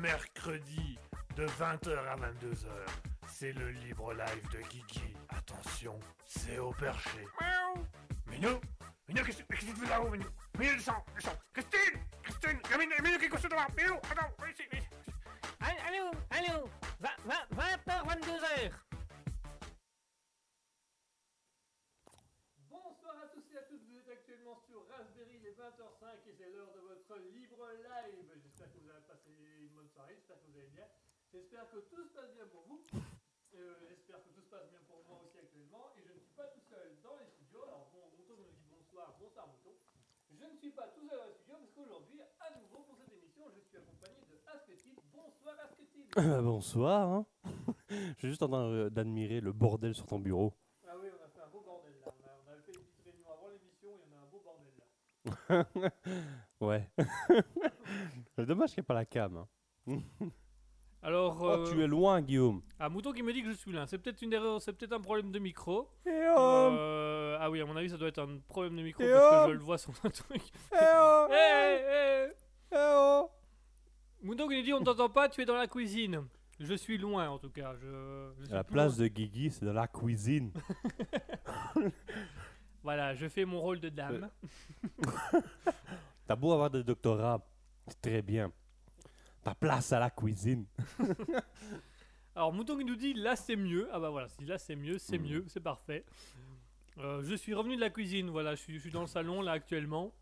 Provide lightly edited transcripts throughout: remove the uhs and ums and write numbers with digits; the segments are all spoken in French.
Mercredi de 20h à 22h, c'est le Libre Live de Guigui. Attention, c'est au perché. Miaou. Minou, Minou, qu'est-ce que tu fais là-haut, Minou? Minou, descend. Christine, Minou, qu'est-ce que tu fais là-haut? Minou, attends, viens ici, viens ici. Allô, 20h, 22h. Bonsoir à tous et à toutes, vous êtes actuellement sur Raspberry, il est 20h05 et c'est l'heure de votre Libre Live. J'espère que vous avez passé une bonne soirée, j'espère que vous allez bien, j'espère que tout se passe bien pour vous, j'espère que tout se passe bien pour moi aussi actuellement, et je ne suis pas tout seul dans les studios. Alors on tourne, nous dit bonsoir, bonsoir Mouton. Je Je ne suis pas tout seul dans le studio parce qu'aujourd'hui, à nouveau pour cette émission, je suis accompagné de Asketil. Bonsoir Asketil. Bonsoir. Hein. Je suis juste en train d'admirer le bordel sur ton bureau. Ah oui, on a fait un beau bordel là. On a fait une petite réunion avant l'émission et on a un beau bordel là. Ouais. C'est dommage qu'il n'y ait pas la cam. Hein. Alors, tu es loin, Guillaume. Ah, Mouton qui me dit que je suis là. C'est peut-être une erreur, c'est peut-être un problème de micro. Ah oui, à mon avis, ça doit être un problème de micro parce que je le vois sur un truc. Mouton qui nous dit on ne t'entend pas, tu es dans la cuisine. Je suis loin en tout cas. Je suis à la place loin. De Guigui, c'est dans la cuisine. Voilà, je fais mon rôle de dame. T'as beau avoir des doctorats, c'est très bien. Ta place à la cuisine. Alors, Mouton qui nous dit, là c'est mieux. Ah bah voilà, si là c'est mieux, c'est mieux, c'est parfait. Je suis revenu de la cuisine, voilà, je suis dans le salon là actuellement.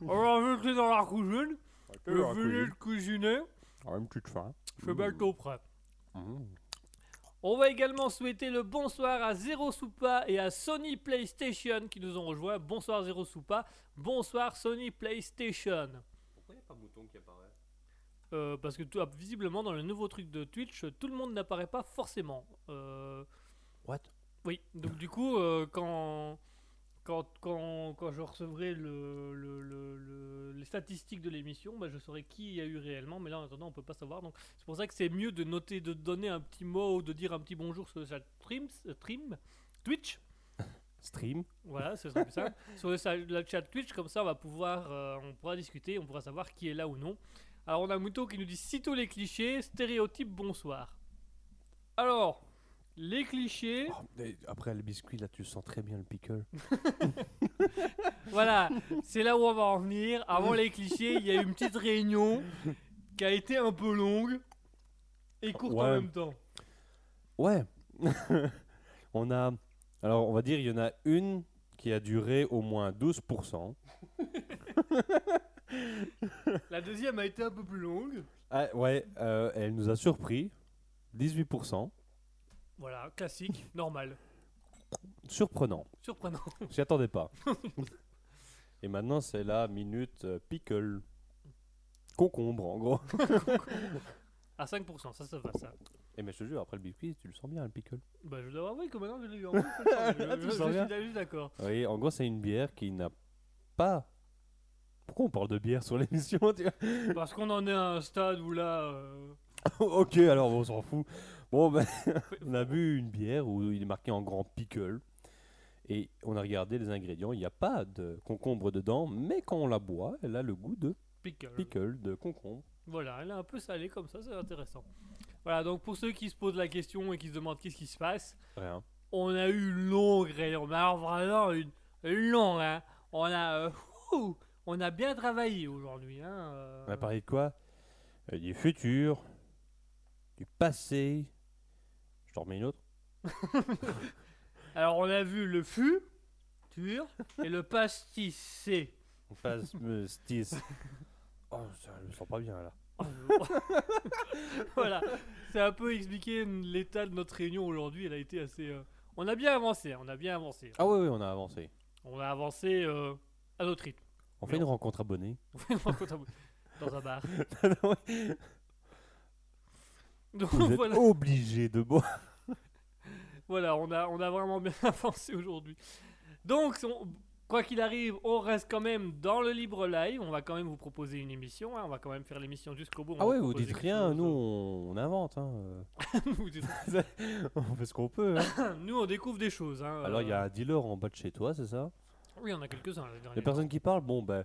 Alors, je suis dans la cuisine. Je venais de cuisiner. Ah, une petite faim. Je suis bientôt prêt. On va également souhaiter le bonsoir à Zero Soupa et à Sony PlayStation qui nous ont rejoints. Bonsoir Zero Soupa, bonsoir Sony PlayStation. Pourquoi il n'y a pas Mouton qui apparaît? Parce que visiblement dans le nouveau truc de Twitch, tout le monde n'apparaît pas forcément. What? Oui, donc du coup, quand je recevrai les statistiques de l'émission, bah je saurai qui y a eu réellement, mais là en attendant on peut pas savoir, donc c'est pour ça que c'est mieux de noter, de donner un petit mot ou de dire un petit bonjour sur le chat Twitch. Stream. Voilà, c'est ça. Sur le chat Twitch, comme ça on va pouvoir, on pourra discuter, on pourra savoir qui est là ou non. Alors on a Mouton qui nous dit sitôt les clichés, stéréotypes, bonsoir. Alors... les clichés. Oh, après le biscuit, là, tu sens très bien le pickle. Voilà, c'est là où on va en venir. Avant les clichés, il y a eu une petite réunion qui a été un peu longue et courte en même temps. Ouais. On a... alors, on va dire, il y en a une qui a duré au moins 12%. La deuxième a été un peu plus longue. Ah, ouais, elle nous a surpris. 18%. Voilà, classique, normal. Surprenant. Surprenant. J'y attendais pas. Et maintenant, c'est la minute pickle. Concombre, en gros. À 5%, ça va, ça. Et mais je te jure, après le biscuit, tu le sens bien, le pickle. Bah, je dois avouer que maintenant, je l'ai eu en gros. Je suis d'accord. Oui, en gros, c'est une bière qui n'a pas... Pourquoi on parle de bière sur l'émission? Parce qu'on en est à un stade où là... Ok, alors on s'en fout. Bon, ben, on a bu une bière où il est marqué en grand pickle. Et on a regardé les ingrédients. Il n'y a pas de concombre dedans, mais quand on la boit, elle a le goût de pickle, de concombre. Voilà, elle est un peu salée comme ça, c'est intéressant. Voilà, donc pour ceux qui se posent la question et qui se demandent qu'est-ce qui se passe, rien. On a eu une longue réunion. Mais alors vraiment une longue, hein. On a bien travaillé aujourd'hui, hein. On a parlé de quoi? Du futur, du passé. Je t'en remets une autre. Alors on a vu le futur et le pastissé. Pastis. Oh, ça me sent pas bien là. Voilà, c'est un peu expliqué l'état de notre réunion aujourd'hui. Elle a été assez... on a bien avancé, on a bien avancé. Ah oui, oui, on a avancé. On a avancé à notre rythme. On fait une rencontre abonnée. On fait une rencontre abonnée. Dans un bar. Donc, vous êtes obligé de boire. Voilà, on a vraiment bien avancé aujourd'hui. Donc, quoi qu'il arrive, on reste quand même dans le Libre Live. On va quand même vous proposer une émission. Hein. On va quand même faire l'émission jusqu'au bout. Ah ouais, vous dites rien. Nous, on invente. Hein. On fait ce qu'on peut. Hein. Nous, on découvre des choses. Hein. Alors, il y a un dealer en bas de chez toi, c'est ça? Oui, on a quelques-uns. Les personnes qui parlent, bon, ben...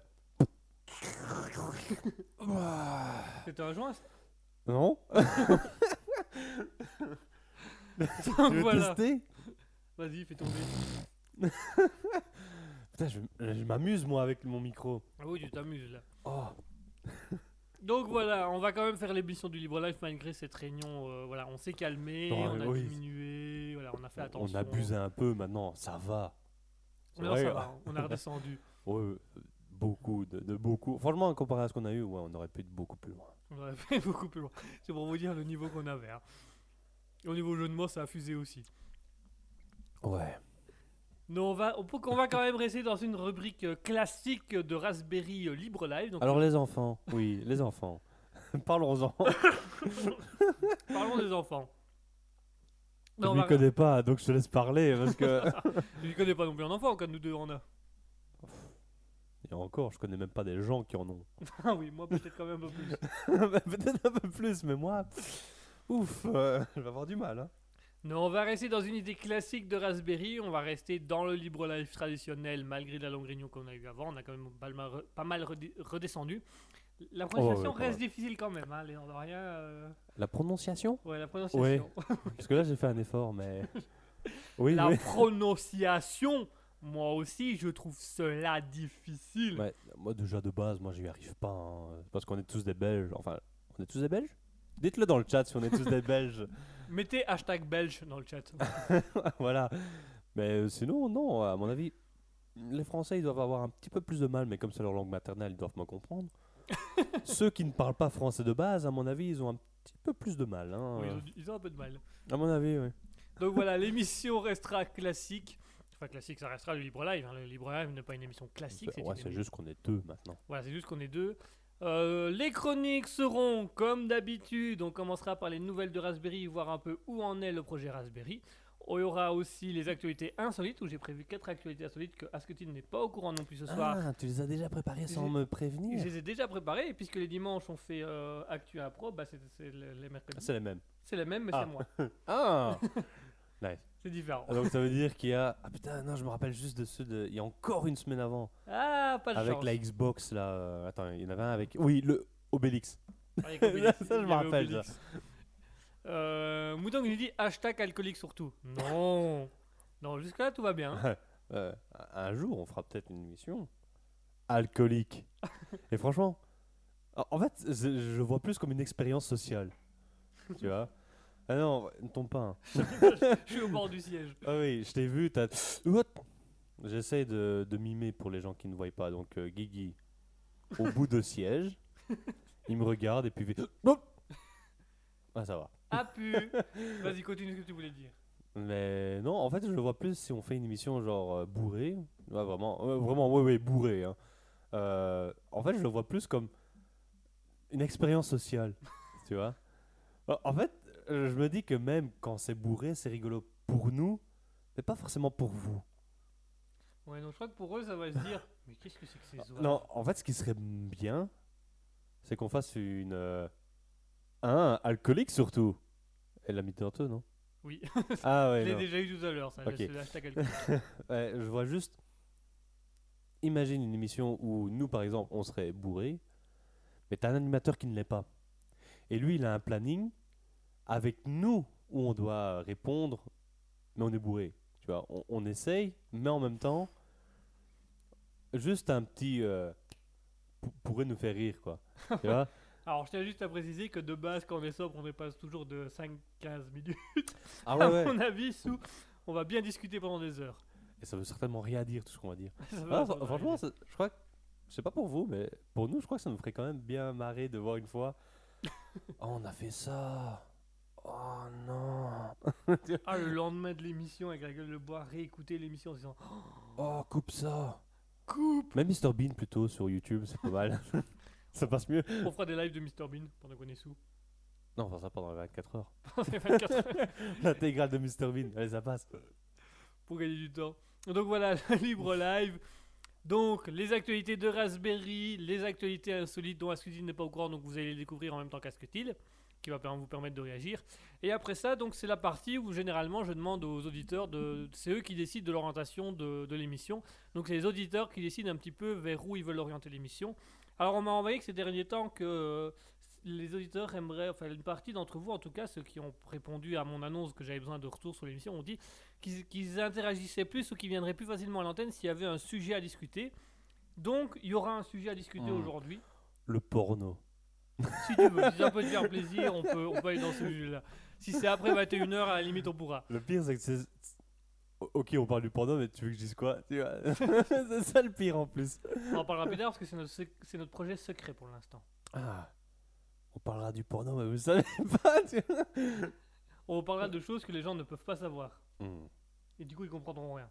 C'était un joint? Non. Tu veux tester? Vas-y, fais tomber. Putain, je m'amuse moi avec mon micro. Ah oui, tu t'amuses là. Oh. Donc voilà, on va quand même faire l'émission du Libre Live malgré cette réunion. Voilà, on s'est calmé, on a diminué, voilà, on a fait attention. On abusait un peu maintenant, ça va. Non, ça va, on a redescendu. Ouais. Beaucoup, beaucoup. Franchement, comparé à ce qu'on a eu, ouais, on aurait pu être beaucoup plus loin. On aurait pu être beaucoup plus loin. C'est pour vous dire le niveau qu'on avait. Hein. Au niveau jeu de mots, ça a fusé aussi. Ouais. Non, on va quand même rester dans une rubrique classique de Raspberry Libre Live. Donc alors les enfants, oui, les enfants. Parlons-en. Parlons des enfants. Je ne connais pas, donc je te laisse parler. Parce que... je ne connais pas non plus un enfant, quand nous deux en a. Et encore, je connais même pas des gens qui en ont. Ah oui, moi peut-être quand même un peu plus. Peut-être un peu plus, mais moi... Ouf, je vais avoir du mal. Hein. Non, on va rester dans une idée classique de Raspberry. On va rester dans le libre live traditionnel, malgré la longue réunion qu'on a eu avant. On a quand même pas mal redescendu. La prononciation reste difficile quand même, hein, les Andoriens. La prononciation ? Ouais, la prononciation. Ouais. Parce que là, j'ai fait un effort, mais... Oui, la prononciation, moi aussi, je trouve cela difficile. Ouais, moi, déjà, de base, moi, j'y arrive pas. Hein, parce qu'on est tous des Belges. Enfin, on est tous des Belges ? Dites-le dans le chat si on est tous des Belges. Mettez hashtag Belge dans le chat. Voilà. Mais sinon, non, à mon avis, les Français, ils doivent avoir un petit peu plus de mal, mais comme c'est leur langue maternelle, ils doivent moins comprendre. Ceux qui ne parlent pas français de base, à mon avis, ils ont un petit peu plus de mal. Hein. Oui, ils ont un peu de mal. À mon avis, oui. Donc voilà, l'émission restera classique. Enfin, classique, ça restera le Libre Live. Hein. Le Libre Live n'est pas une émission classique. C'est juste qu'on est deux maintenant. Voilà, c'est juste qu'on est deux. Les chroniques seront, comme d'habitude, on commencera par les nouvelles de Raspberry, voir un peu où en est le projet Raspberry. Il y aura aussi les actualités insolites, où j'ai prévu 4 actualités insolites que Asketil n'est pas au courant non plus ce soir. Ah, tu les as déjà préparées sans me prévenir. Je les ai déjà préparées, et puisque les dimanches on fait Actu à Pro, bah c'est les mercredis. C'est les mêmes. C'est les mêmes, mais c'est moi. Ah nice. C'est différent. Donc ça veut dire qu'il y a... Ah putain, non, je me rappelle juste de ceux de... Il y a encore une semaine avant. Ah, pas de chance. Avec la Xbox, là. Attends, il y en avait un avec... Oui, le Obelix. Avec Obelix. Ça, je me rappelle, Obelix. Ça. Mouton qui nous dit hashtag alcoolique surtout. Non, non, jusque là tout va bien. Un jour on fera peut-être une émission alcoolique. Et franchement, en fait je vois plus comme une expérience sociale. Tu vois. Ah non, ne tombe pas. Je suis au bord du siège. Ah oui, je t'ai vu. J'essaie de mimer pour les gens qui ne voient pas. Donc Guigui au bout de siège, il me regarde et puis ah ça va. Ah pu. Vas-y, continue ce que tu voulais dire. Mais non, en fait, je le vois plus si on fait une émission genre bourrée. Ouais, vraiment, vraiment, ouais, bourrée. Hein. En fait, je le vois plus comme une expérience sociale, tu vois. En fait, je me dis que même quand c'est bourré, c'est rigolo pour nous, mais pas forcément pour vous. Ouais, donc je crois que pour eux, ça va se dire, mais qu'est-ce que c'est que ces oies ? Non, en fait, ce qui serait bien, c'est qu'on fasse une... alcoolique surtout. Elle l'a mis dans tout, non? Oui. Ah ouais. Je l'ai déjà eu tout à l'heure, ça. Okay. Ouais, je vois juste. Imagine une émission où nous, par exemple, on serait bourrés, mais t'as un animateur qui ne l'est pas. Et lui, il a un planning avec nous où on doit répondre, mais on est bourré. Tu vois, on essaye, mais en même temps, juste un petit pourrait nous faire rire, quoi. Tu vois. Alors, je tiens juste à préciser que de base, quand on est sobre, on dépasse toujours de 5-15 minutes. Ah ouais, à mon avis, on va bien discuter pendant des heures. Et ça veut certainement rien dire, tout ce qu'on va dire. Franchement, je crois que, je sais pas pour vous, mais pour nous, je crois que ça nous ferait quand même bien marrer de voir une fois. Oh, on a fait ça. Oh non. Ah, le lendemain de l'émission, avec la gueule de bois, réécouter l'émission en disant oh, coupe ça. Coupe. Même Mr Bean plutôt sur YouTube, c'est pas mal. Ça passe mieux. On fera des lives de Mr Bean pendant qu'on est sous. Non, on fera ça pendant les 24 heures. L'intégrale de Mr Bean, allez, ça passe. Pour gagner du temps. Donc voilà, Libre Live. Donc, les actualités de Raspberry, les actualités insolites dont Asketil n'est pas au courant, donc vous allez les découvrir en même temps qu'Asketil, qui va vous permettre de réagir. Et après ça, donc c'est la partie où généralement je demande aux auditeurs, c'est eux qui décident de l'orientation de l'émission. Donc c'est les auditeurs qui décident un petit peu vers où ils veulent orienter l'émission. Alors on m'a envoyé que ces derniers temps que les auditeurs aimeraient, enfin une partie d'entre vous en tout cas, ceux qui ont répondu à mon annonce que j'avais besoin de retour sur l'émission, ont dit qu'ils interagissaient plus ou qu'ils viendraient plus facilement à l'antenne s'il y avait un sujet à discuter. Donc il y aura un sujet à discuter aujourd'hui. Le porno. Si tu veux, si ça peut te faire plaisir, on peut aller dans ce sujet-là. Si c'est après 21h, à la limite on pourra. Le pire c'est que c'est... Ok, on parle du porno, mais tu veux que je dise quoi? C'est ça le pire en plus. On en parlera plus tard parce que c'est notre projet secret pour l'instant. Ah, on parlera du porno, mais vous savez pas. On parlera de choses que les gens ne peuvent pas savoir. Et du coup, ils comprendront rien.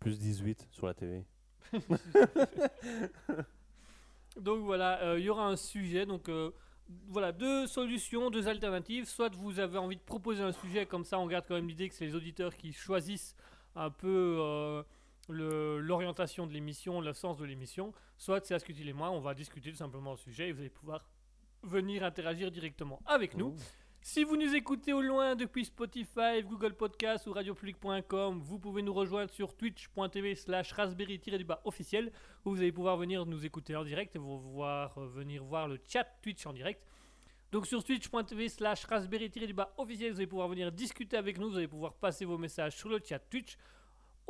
Plus 18 sur la TV. Donc voilà, il y aura un sujet. Donc voilà, deux solutions, deux alternatives. Soit vous avez envie de proposer un sujet, comme ça on garde quand même l'idée que c'est les auditeurs qui choisissent un peu l'orientation de l'émission, le sens de l'émission. Soit c'est Asketil et moi, on va discuter tout simplement du sujet et vous allez pouvoir venir interagir directement avec nous. Si vous nous écoutez au loin depuis Spotify, Google Podcast ou radiopublic.com, vous pouvez nous rejoindre sur twitch.tv/raspberry-officiel où vous allez pouvoir venir nous écouter en direct et vous voir, venir voir le chat Twitch en direct. Donc sur twitch.tv/raspberry-officiel, vous allez pouvoir venir discuter avec nous, vous allez pouvoir passer vos messages sur le chat Twitch.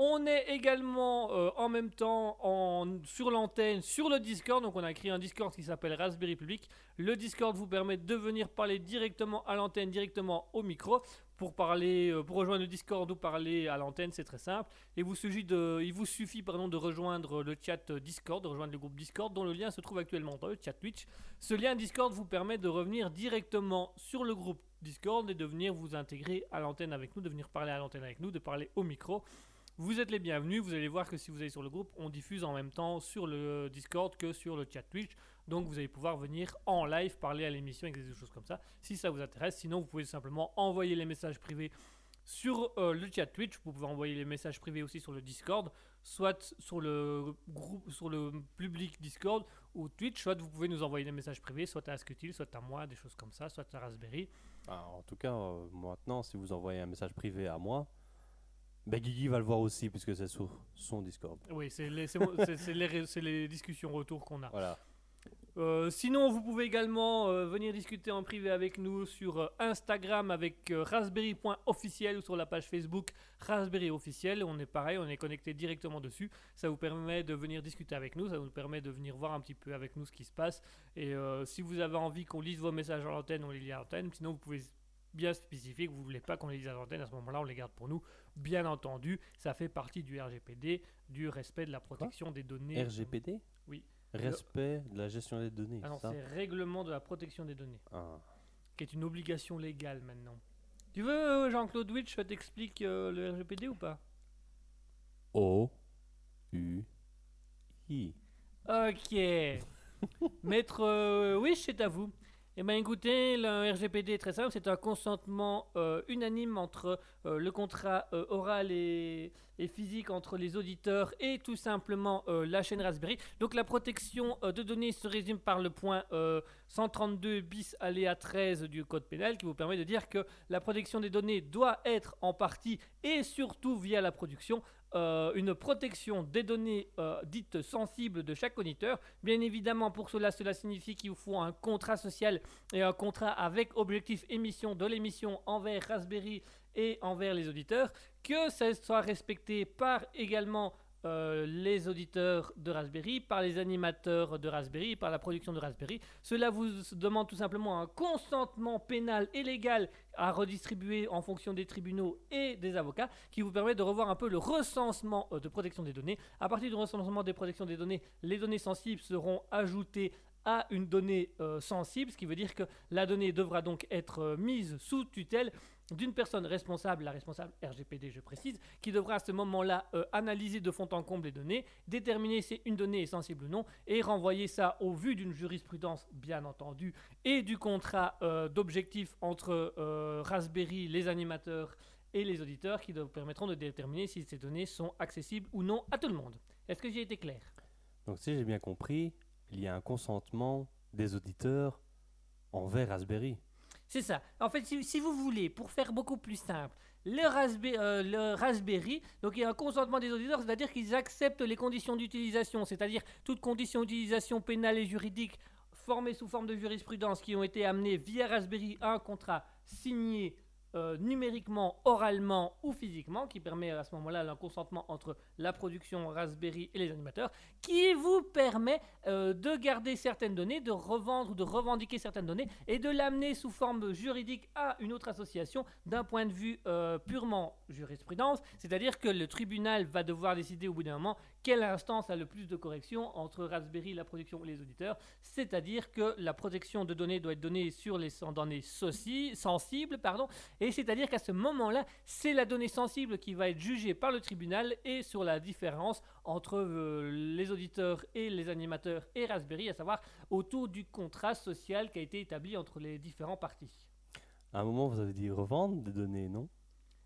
On est également en même temps sur l'antenne, sur le Discord. Donc on a créé un Discord qui s'appelle Raspberry Public. Le Discord vous permet de venir parler directement à l'antenne, directement au micro. Pour rejoindre le Discord ou parler à l'antenne, c'est très simple. Et il vous suffit de rejoindre le chat Discord, de rejoindre le groupe Discord, dont le lien se trouve actuellement dans le chat Twitch. Ce lien Discord vous permet de revenir directement sur le groupe Discord et de venir vous intégrer à l'antenne avec nous, de venir parler à l'antenne avec nous, de parler au micro. Vous êtes les bienvenus, vous allez voir que si vous allez sur le groupe, on diffuse en même temps sur le Discord que sur le chat Twitch. Donc vous allez pouvoir venir en live, parler à l'émission et des choses comme ça, si ça vous intéresse. Sinon, vous pouvez simplement envoyer les messages privés sur le chat Twitch. Vous pouvez envoyer les messages privés aussi sur le Discord, soit sur le groupe, sur le public Discord ou Twitch. Soit vous pouvez nous envoyer des messages privés, soit à Asketil, soit à moi, des choses comme ça, soit à Raspberry. Alors, en tout cas, maintenant, si vous envoyez un message privé à moi, ben Guigui va le voir aussi puisque c'est sur son Discord. Oui, c'est les discussions retour qu'on a. Voilà. Sinon, vous pouvez également venir discuter en privé avec nous sur Instagram avec raspberry.officiel ou sur la page Facebook Raspberry Officiel. On est pareil, on est connecté directement dessus. Ça vous permet de venir discuter avec nous, ça vous permet de venir voir un petit peu avec nous ce qui se passe. Et si vous avez envie qu'on lise vos messages à l'antenne, on les lit à l'antenne. Sinon, vous pouvez... bien spécifique, vous voulez pas qu'on les dise à l'antenne, à ce moment-là, on les garde pour nous. Bien entendu, ça fait partie du RGPD, du respect de la protection des données. RGPD ? Oui. Respect de la gestion des données. Ah non, c'est règlement de la protection des données, qui est une obligation légale maintenant. Tu veux, Jean-Claude Witch, je t'explique le RGPD ou pas ? O-U-I. Ok. Maître Witch, c'est à vous. Eh bien écoutez, le RGPD est très simple, c'est un consentement unanime entre le contrat oral et physique entre les auditeurs et tout simplement la chaîne Raspberry. Donc la protection de données se résume par le point 132 bis à 13 du code pénal qui vous permet de dire que la protection des données doit être en partie et surtout via la production une protection des données dites sensibles de chaque auditeur. Bien évidemment, pour cela signifie qu'il vous faut un contrat social et un contrat avec objectif émission de l'émission envers Raspberry et envers les auditeurs, que ça soit respecté par également les auditeurs de Raspberry, par les animateurs de Raspberry, par la production de Raspberry. Cela vous demande tout simplement un consentement pénal et légal à redistribuer en fonction des tribunaux et des avocats qui vous permet de revoir un peu le recensement de protection des données. À partir du recensement des protections des données, les données sensibles seront ajoutées à une donnée sensible, ce qui veut dire que la donnée devra donc être mise sous tutelle d'une personne responsable, la responsable RGPD je précise, qui devra à ce moment-là analyser de fond en comble les données, déterminer si une donnée est sensible ou non, et renvoyer ça au vu d'une jurisprudence bien entendu, et du contrat d'objectif entre Raspberry, les animateurs et les auditeurs, qui permettront de déterminer si ces données sont accessibles ou non à tout le monde. Est-ce que j'ai été clair? Donc si j'ai bien compris, il y a un consentement des auditeurs envers Raspberry. C'est ça. En fait, si vous voulez, pour faire beaucoup plus simple, le Raspberry, donc il y a un consentement des auditeurs, c'est-à-dire qu'ils acceptent les conditions d'utilisation, c'est-à-dire toutes conditions d'utilisation pénales et juridiques formées sous forme de jurisprudence qui ont été amenées via Raspberry à un contrat signé numériquement, oralement ou physiquement, qui permet à ce moment-là un consentement entre la production Raspberry et les animateurs, qui vous permet de garder certaines données, de revendre ou de revendiquer certaines données et de l'amener sous forme juridique à une autre association d'un point de vue purement jurisprudence, c'est-à-dire que le tribunal va devoir décider au bout d'un moment quelle instance a le plus de corrections entre Raspberry, la production et les auditeurs, c'est-à-dire que la protection de données doit être donnée sur les données sensibles, et c'est-à-dire qu'à ce moment-là, c'est la donnée sensible qui va être jugée par le tribunal, et sur la différence entre les auditeurs et les animateurs et Raspberry, à savoir autour du contrat social qui a été établi entre les différents parties. À un moment, vous avez dit revendre des données, non ?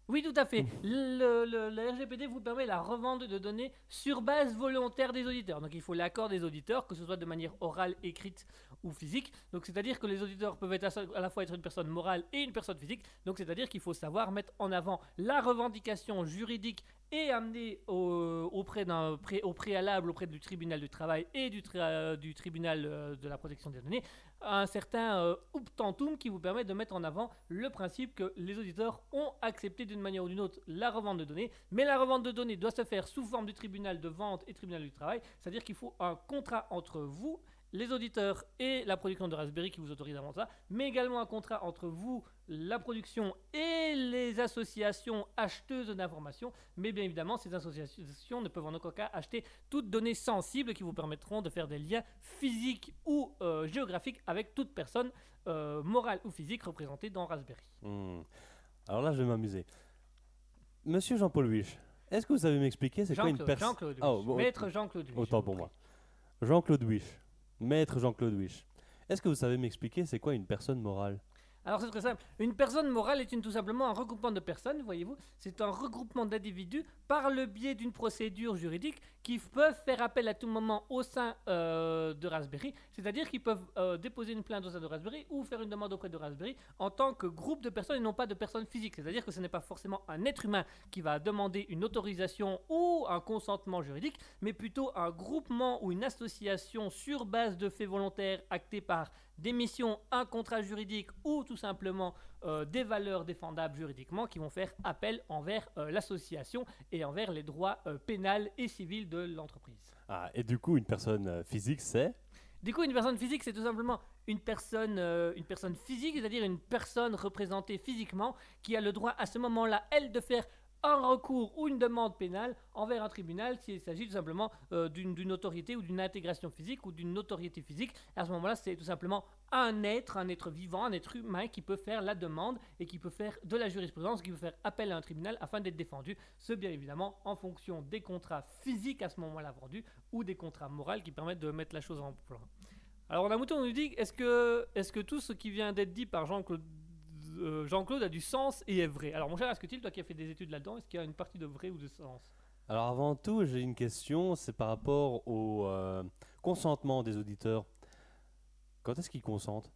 Oui, tout à fait. Le RGPD vous permet la revente de données sur base volontaire des auditeurs. Donc, il faut l'accord des auditeurs, que ce soit de manière orale, écrite ou physique. Donc, c'est-à-dire que les auditeurs peuvent être à la fois être une personne morale et une personne physique. Donc, c'est-à-dire qu'il faut savoir mettre en avant la revendication juridique et amener auprès du tribunal du travail et du tribunal de la protection des données un certain obtentum qui vous permet de mettre en avant le principe que les auditeurs ont accepté d'une manière ou d'une autre la revente de données, mais la revente de données doit se faire sous forme du tribunal de vente et tribunal du travail, c'est-à-dire qu'il faut un contrat entre vous, les auditeurs et la production de Raspberry qui vous autorise à vendre ça, mais également un contrat entre vous, la production et les associations acheteuses d'informations, mais bien évidemment ces associations ne peuvent en aucun cas acheter toutes données sensibles qui vous permettront de faire des liens physiques ou géographiques avec toute personne morale ou physique représentée dans Raspberry. Alors là je vais m'amuser. Monsieur Jean-Paul Huiche, est-ce que vous savez m'expliquer c'est quoi une personne... Jean-Claude Huiche, maître Jean-Claude Huiche. Autant pour moi. Jean-Claude Huiche. Maître Jean-Claude Huiche, est-ce que vous savez m'expliquer c'est quoi une personne morale ? Alors c'est très simple, une personne morale est tout simplement un regroupement de personnes, voyez-vous, c'est un regroupement d'individus par le biais d'une procédure juridique qui peuvent faire appel à tout moment au sein de Raspberry, c'est-à-dire qu'ils peuvent déposer une plainte au sein de Raspberry ou faire une demande auprès de Raspberry en tant que groupe de personnes et non pas de personnes physiques, c'est-à-dire que ce n'est pas forcément un être humain qui va demander une autorisation ou un consentement juridique, mais plutôt un groupement ou une association sur base de faits volontaires actés par des missions, un contrat juridique ou tout simplement des valeurs défendables juridiquement qui vont faire appel envers l'association et envers les droits pénals et civils de l'entreprise. Ah, et du coup, une personne physique, c'est ? Du coup, une personne physique, c'est tout simplement une personne physique, c'est-à-dire une personne représentée physiquement qui a le droit à ce moment-là, elle, de faire un recours ou une demande pénale envers un tribunal s'il s'agit tout simplement d'une autorité ou d'une intégration physique ou d'une notoriété physique. À ce moment-là, c'est tout simplement un être vivant, un être humain qui peut faire la demande et qui peut faire de la jurisprudence, qui peut faire appel à un tribunal afin d'être défendu. Ce, bien évidemment, en fonction des contrats physiques à ce moment-là vendus ou des contrats moraux qui permettent de mettre la chose en plan. Alors, Namouton nous dit, est-ce que tout ce qui vient d'être dit par Jean-Claude a du sens et est vrai. Alors mon cher Asketil, toi qui as fait des études là-dedans, est-ce qu'il y a une partie de vrai ou de sens ? Alors avant tout, j'ai une question, c'est par rapport au consentement des auditeurs. Quand est-ce qu'ils consentent ?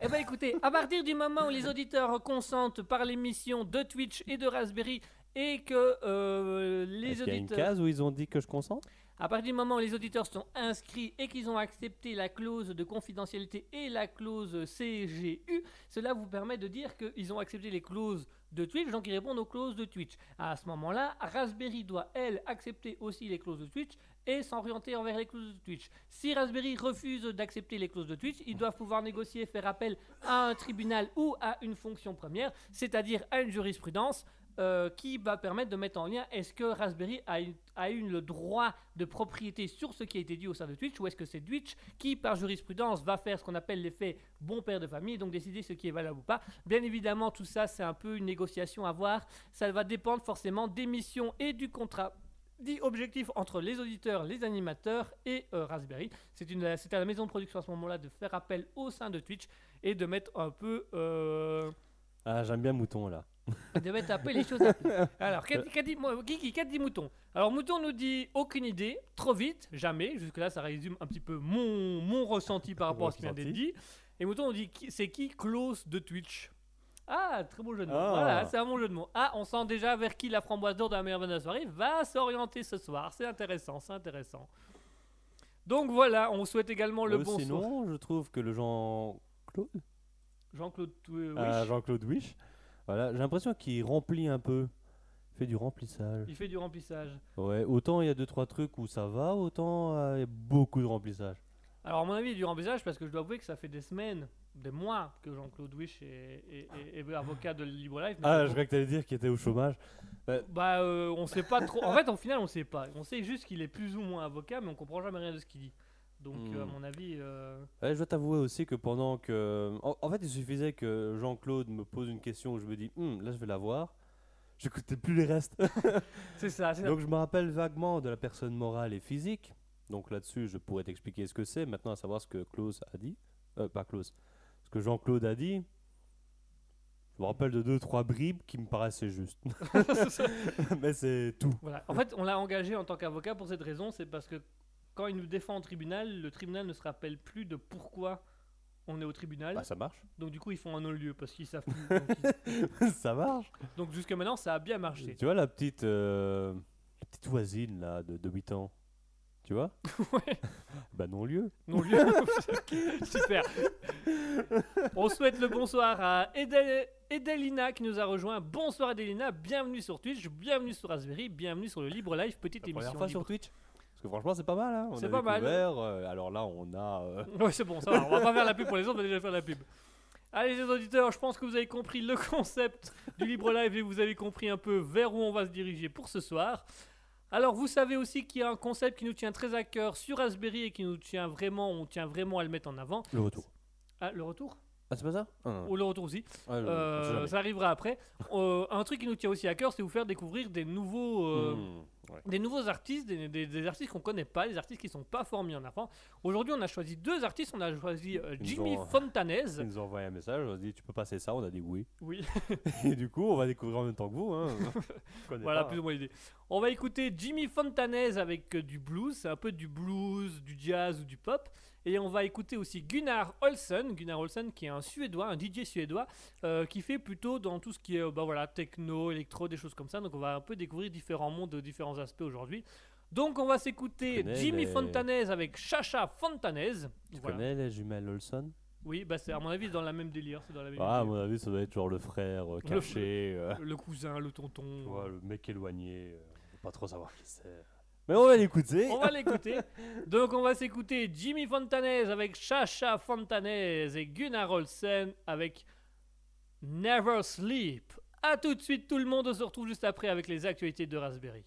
Eh bien écoutez, à partir du moment où les auditeurs consentent par l'émission de Twitch et de Raspberry et que les auditeurs... Est-ce qu'il y a une case où ils ont dit que je consente ? À partir du moment où les auditeurs sont inscrits et qu'ils ont accepté la clause de confidentialité et la clause CGU, cela vous permet de dire qu'ils ont accepté les clauses de Twitch, donc ils répondent aux clauses de Twitch. À ce moment-là, Raspberry doit, elle, accepter aussi les clauses de Twitch et s'orienter envers les clauses de Twitch. Si Raspberry refuse d'accepter les clauses de Twitch, ils doivent pouvoir négocier, faire appel à un tribunal ou à une fonction première, c'est-à-dire à une jurisprudence, qui va permettre de mettre en lien est-ce que Raspberry a eu le droit de propriété sur ce qui a été dit au sein de Twitch, ou est-ce que c'est Twitch qui par jurisprudence va faire ce qu'on appelle l'effet bon père de famille, donc décider ce qui est valable ou pas. Bien évidemment tout ça c'est un peu une négociation à voir, ça va dépendre forcément des missions et du contrat dit objectif entre les auditeurs, les animateurs et Raspberry. C'est à la maison de production à ce moment-là de faire appel au sein de Twitch et de mettre un peu... Ah j'aime bien Mouton là. De mettre un peu les choses à plus. Alors, qu'a dit Mouton ? Alors, Mouton nous dit aucune idée, trop vite, jamais. Jusque-là, ça résume un petit peu mon ressenti par rapport à ce qu'il vient d'être dit. Et Mouton nous dit c'est qui Klaus de Twitch ? Ah, très beau jeu de mots. Voilà, c'est un bon jeu de mots. Ah, on sent déjà vers qui la framboise d'or de la meilleure bonne soirée va s'orienter ce soir. C'est intéressant, c'est intéressant. Donc voilà, on souhaite également le bon sinon, soir. Je trouve que le Jean-Claude Wish. Voilà, j'ai l'impression qu'il remplit un peu. Il fait du remplissage. Il fait du remplissage. Ouais, autant il y a 2-3 trucs où ça va, autant il y a beaucoup de remplissage. Alors à mon avis, il y a du remplissage parce que je dois avouer que ça fait des semaines ben moins que Jean-Claude Wisch et avocat de Le Libre Live. Ah, je croyais que tu allais dire qu'il était au chômage. On sait pas trop. En fait, au final, on sait pas. On sait juste qu'il est plus ou moins avocat, mais on comprend jamais rien de ce qu'il dit. Donc, à mon avis... Ouais, je dois t'avouer aussi que pendant que... En fait, il suffisait que Jean-Claude me pose une question où je me dis « là, je vais la voir ». J'écoutais plus les restes. C'est ça. Donc, je me rappelle vaguement de la personne morale et physique. Donc, là-dessus, je pourrais t'expliquer ce que c'est. Maintenant, à savoir ce que Klaus a dit. Ce que Jean-Claude a dit, je me rappelle de 2-3 bribes qui me paraissaient justes. Mais c'est tout. Voilà. En fait, on l'a engagé en tant qu'avocat pour cette raison. C'est parce que quand il nous défend au tribunal, le tribunal ne se rappelle plus de pourquoi on est au tribunal. Bah, ça marche. Donc, du coup, ils font un non-lieu parce qu'ils savent plus. Ça marche. Donc, jusqu'à maintenant, ça a bien marché. Tu vois la petite voisine là, de 8 ans. Tu vois? Ouais. Bah non-lieu. Non-lieu. Super. On souhaite le bonsoir à Edelina qui nous a rejoint. Bonsoir Edelina, bienvenue sur Twitch, bienvenue sur Raspberry, bienvenue sur le Libre Live, petite émission. Première fois sur Twitch? Parce que franchement c'est pas mal. Hein. C'est pas mal. Alors là on a... Ouais c'est bon, ça va. On va pas faire la pub pour les autres, on va déjà faire la pub. Allez les auditeurs, je pense que vous avez compris le concept du Libre Live et vous avez compris un peu vers où on va se diriger pour ce soir. Alors vous savez aussi qu'il y a un concept qui nous tient très à cœur sur Raspberry et qui nous tient vraiment, on tient vraiment à le mettre en avant. Le retour. Ah, le retour ? Ah, c'est pas ça ? Ou le retour aussi. Ouais, ça arrivera après. Un truc qui nous tient aussi à cœur, c'est vous faire découvrir des nouveaux, des nouveaux artistes, des artistes qu'on connaît pas, des artistes qui sont pas forts mis en avant. Aujourd'hui, on a choisi 2 artistes. On a choisi Jimmy Fontanez. Ils nous ont envoyé un message. On a dit tu peux passer ça. On a dit oui. Oui. Et du coup, on va découvrir en même temps que vous. Hein. Voilà, pas, plus ou moins l'idée. On va écouter Jimmy Fontanez avec du blues. C'est un peu du blues, du jazz ou du pop. Et on va écouter aussi Gunnar Olsen. Gunnar Olsen qui est un Suédois, un DJ suédois, qui fait plutôt dans tout ce qui est voilà, techno, électro, des choses comme ça. Donc on va un peu découvrir différents mondes, différents aspects aujourd'hui. Donc on va s'écouter Jimmy Fontanez avec Chacha Fontanez. Tu connais les jumelles Olsen? Oui, bah c'est à mon avis dans la même délire. Dans la même à mon avis ça doit être genre le frère caché. Le cousin, le tonton. Tu vois, le mec éloigné, pas trop savoir qui c'est. Mais on va l'écouter. On va l'écouter. Donc on va s'écouter Jimmy Fontanez avec Chacha Fontanez et Gunnar Olsen avec Never Sleep. A tout de suite tout le monde, on se retrouve juste après avec les actualités de Raspberry.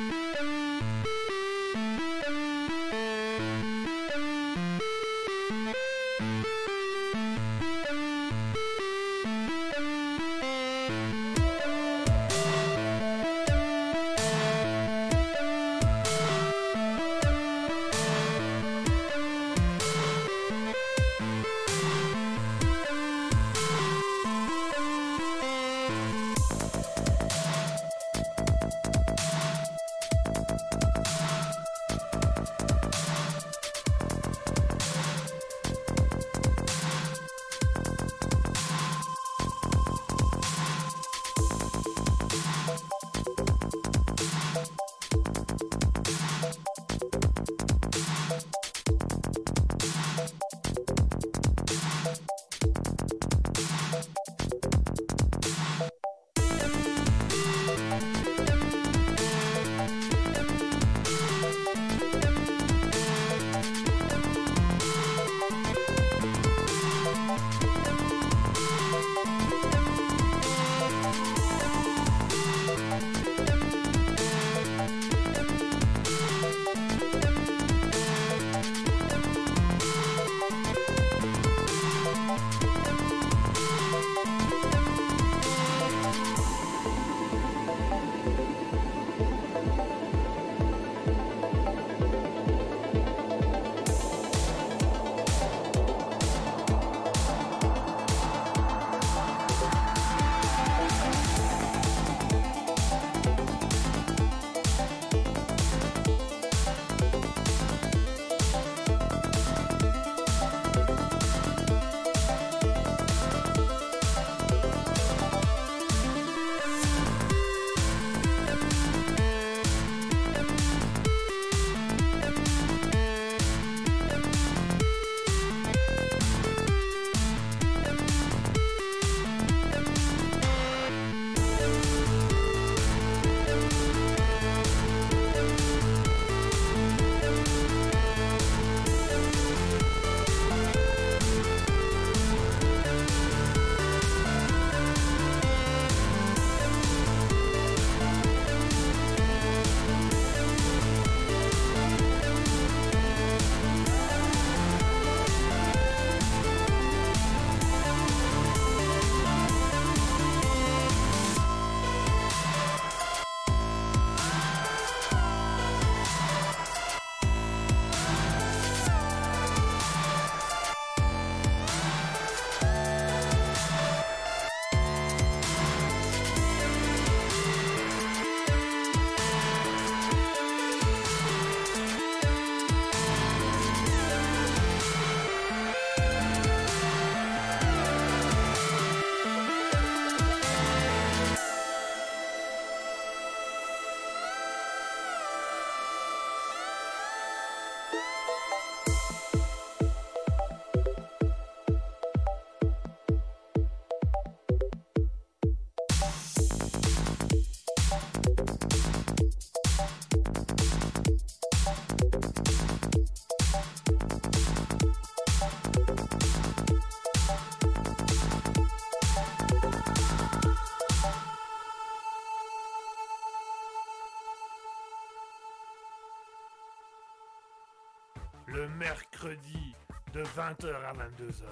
le mercredi de 20h à 22h.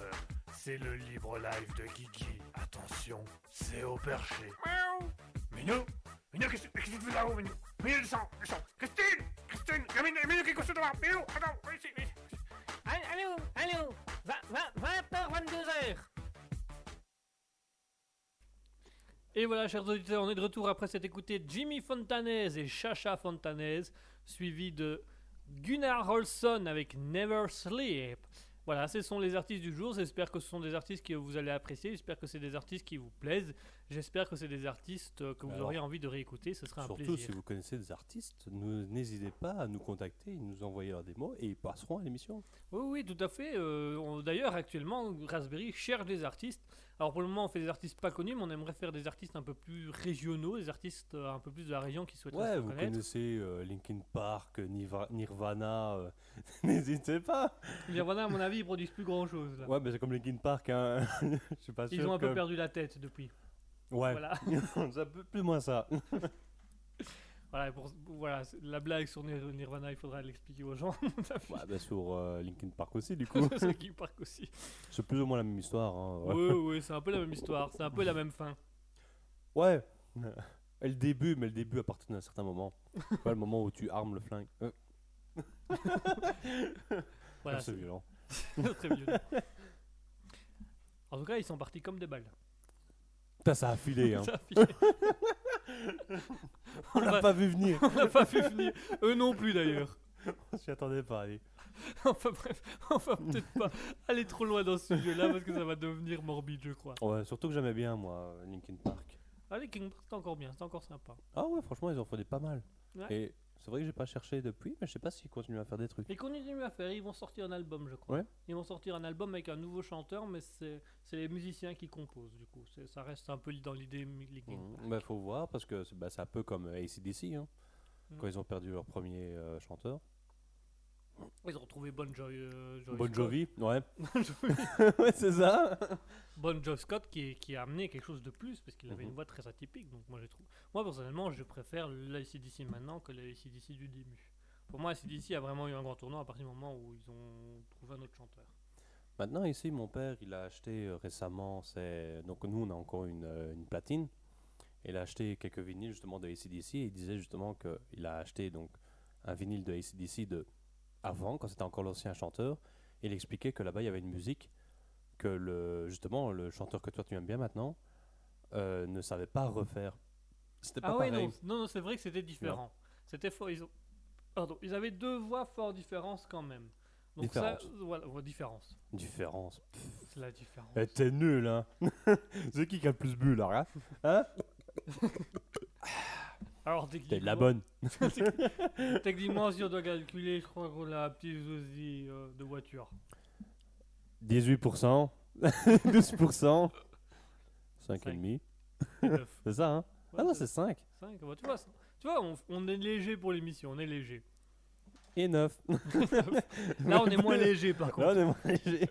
C'est le libre live de Guigui. Attention, c'est au perché. Miaou. Minou, Minou, qu'est-ce que tu fais là-haut, Minou? Minou, descend. Christine, Minou, qu'est-ce que tu fais là-haut? Minou, attends, ici. Allô, 20h, 22h. Et voilà, chers auditeurs, on est de retour après s'être écouté Jimmy Fontanez et Chacha Fontanez, suivi de Gunnar Olsen avec Never Sleep. Voilà, ce sont les artistes du jour. J'espère que ce sont des artistes que vous allez apprécier. J'espère que c'est des artistes qui vous plaisent. J'espère que c'est des artistes que vous auriez envie de réécouter. Ce sera un plaisir. Surtout si vous connaissez des artistes, n'hésitez pas à nous contacter, ils nous envoyeront des mots et ils passeront à l'émission. Oui, tout à fait. D'ailleurs, actuellement, Raspberry cherche des artistes. Alors pour le moment, on fait des artistes pas connus, mais on aimerait faire des artistes un peu plus régionaux, des artistes un peu plus de la région qui souhaitent se connaître. Vous connaissez Linkin Park, Nirvana, n'hésitez pas. Nirvana, à mon avis, ils produisent plus grand chose. Là. Ouais, mais c'est comme Linkin Park, hein. Je suis pas sûr. Ils ont un peu perdu la tête depuis. Ouais. Voilà. Ça peut plus ou moins ça. Voilà, voilà, la blague sur Nirvana, il faudra l'expliquer aux gens. Sur Linkin Park aussi, du coup. Linkin Park aussi. C'est plus ou moins la même histoire. Hein, ouais. Oui, c'est un peu la même histoire. C'est un peu la même fin. Ouais. Et le début, mais le début appartient à un certain moment. Pas le moment où tu armes le flingue. Voilà, c'est violent. Très violent. En tout cas, ils sont partis comme des balles. Putain, ça a filé, hein. Ça a filé. On l'a pas vu venir. On l'a pas vu venir. Eux non plus d'ailleurs. On s'y attendait pas, allez. Enfin bref, on va peut-être pas aller trop loin dans ce sujet-là parce que ça va devenir morbide, je crois. Ouais, surtout que j'aimais bien moi Linkin Park. Ah, Linkin Park, c'est encore bien, c'est encore sympa. Ah ouais, franchement, ils en font des pas mal. Ouais. Et c'est vrai que j'ai pas cherché depuis, mais je sais pas s'ils continuent à faire des trucs. Ils continuent à faire, ils vont sortir un album, je crois. Ouais. Ils vont sortir un album avec un nouveau chanteur, mais c'est les musiciens qui composent, du coup. Ça reste un peu dans l'idée Linkin Park. Bah, faut voir, parce que c'est un peu comme AC/DC, hein, quand ils ont perdu leur premier chanteur. Ils ont retrouvé Bon Jovi, ouais. Ouais, c'est ça. Bon Jovi Scott qui a amené quelque chose de plus parce qu'il avait une voix très atypique. Donc moi, moi personnellement, je préfère l'ACDC maintenant que l'ACDC du début. Pour moi, l'ACDC a vraiment eu un grand tournant à partir du moment où ils ont trouvé un autre chanteur. Maintenant, ici, mon père, il a acheté récemment. Donc nous, on a encore une platine. Il a acheté quelques vinyles justement de ACDC. Et il disait justement qu'il a acheté donc un vinyle de ACDC de avant, quand c'était encore l'ancien chanteur, il expliquait que là-bas il y avait une musique que le chanteur que toi tu aimes bien maintenant ne savait pas refaire. C'était pas pareil. Non, c'est vrai que c'était différent. C'était fort. Ils avaient deux voix fort différentes quand même. Donc différence. Ça, voilà, différence. Différence. C'est la différence. T'es nul, hein. C'est qui a le plus bu là, hein? Alors, t'es de la bonne. Techniquement, si on doit calculer, je crois qu'on a un petit souci de voiture. 18%, 12%, 5,5%. C'est ça, hein? Ouais, c'est 5. 5. Bah, tu vois on est léger pour l'émission, on est léger. Et 9. Là, on est moins léger, par contre. Là, on est moins léger.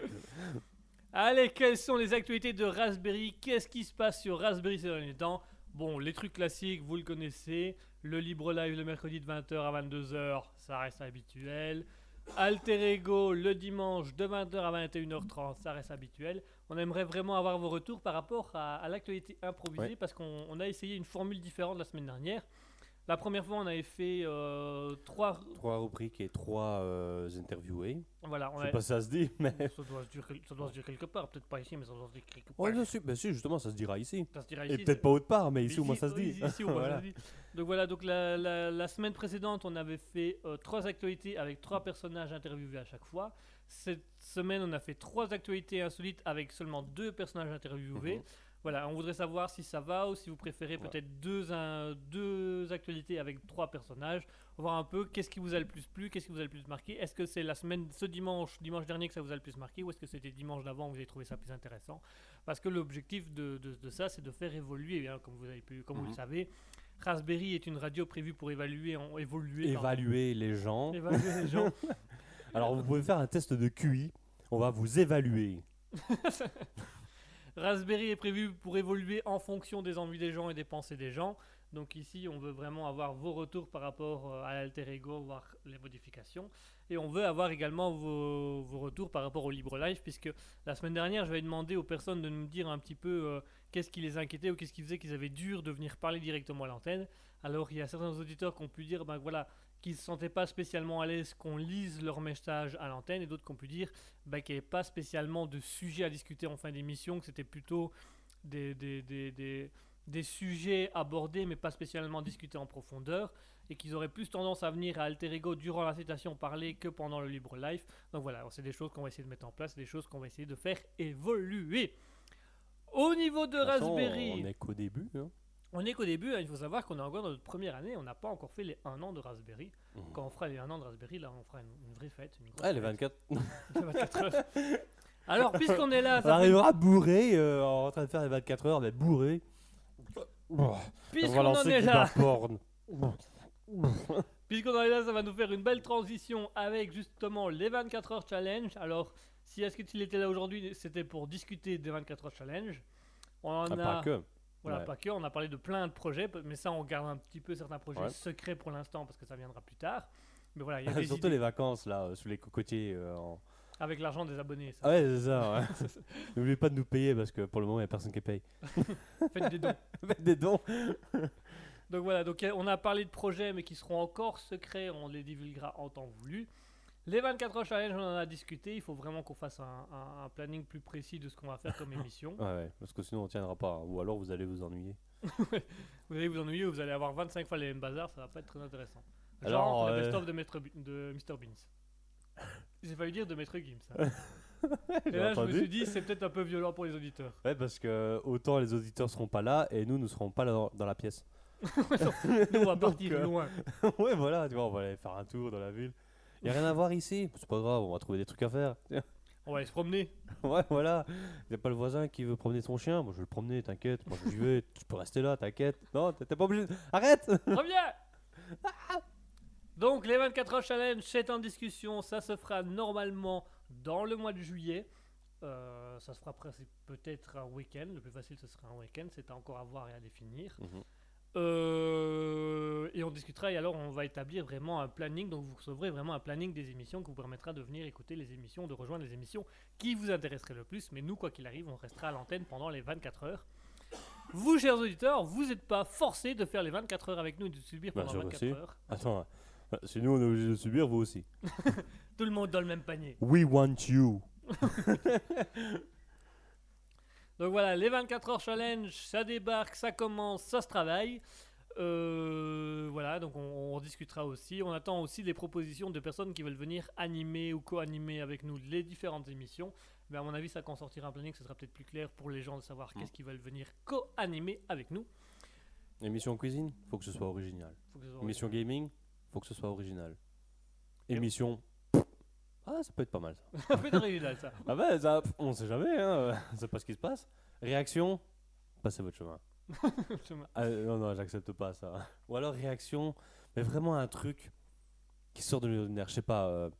Allez, quelles sont les actualités de Raspberry? Qu'est-ce qui se passe sur Raspberry ces derniers temps? Bon, les trucs classiques, vous le connaissez. Le Libre Live le mercredi de 20h à 22h, ça reste habituel. Alter Ego le dimanche de 20h à 21h30, ça reste habituel. On aimerait vraiment avoir vos retours par rapport à l'actualité improvisée parce qu'on a essayé une formule différente la semaine dernière. La première fois, on avait fait trois rubriques et trois interviewés. Voilà, je sais pas si ça se dit, mais... Ça doit se dire quelque part. Peut-être pas ici, mais ça doit se dire quelque part. Si, justement, ça se dira ici. Ça se dira ici. Et peut-être pas autre part, mais ici, au moins, ça se dit. Ici, au moins, voilà. Ça se dit. Donc voilà, donc la semaine précédente, on avait fait trois actualités avec trois personnages interviewés à chaque fois. Cette semaine, on a fait trois actualités insolites avec seulement deux personnages interviewés. Voilà, on voudrait savoir si ça va ou si vous préférez peut-être deux actualités avec trois personnages. On va voir un peu qu'est-ce qui vous a le plus plu, qu'est-ce qui vous a le plus marqué. Est-ce que c'est ce dimanche dernier que ça vous a le plus marqué ou est-ce que c'était dimanche d'avant que vous avez trouvé ça plus intéressant? Parce que l'objectif de ça, c'est de faire évoluer, hein, comme vous le savez. Raspberry est une radio prévue pour évaluer les gens. Alors vous pouvez faire un test de QI, on va vous évaluer. Raspberry est prévu pour évoluer en fonction des envies des gens et des pensées des gens. Donc ici, on veut vraiment avoir vos retours par rapport à l'alter ego, voir les modifications. Et on veut avoir également vos retours par rapport au Libre Live, puisque la semaine dernière, j'avais demandé aux personnes de nous dire un petit peu qu'est-ce qui les inquiétait ou qu'est-ce qui faisait qu'ils avaient dur de venir parler directement à l'antenne. Alors, il y a certains auditeurs qui ont pu dire ben, voilà, qu'ils ne se sentaient pas spécialement à l'aise qu'on lise leur message à l'antenne, et d'autres qui ont pu dire ben, qu'il n'y avait pas spécialement de sujet à discuter en fin d'émission, que c'était plutôt des sujets abordés mais pas spécialement discutés en profondeur, et qu'ils auraient plus tendance à venir à Alter Ego durant la citation parler que pendant le Libre Live. Donc voilà, c'est des choses qu'on va essayer de mettre en place, des choses qu'on va essayer de faire évoluer. Au niveau de Raspberry... on n'est qu'au début. Hein. On n'est qu'au début, hein, il faut savoir qu'on est encore dans notre première année, on n'a pas encore fait les 1 an de Raspberry. Mmh. Quand on fera les 1 an de Raspberry, là on fera une vraie fête. Une les 24 heures. Alors, puisqu'on est là... on arrivera bourré, en train de faire les 24 heures, mais bourré. Puisqu'on en est là, ça va nous faire une belle transition avec justement les 24 heures challenge. Alors, si Asketil était là aujourd'hui, c'était pour discuter des 24 heures challenge. On en a pas que. Voilà, ouais. Pas que. On a parlé de plein de projets, mais ça, on garde un petit peu certains projets secrets pour l'instant parce que ça viendra plus tard. Mais voilà, y a des surtout idées. Les vacances là, sous les cocotiers. Avec l'argent des abonnés. Ça. Ouais, c'est ça. Ouais. N'oubliez pas de nous payer parce que pour le moment, il n'y a personne qui paye. Faites des dons. Faites des dons. Donc voilà, donc, on a parlé de projets mais qui seront encore secrets. On les divulguera en temps voulu. Les 24 heures challenge, on en a discuté. Il faut vraiment qu'on fasse un planning plus précis de ce qu'on va faire comme émission. Ouais, parce que sinon, on ne tiendra pas. Ou alors, vous allez vous ennuyer. Vous allez vous ennuyer ou vous allez avoir 25 fois les mêmes bazars. Ça ne va pas être très intéressant. Genre alors, le best-of de Mr Bean. J'ai failli dire de Maître Gims. Et là, je me suis dit, c'est peut-être un peu violent pour les auditeurs. Ouais, parce que autant les auditeurs seront pas là et nous serons pas là dans la pièce. Nous, on va partir loin. Ouais, voilà, tu vois, on va aller faire un tour dans la ville. Y a rien à voir ici. C'est pas grave, on va trouver des trucs à faire. On va aller se promener. Ouais, voilà. Y a pas le voisin qui veut promener son chien. Moi, je vais le promener, t'inquiète. Moi, je vais. Tu peux rester là, t'inquiète. Non, t'es pas obligé. Arrête. Reviens. Donc, les 24 heures challenge, c'est en discussion. Ça se fera normalement dans le mois de juillet. Ça se fera peut-être un week-end. Le plus facile, ce sera un week-end. C'est encore à voir et à définir. Et on discutera. Et alors, on va établir vraiment un planning. Donc, vous recevrez vraiment un planning des émissions qui vous permettra de venir écouter les émissions, de rejoindre les émissions qui vous intéresseraient le plus. Mais nous, quoi qu'il arrive, on restera à l'antenne pendant les 24 heures. Vous, chers auditeurs, vous n'êtes pas forcés de faire les 24 heures avec nous et de subir pendant 24 heures. Attends, si nous on est obligé de subir, vous aussi. Tout le monde dans le même panier. We want you. Donc voilà, les 24 heures challenge, ça débarque, ça commence, ça se travaille. Voilà, donc on discutera aussi. On attend aussi les propositions de personnes qui veulent venir animer ou co-animer avec nous les différentes émissions. Mais à mon avis, ça quand on sortira un planning, ce sera peut-être plus clair pour les gens de savoir qu'est-ce qu'ils veulent venir co-animer avec nous. Émission cuisine, faut que ce soit original. Émission gaming, faut que ce soit original. Émission. Ah, ça peut être pas mal ça. Ça peut être original ça. Ah ben, ça, on sait jamais, hein. On sait pas ce qui se passe. Réaction, passez votre chemin. Non, j'accepte pas ça. Ou alors réaction, mais vraiment un truc qui sort de l'ordinaire. Je sais pas,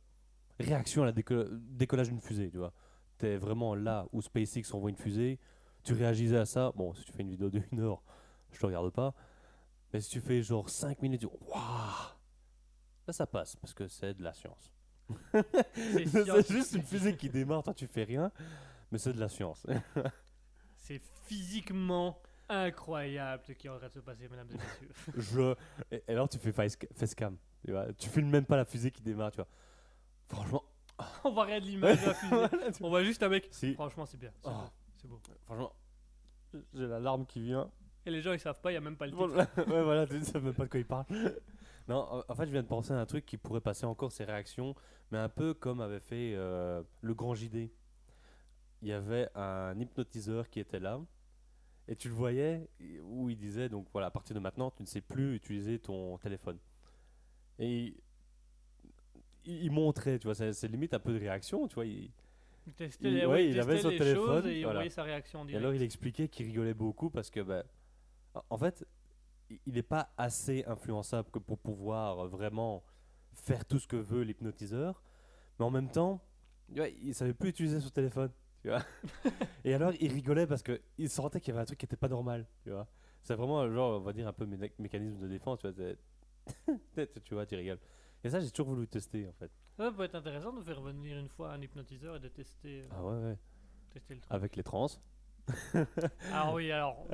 réaction à la décollage d'une fusée, tu vois. T'es vraiment là où SpaceX envoie une fusée, tu réagis à ça. Bon, si tu fais une vidéo de 1 heure, je te regarde pas. Mais si tu fais genre 5 minutes, waouh! Ça passe parce que c'est de la science. C'est juste une fusée qui démarre, toi tu fais rien, mais c'est de la science. C'est physiquement incroyable ce qui est en train de se passer, mesdames et messieurs. Et alors tu fais facecam, tu filmes même pas la fusée qui démarre, tu vois. Franchement, on voit rien de l'image de la fusée, voilà, on voit juste un mec. Si. Franchement, c'est bien, c'est beau. Franchement, j'ai la larme qui vient. Et les gens ils savent pas, il y a même pas le titre. Ouais, voilà, tu sais même pas de quoi ils parlent. Non, en fait, je viens de penser à un truc qui pourrait passer encore ces réactions, mais un peu comme avait fait le grand JD. Il y avait un hypnotiseur qui était là, et tu le voyais, où il disait, donc voilà, à partir de maintenant, tu ne sais plus utiliser ton téléphone. Et il montrait, tu vois, c'est limite un peu de réaction, tu vois. Il avait son téléphone, et il voyait sa réaction en direct. Et alors, il expliquait qu'il rigolait beaucoup parce que, bah, en fait... il n'est pas assez influençable que pour pouvoir vraiment faire tout ce que veut l'hypnotiseur. Mais en même temps, il ne savait plus utiliser son téléphone. Tu vois. Et alors, il rigolait parce qu'il sentait qu'il y avait un truc qui n'était pas normal. Tu vois. C'est vraiment, genre, on va dire un peu mécanisme de défense, tu vois. Tu vois, tu rigoles. Et ça, j'ai toujours voulu tester, en fait. Ça peut être intéressant de faire venir une fois un hypnotiseur et de tester. Ah ouais, ouais. Tester le truc. Avec les trans. Ah oui, alors,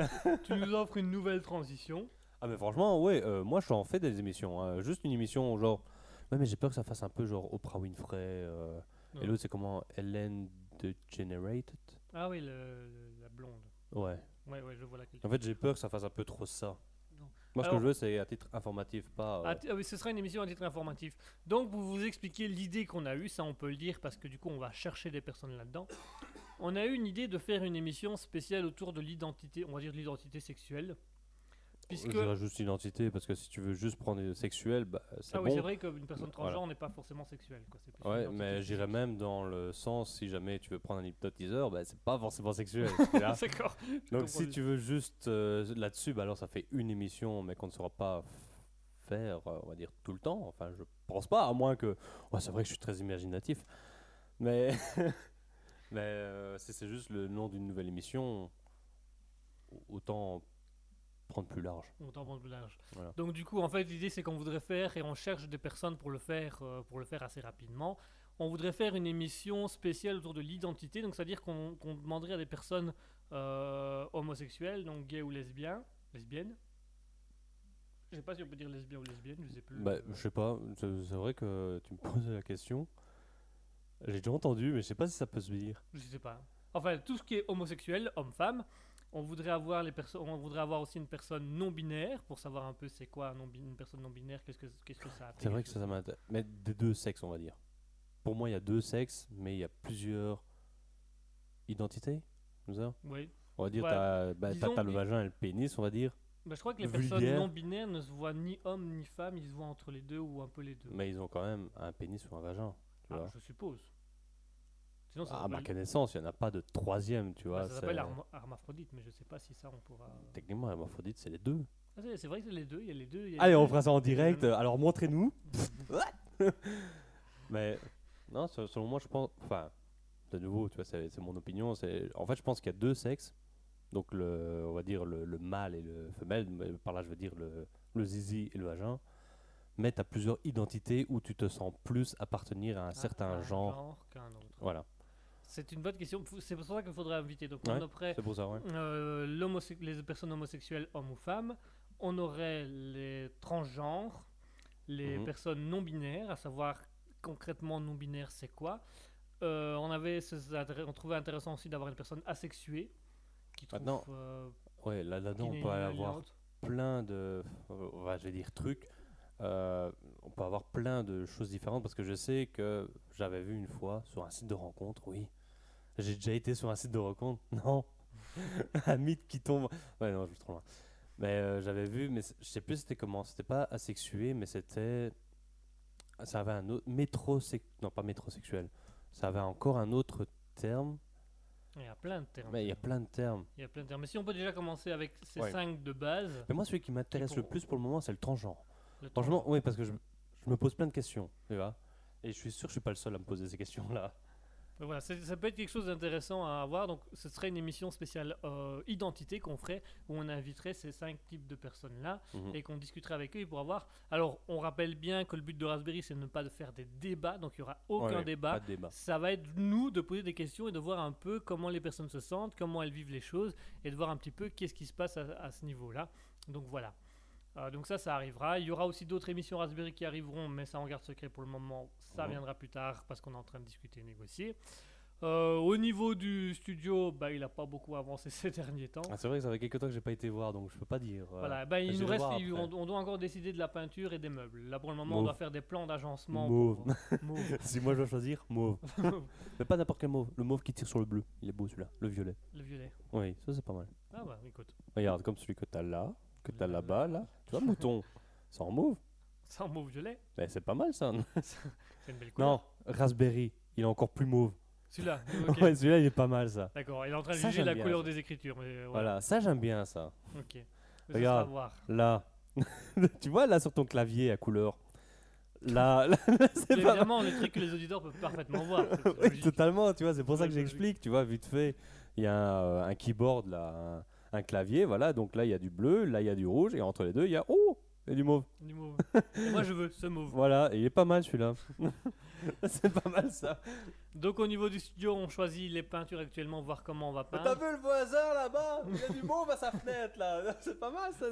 tu nous offres une nouvelle transition. Ah mais franchement, ouais, moi j'en fais des émissions. Hein. Juste une émission, genre. Ouais, mais j'ai peur que ça fasse un peu genre Oprah Winfrey. Ouais. Et l'autre, c'est comment Ellen DeGenerated. Ah oui, la blonde. Ouais. Ouais, ouais, je vois laquelle. En fait, j'ai peur que ça fasse un peu trop ça. Non. Moi, alors, ce que je veux, c'est à titre informatif, pas. Ah oui, ce sera une émission à titre informatif. Donc, pour vous expliquer l'idée qu'on a eue, ça on peut le dire parce que du coup, on va chercher des personnes là-dedans. On a eu une idée de faire une émission spéciale autour de l'identité, on va dire de l'identité sexuelle. Puisque... Je dirais juste identité, parce que si tu veux juste prendre sexuel, bah, c'est bon. Ah oui, c'est vrai qu'une personne transgenre n'est pas forcément sexuelle. Quoi. C'est plus ouais, mais j'irais même dans le sens, si jamais tu veux prendre un hypnotiseur, bah, c'est pas forcément sexuel. D'accord. Donc si tu veux juste là-dessus, bah, alors ça fait une émission, mais qu'on ne saura pas faire, on va dire, tout le temps. Enfin, je pense pas, à moins que... Ouais, c'est vrai que je suis très imaginatif. Mais, mais c'est juste le nom d'une nouvelle émission, autant... prendre plus large. On t'en prend plus large. Voilà. Donc du coup, en fait, l'idée c'est qu'on voudrait faire et on cherche des personnes pour le faire assez rapidement. On voudrait faire une émission spéciale autour de l'identité, donc c'est-à-dire qu'on demanderait à des personnes homosexuelles, donc gays ou lesbiennes. Je sais pas si on peut dire lesbien ou lesbienne, je sais plus. Bah, je sais pas. C'est vrai que tu me poses la question. J'ai déjà entendu, mais je sais pas si ça peut se dire. Je sais pas. Enfin, tout ce qui est homosexuel, homme-femme. On voudrait avoir aussi une personne non binaire pour savoir un peu c'est quoi une personne non binaire, qu'est-ce que ça. C'est vrai que ça m'intéresse. Mais des deux sexes, on va dire. Pour moi, il y a deux sexes, mais il y a plusieurs identités. Oui. On va dire t'as le vagin et le pénis, on va dire. Bah, je crois que les personnes non binaires ne se voient ni homme ni femme, ils se voient entre les deux ou un peu les deux. Mais ils ont quand même un pénis ou un vagin. Tu vois. Je suppose. Sinon, à ma connaissance, il n'y en a pas de troisième, tu vois. Ça s'appelle hermaphrodite, mais je ne sais pas si ça on pourra... Techniquement, hermaphrodite, c'est les deux. Ah, c'est vrai que c'est les deux, il y a les deux. Allez, on fera ça en direct, alors montrez-nous. Mais non, selon moi, je pense... Enfin, de nouveau, tu vois, c'est mon opinion. En fait, je pense qu'il y a deux sexes. Donc, on va dire le mâle et le femelle. Par là, je veux dire le zizi et le vagin. Mais tu as plusieurs identités où tu te sens plus appartenir à un certain genre qu'un autre. Voilà. C'est une bonne question, c'est pour ça qu'il faudrait inviter. Donc, on aurait les personnes homosexuelles, hommes ou femmes, on aurait les transgenres, les personnes non-binaires, à savoir concrètement non-binaire c'est quoi. On trouvait intéressant aussi d'avoir une personne asexuée. Qui trouve, ouais, là-dedans on peut avoir plein de trucs. On peut avoir plein de choses différentes parce que je sais que j'avais vu une fois sur un site de rencontre, j'ai déjà été sur un site de rencontre, un mythe qui tombe, je vais trop loin, mais j'avais vu, mais je sais plus c'était comment, c'était pas asexué, mais c'était, ça avait un autre, non pas métrosexuel, ça avait encore un autre terme. Il y a plein de termes. Il y a plein de termes, mais si on peut déjà commencer avec ces 5 de base. Mais moi celui qui m'intéresse le plus pour le moment c'est le transgenre. Franchement, oui, parce que je me pose plein de questions, tu vois. Et je suis sûr que je suis pas le seul à me poser ces questions-là. Voilà, ça peut être quelque chose d'intéressant à avoir. Donc, ce serait une émission spéciale identité qu'on ferait, où on inviterait ces 5 types de personnes-là et qu'on discuterait avec eux pour avoir... Alors, on rappelle bien que le but de Raspberry, c'est de ne pas de faire des débats. Donc, il n'y aura aucun débat. Ça va être nous de poser des questions et de voir un peu comment les personnes se sentent, comment elles vivent les choses et de voir un petit peu qu'est-ce qui se passe à ce niveau-là. Donc, voilà. Donc ça arrivera. Il y aura aussi d'autres émissions Raspberry qui arriveront, mais ça on garde secret pour le moment. Ça viendra plus tard parce qu'on est en train de discuter et négocier. Au niveau du studio, bah, il n'a pas beaucoup avancé ces derniers temps. Ah, c'est vrai que ça fait quelques temps que je n'ai pas été voir, donc je ne peux pas dire. Voilà, bah, il nous reste, on doit encore décider de la peinture et des meubles. Là pour le moment, on doit faire des plans d'agencement. Mauve. Mauve. Si moi je dois choisir, mauve. Mais pas n'importe quel mauve. Le mauve qui tire sur le bleu. Il est beau celui-là. Le violet. Le violet. Oui, ça c'est pas mal. Ah bah écoute. Regarde, comme celui que tu as là. Que t'as là-bas, là, tu vois, mouton, c'est en mauve. C'est en mauve violet. Mais c'est pas mal ça. C'est une belle couleur. Non, Raspberry, il est encore plus mauve. Celui-là. Okay. Ouais, celui-là, il est pas mal ça. D'accord, il est en train de juger la couleur des écritures. Mais voilà, ça j'aime bien ça. Ok. Mais regarde, là, tu vois là sur ton clavier à couleur. Là c'est évidemment le truc que les auditeurs peuvent parfaitement voir. Oui, totalement. Tu vois, c'est pour ça que j'explique. Tu vois, vite fait, il y a un keyboard là. un clavier, voilà, donc là il y a du bleu, là il y a du rouge, et entre les deux il y a et du mauve. Du mauve. Et moi je veux ce mauve. Voilà, et il est pas mal celui-là. C'est pas mal ça. Donc au niveau du studio, on choisit les peintures actuellement, voir comment on va peindre. T'as vu le voisin là-bas? Il y a du mauve à sa fenêtre là. C'est pas mal ça.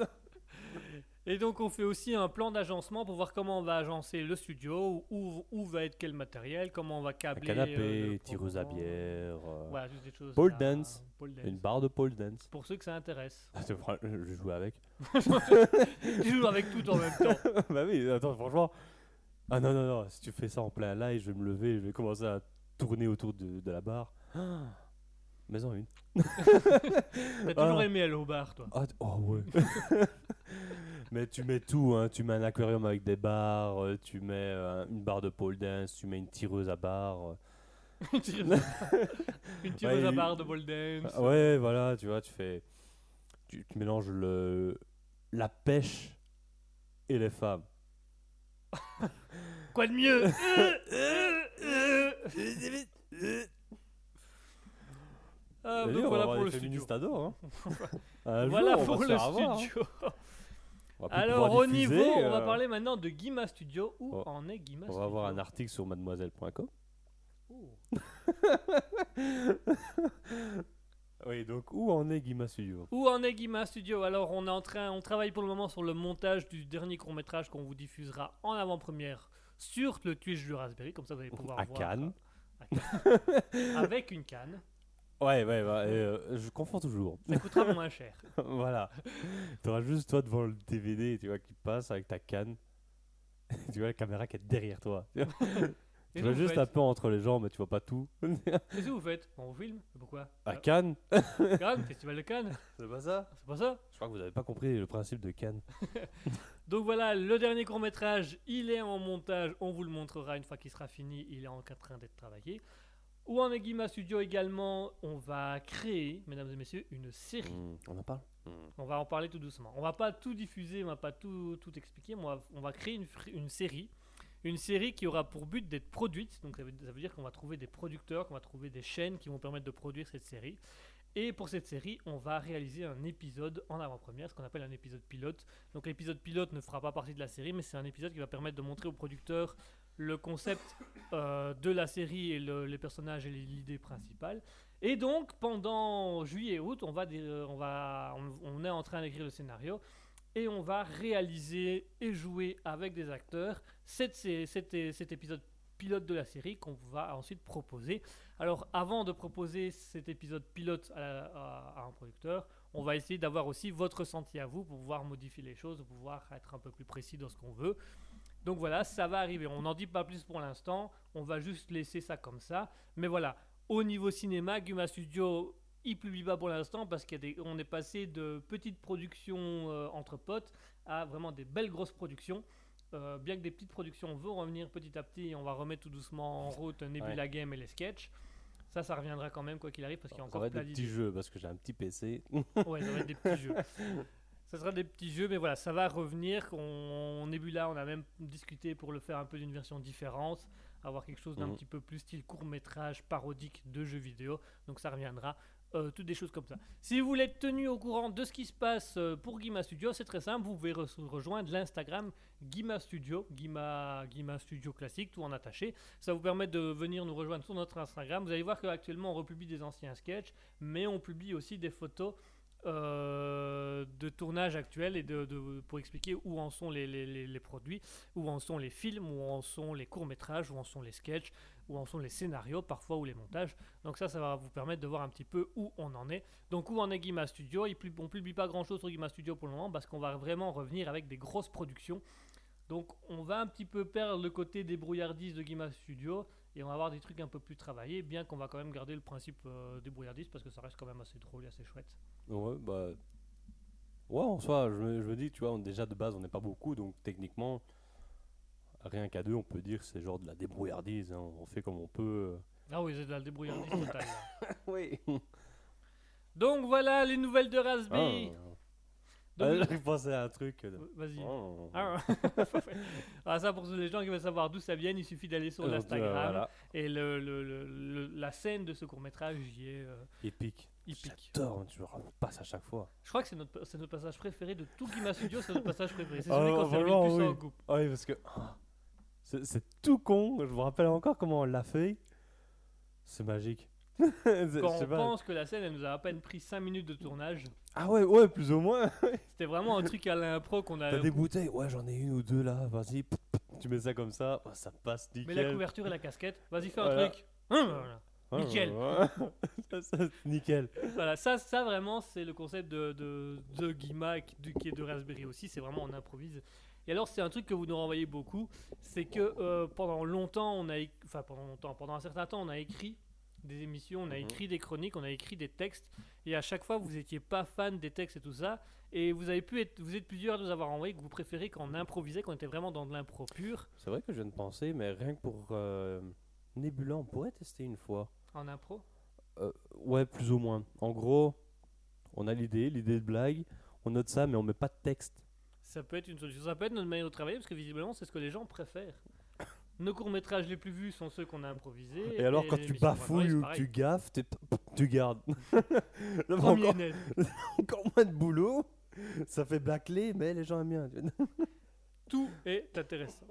Et donc on fait aussi un plan d'agencement pour voir comment on va agencer le studio, où va être quel matériel, comment on va câbler. Un canapé, tireuse à bière, voilà, juste des choses pole dance, une barre de pole dance. Pour ceux que ça intéresse. Je joue avec. Tu joues avec tout en même temps. Bah oui, attends, franchement. Ah non, non, non, si tu fais ça en plein live, je vais me lever, je vais commencer à tourner autour de la barre. Mais en une. T'as toujours aimé aller au bar, toi. Ah, oh ouais. Mais tu mets tout, hein. Tu mets un aquarium avec des barres, tu mets une barre de pole dance, tu mets une tireuse à barre. Une tireuse à barre de pole dance. Ouais, voilà, tu vois, tu fais... Tu mélanges la pêche et les femmes. Quoi de mieux? Donc voilà pour le studio. Hein. Voilà jour, pour le studio. Alors au niveau, on va parler maintenant de Guima Studio. Où en est Guima Studio? On va avoir un article sur mademoiselle.com. Oui, donc où en est Guima Studio? Où en est Guima Studio? Alors on travaille pour le moment sur le montage du dernier court-métrage qu'on vous diffusera en avant-première sur le Twitch du Raspberry. Comme ça vous allez pouvoir voir. À Cannes. Avec une canne. Ouais, ouais, bah, je confonds toujours. Ça coûtera moins cher. Voilà. T'auras juste toi devant le DVD, tu vois, qui passe avec ta canne. Tu vois la caméra qui est derrière toi. Tu vois juste un peu entre les jambes, mais tu vois pas tout. Qu'est-ce que vous faites? On filme? Pourquoi? À Cannes. Cannes, festival de Cannes. C'est pas ça? C'est pas ça? Je crois que vous avez pas compris le principe de Cannes. Donc voilà, le dernier court-métrage, il est en montage. On vous le montrera une fois qu'il sera fini. Il est en train d'être travaillé. Ou en Guima Studio également, on va créer, mesdames et messieurs, une série. On en parle. On va en parler tout doucement. On va pas tout diffuser, on va pas tout expliquer. Mais on va créer une série. Une série qui aura pour but d'être produite. Donc ça veut dire qu'on va trouver des producteurs, qu'on va trouver des chaînes qui vont permettre de produire cette série. Et pour cette série, on va réaliser un épisode en avant-première, ce qu'on appelle un épisode pilote. Donc l'épisode pilote ne fera pas partie de la série, mais c'est un épisode qui va permettre de montrer aux producteurs le concept de la série et les personnages et l'idée principale. Et donc pendant juillet et août, on est en train d'écrire le scénario et on va réaliser et jouer avec des acteurs cet épisode pilote de la série qu'on va ensuite proposer. Alors avant de proposer cet épisode pilote à un producteur, on va essayer d'avoir aussi votre ressenti à vous pour pouvoir modifier les choses, pour pouvoir être un peu plus précis dans ce qu'on veut. Donc voilà, ça va arriver. On n'en dit pas plus pour l'instant. On va juste laisser ça comme ça. Mais voilà, au niveau cinéma, Guima Studio, il publie pas pour l'instant parce qu'on est passé de petites productions entre potes à vraiment des belles grosses productions. Bien que des petites productions vont revenir petit à petit, on va remettre tout doucement en route Nebula Game et les sketchs. Ça reviendra quand même quoi qu'il arrive parce qu'il y a encore plein d'idées. Des petits jeux parce que j'ai un petit PC. Ouais, ça va être des petits jeux. Ça sera des petits jeux, mais voilà, ça va revenir. On Nebula, on a même discuté pour le faire un peu d'une version différente, avoir quelque chose d'un petit peu plus style court-métrage parodique de jeux vidéo. Donc ça reviendra, toutes des choses comme ça. Si vous voulez être tenu au courant de ce qui se passe pour Guima Studio, c'est très simple, vous pouvez rejoindre l'Instagram Guima Studio, Guima Studio classique, tout en attaché. Ça vous permet de venir nous rejoindre sur notre Instagram. Vous allez voir qu'actuellement on republie des anciens sketchs, mais on publie aussi des photos de tournage actuel et pour expliquer où en sont les produits, où en sont les films, où en sont les courts-métrages, où en sont les sketchs, où en sont les scénarios parfois, ou les montages. Donc ça va vous permettre de voir un petit peu où on en est. Donc où en est Guima Studio? On publie pas grand chose sur Guima Studio pour le moment parce qu'on va vraiment revenir avec des grosses productions. Donc on va un petit peu perdre le côté débrouillardiste de Guima Studio et on va avoir des trucs un peu plus travaillés, bien qu'on va quand même garder le principe débrouillardiste parce que ça reste quand même assez drôle et assez chouette. Ouais, bah... Ouais, en soi, je me dis, tu vois, déjà de base, on n'est pas beaucoup, donc techniquement, rien qu'à deux, on peut dire que c'est genre de la débrouillardise, hein, on fait comme on peut. Ah oui, c'est de la débrouillardise totale. Oui. Donc voilà, les nouvelles de Raspberry. Je pensais à un truc. Vas-y. Oh. Alors ça, pour les gens qui veulent savoir d'où ça vient, il suffit d'aller sur l'Instagram. Voilà. Et la scène de ce court-métrage y est... épique. J'adore, tu me repasses à chaque fois. Je crois que c'est notre passage préféré de tout Guima Studio, c'est notre passage préféré. C'est celui qu'on s'est le plus en coupe. Oui, parce que... c'est tout con, je me rappelle encore comment on l'a fait. C'est magique. Quand on pense que la scène, elle nous a à peine pris 5 minutes de tournage. Ah ouais, ouais, plus ou moins. C'était vraiment un truc à l'impro qu'on a... T'as des bouteilles? Ouais, j'en ai une ou deux là, vas-y. Tu mets ça comme ça, oh, ça passe nickel. Mais la couverture et la casquette, vas-y, fais un truc. Voilà. Nickel. Ça, nickel. Voilà, ça vraiment, c'est le concept de Guima, qui est de Raspberry aussi, c'est vraiment on improvise. Et alors, c'est un truc que vous nous renvoyez beaucoup, c'est que pendant un certain temps, on a écrit des émissions, on a écrit des chroniques, on a écrit des textes, et à chaque fois, vous n'étiez pas fan des textes et tout ça, et vous êtes plusieurs à nous avoir envoyé que vous préférez quand on improvisait, quand on était vraiment dans de l'impro pur. C'est vrai que je viens de penser, mais rien que pour Nébula, on pourrait tester une fois. En impro? Ouais, plus ou moins. En gros, on a l'idée de blague, on note ça, mais on met pas de texte. Ça peut être une solution, ça peut être notre manière de travailler, parce que visiblement, c'est ce que les gens préfèrent. Nos courts-métrages les plus vus sont ceux qu'on a improvisés. Et alors, quand tu bafouilles ou tu gaffes, tu gardes. Là, encore moins de boulot, ça fait bâcler, mais les gens aiment bien. Tout est intéressant.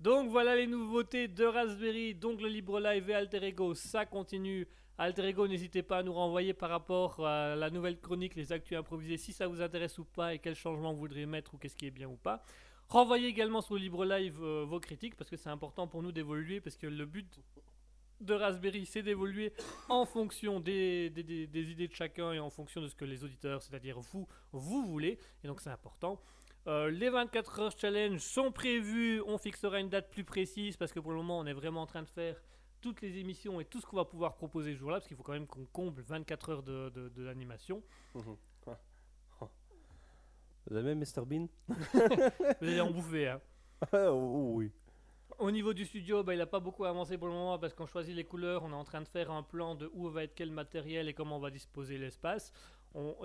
Donc voilà les nouveautés de Raspberry, donc le Libre Live et Alter Ego, ça continue. Alter Ego, n'hésitez pas à nous renvoyer par rapport à la nouvelle chronique, les actus improvisés, si ça vous intéresse ou pas, et quel changement vous voudriez mettre, ou qu'est-ce qui est bien ou pas. Renvoyez également sur le Libre Live vos critiques, parce que c'est important pour nous d'évoluer, parce que le but de Raspberry, c'est d'évoluer en fonction des idées de chacun, et en fonction de ce que les auditeurs, c'est-à-dire vous voulez, et donc c'est important. Les 24 heures challenge sont prévues, on fixera une date plus précise parce que pour le moment on est vraiment en train de faire toutes les émissions et tout ce qu'on va pouvoir proposer ce jour-là parce qu'il faut quand même qu'on comble 24 heures de l'animation. Vous avez même Mr Bean? Vous allez en bouffer, hein. Oui. Au niveau du studio, bah, il n'a pas beaucoup avancé pour le moment parce qu'on choisit les couleurs, on est en train de faire un plan de où va être quel matériel et comment on va disposer l'espace.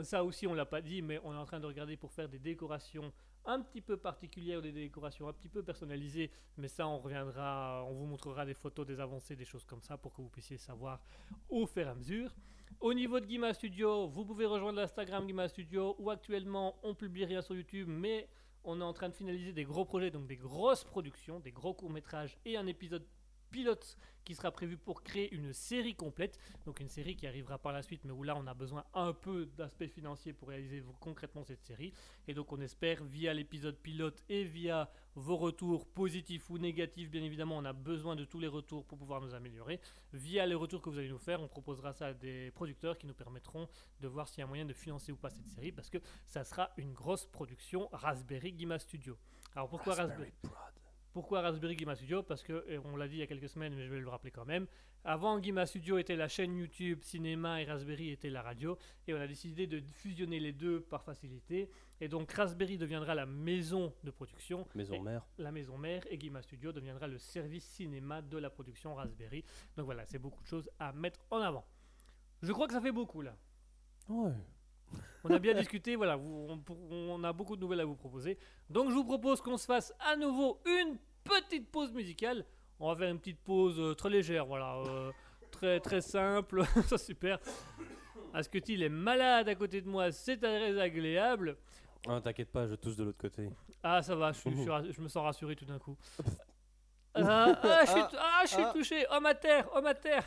Ça aussi, on ne l'a pas dit, mais on est en train de regarder pour faire des décorations un petit peu particulières, des décorations un petit peu personnalisées, mais ça, on reviendra, on vous montrera des photos, des avancées, des choses comme ça, pour que vous puissiez savoir au fur et à mesure. Au niveau de Guima Studio, vous pouvez rejoindre l'Instagram Guima Studio, où actuellement, on publie rien sur YouTube, mais on est en train de finaliser des gros projets, donc des grosses productions, des gros courts-métrages et un épisode pilote qui sera prévu pour créer une série complète, donc une série qui arrivera par la suite, mais où là on a besoin un peu d'aspect financier pour réaliser concrètement cette série, et donc on espère via l'épisode pilote et via vos retours positifs ou négatifs, bien évidemment on a besoin de tous les retours pour pouvoir nous améliorer, via les retours que vous allez nous faire, on proposera ça à des producteurs qui nous permettront de voir s'il y a moyen de financer ou pas cette série, parce que ça sera une grosse production Raspberry Guima Studio. Alors pourquoi Raspberry? Pourquoi Raspberry Guima Studio? Parce que, on l'a dit il y a quelques semaines, mais je vais le rappeler quand même, avant Guima Studio était la chaîne YouTube Cinéma et Raspberry était la radio, et on a décidé de fusionner les deux par facilité, et donc Raspberry deviendra la maison de production, la maison mère, et Guima Studio deviendra le service cinéma de la production Raspberry. Donc voilà, c'est beaucoup de choses à mettre en avant. Je crois que ça fait beaucoup là. Ouais. On a bien discuté, voilà, on a beaucoup de nouvelles à vous proposer. Donc je vous propose qu'on se fasse à nouveau une petite pause musicale. On va faire une petite pause très légère, voilà, très très simple, ça super. Asketil est malade à côté de moi, c'est très agréable. Ah, t'inquiète pas, je tousse de l'autre côté. Ah ça va, je me sens rassuré tout d'un coup. Je suis touché, homme à terre.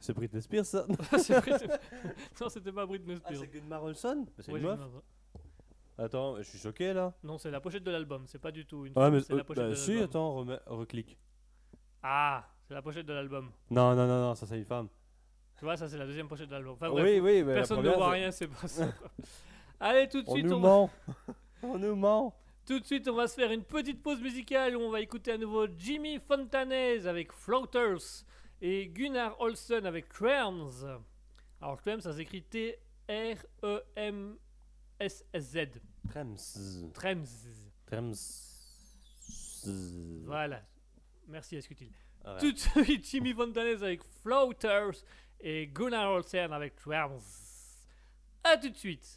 C'est Britney Spears ça? Non, c'était pas Britney Spears. Ah, c'est Gunnar Olsen? C'est une meuf. Attends, je suis choqué là. Non, c'est la pochette de l'album, c'est pas du tout une femme, c'est la pochette de l'album. Si, attends, reclique. Ah, c'est la pochette de l'album. Non, ça c'est une femme. Tu vois, ça c'est la deuxième pochette de l'album. Enfin, oui, mais personne ne voit rien, c'est pas ça. Allez, tout de suite, on nous ment. Tout de suite, on va se faire une petite pause musicale où on va écouter à nouveau Jimmy Fontanez avec Floaters et Gunnar Olsen avec Crems. Alors Crems, ça s'écrit T-R-E-M-S-S-Z. Crems. Voilà. Merci, Asketil. Ah ouais. Tout de suite, Jimmy Fontanez avec Floaters et Gunnar Olsen avec Crems. A tout de suite.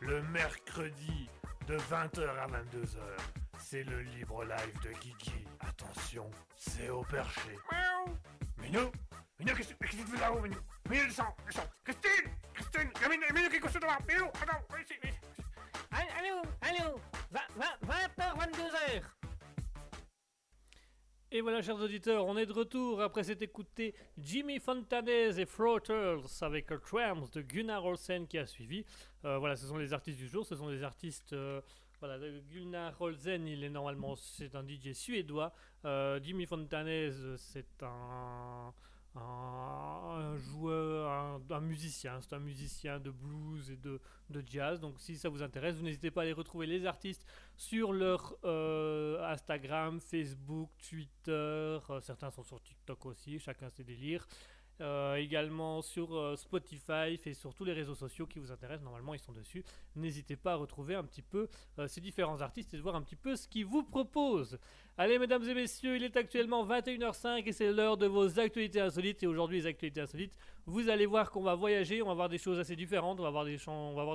le mercredi de 20h à 22h. C'est le libre live de Kiki. Attention, c'est au perché. Miaou. Minou, Minou, qu'est-ce que tu fais là-haut, Minou? Minou, le sang. Christine, il y a Minou qui est couché devant. Minou, attends, viens ici, viens ici. Allô, 20h, 22h. Et voilà, chers auditeurs, on est de retour après s'être écouté Jimmy Fontanez et Throttles avec Trams de Gunnar Olsen qui a suivi. Voilà, ce sont les artistes du jour, ce sont des artistes... Voilà, Gunnar Olsen, c'est un DJ suédois. Jimmy Fontanez, c'est un joueur, un musicien. C'est un musicien de blues et de jazz. Donc si ça vous intéresse, vous n'hésitez pas à aller retrouver les artistes sur leur Instagram, Facebook, Twitter. Certains sont sur TikTok aussi, chacun ses délires. Également sur Spotify et sur tous les réseaux sociaux qui vous intéressent, normalement ils sont dessus. N'hésitez pas à retrouver un petit peu ces différents artistes et de voir un petit peu ce qu'ils vous proposent. Allez mesdames et messieurs, il est actuellement 21h05 et c'est l'heure de vos actualités insolites. Et aujourd'hui les actualités insolites, vous allez voir qu'on va voyager, on va voir des choses assez différentes, on va voir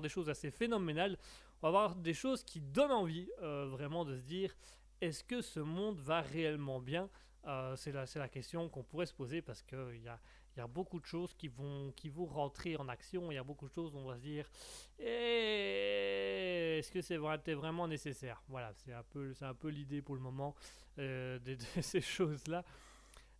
des choses assez phénoménales, on va voir des choses qui donnent envie vraiment de se dire est-ce que ce monde va réellement bien? C'est la question qu'on pourrait se poser parce qu'il y a beaucoup de choses qui vont rentrer en action. Il y a beaucoup de choses où on va se dire est-ce que c'est vraiment nécessaire? Voilà, c'est un peu l'idée pour le moment de ces choses-là.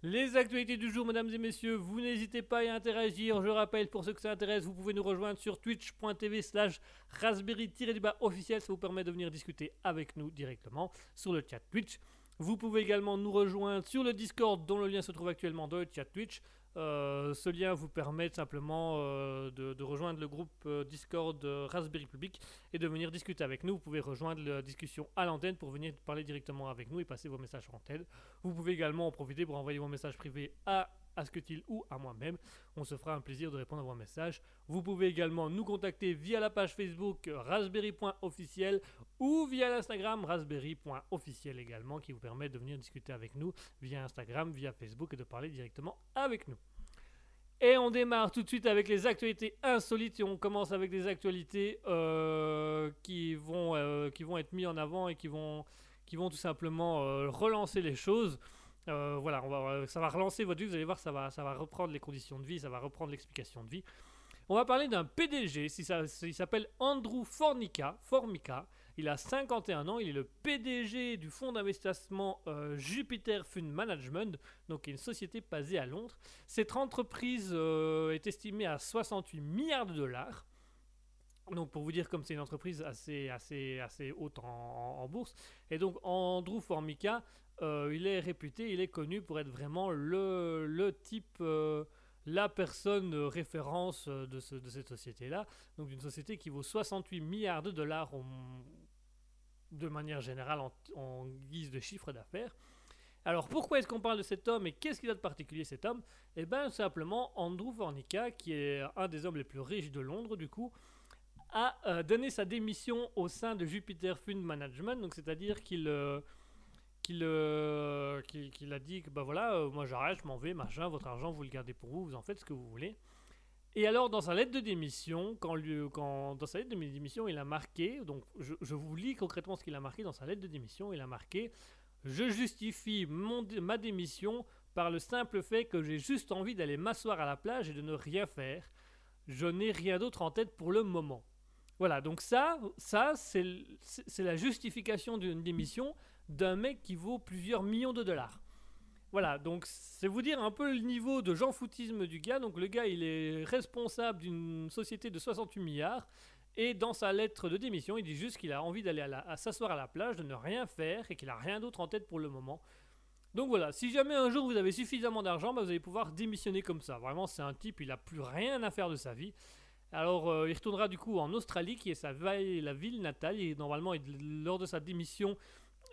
Les actualités du jour, mesdames et messieurs, vous n'hésitez pas à interagir. Je rappelle, pour ceux que ça intéresse, vous pouvez nous rejoindre sur twitch.tv/raspberry-officiel. Ça vous permet de venir discuter avec nous directement sur le chat Twitch. Vous pouvez également nous rejoindre sur le Discord dont le lien se trouve actuellement dans le chat Twitch. Ce lien vous permet simplement de rejoindre le groupe Discord Raspberry Public et de venir discuter avec nous. Vous pouvez rejoindre la discussion à l'antenne pour venir parler directement avec nous et passer vos messages en antenne. Vous pouvez également en profiter pour envoyer vos messages privés à Asketil ou à moi-même. On se fera un plaisir de répondre à vos messages. Vous pouvez également nous contacter via la page Facebook raspberry.officiel ou via l'Instagram raspberry.officiel également, qui vous permet de venir discuter avec nous via Instagram, via Facebook et de parler directement avec nous. Et on démarre tout de suite avec les actualités insolites et on commence avec des actualités qui vont être mises en avant et qui vont tout simplement relancer les choses. Voilà, ça va relancer votre vie, vous allez voir, ça va reprendre les conditions de vie, ça va reprendre l'explication de vie. On va parler d'un PDG, il s'appelle Andrew Formica, il a 51 ans, il est le PDG du fonds d'investissement Jupiter Fund Management, donc une société basée à Londres. Cette entreprise est estimée à 68 milliards de dollars. Donc pour vous dire comme c'est une entreprise assez haute en bourse. Et donc Andrew Formica, il est réputé, il est connu pour être vraiment le type, la personne référence de cette société-là. Donc d'une société qui vaut 68 milliards de dollars de manière générale en guise de chiffre d'affaires. Alors pourquoi est-ce qu'on parle de cet homme et qu'est-ce qu'il a de particulier cet homme? Eh bien simplement Andrew Formica, qui est un des hommes les plus riches de Londres du coup, a donné sa démission au sein de Jupiter Fund Management, donc c'est-à-dire qu'il a dit que bah voilà, moi j'arrête, je m'en vais, machin, votre argent vous le gardez pour vous, vous en faites ce que vous voulez. Et alors dans sa lettre de démission, dans sa lettre de démission il a marqué, donc je vous lis concrètement ce qu'il a marqué dans sa lettre de démission, il a marqué « Je justifie ma démission par le simple fait que j'ai juste envie d'aller m'asseoir à la plage et de ne rien faire. Je n'ai rien d'autre en tête pour le moment. » Voilà, donc ça c'est la justification d'une démission d'un mec qui vaut plusieurs millions de dollars. Voilà, donc c'est vous dire un peu le niveau de jean-foutisme du gars. Donc le gars, il est responsable d'une société de 68 milliards et dans sa lettre de démission, il dit juste qu'il a envie d'aller à s'asseoir à la plage, de ne rien faire et qu'il n'a rien d'autre en tête pour le moment. Donc voilà, si jamais un jour vous avez suffisamment d'argent, bah vous allez pouvoir démissionner comme ça. Vraiment, c'est un type, il n'a plus rien à faire de sa vie. Alors, il retournera du coup en Australie, qui est la ville natale. Et normalement, lors de sa démission,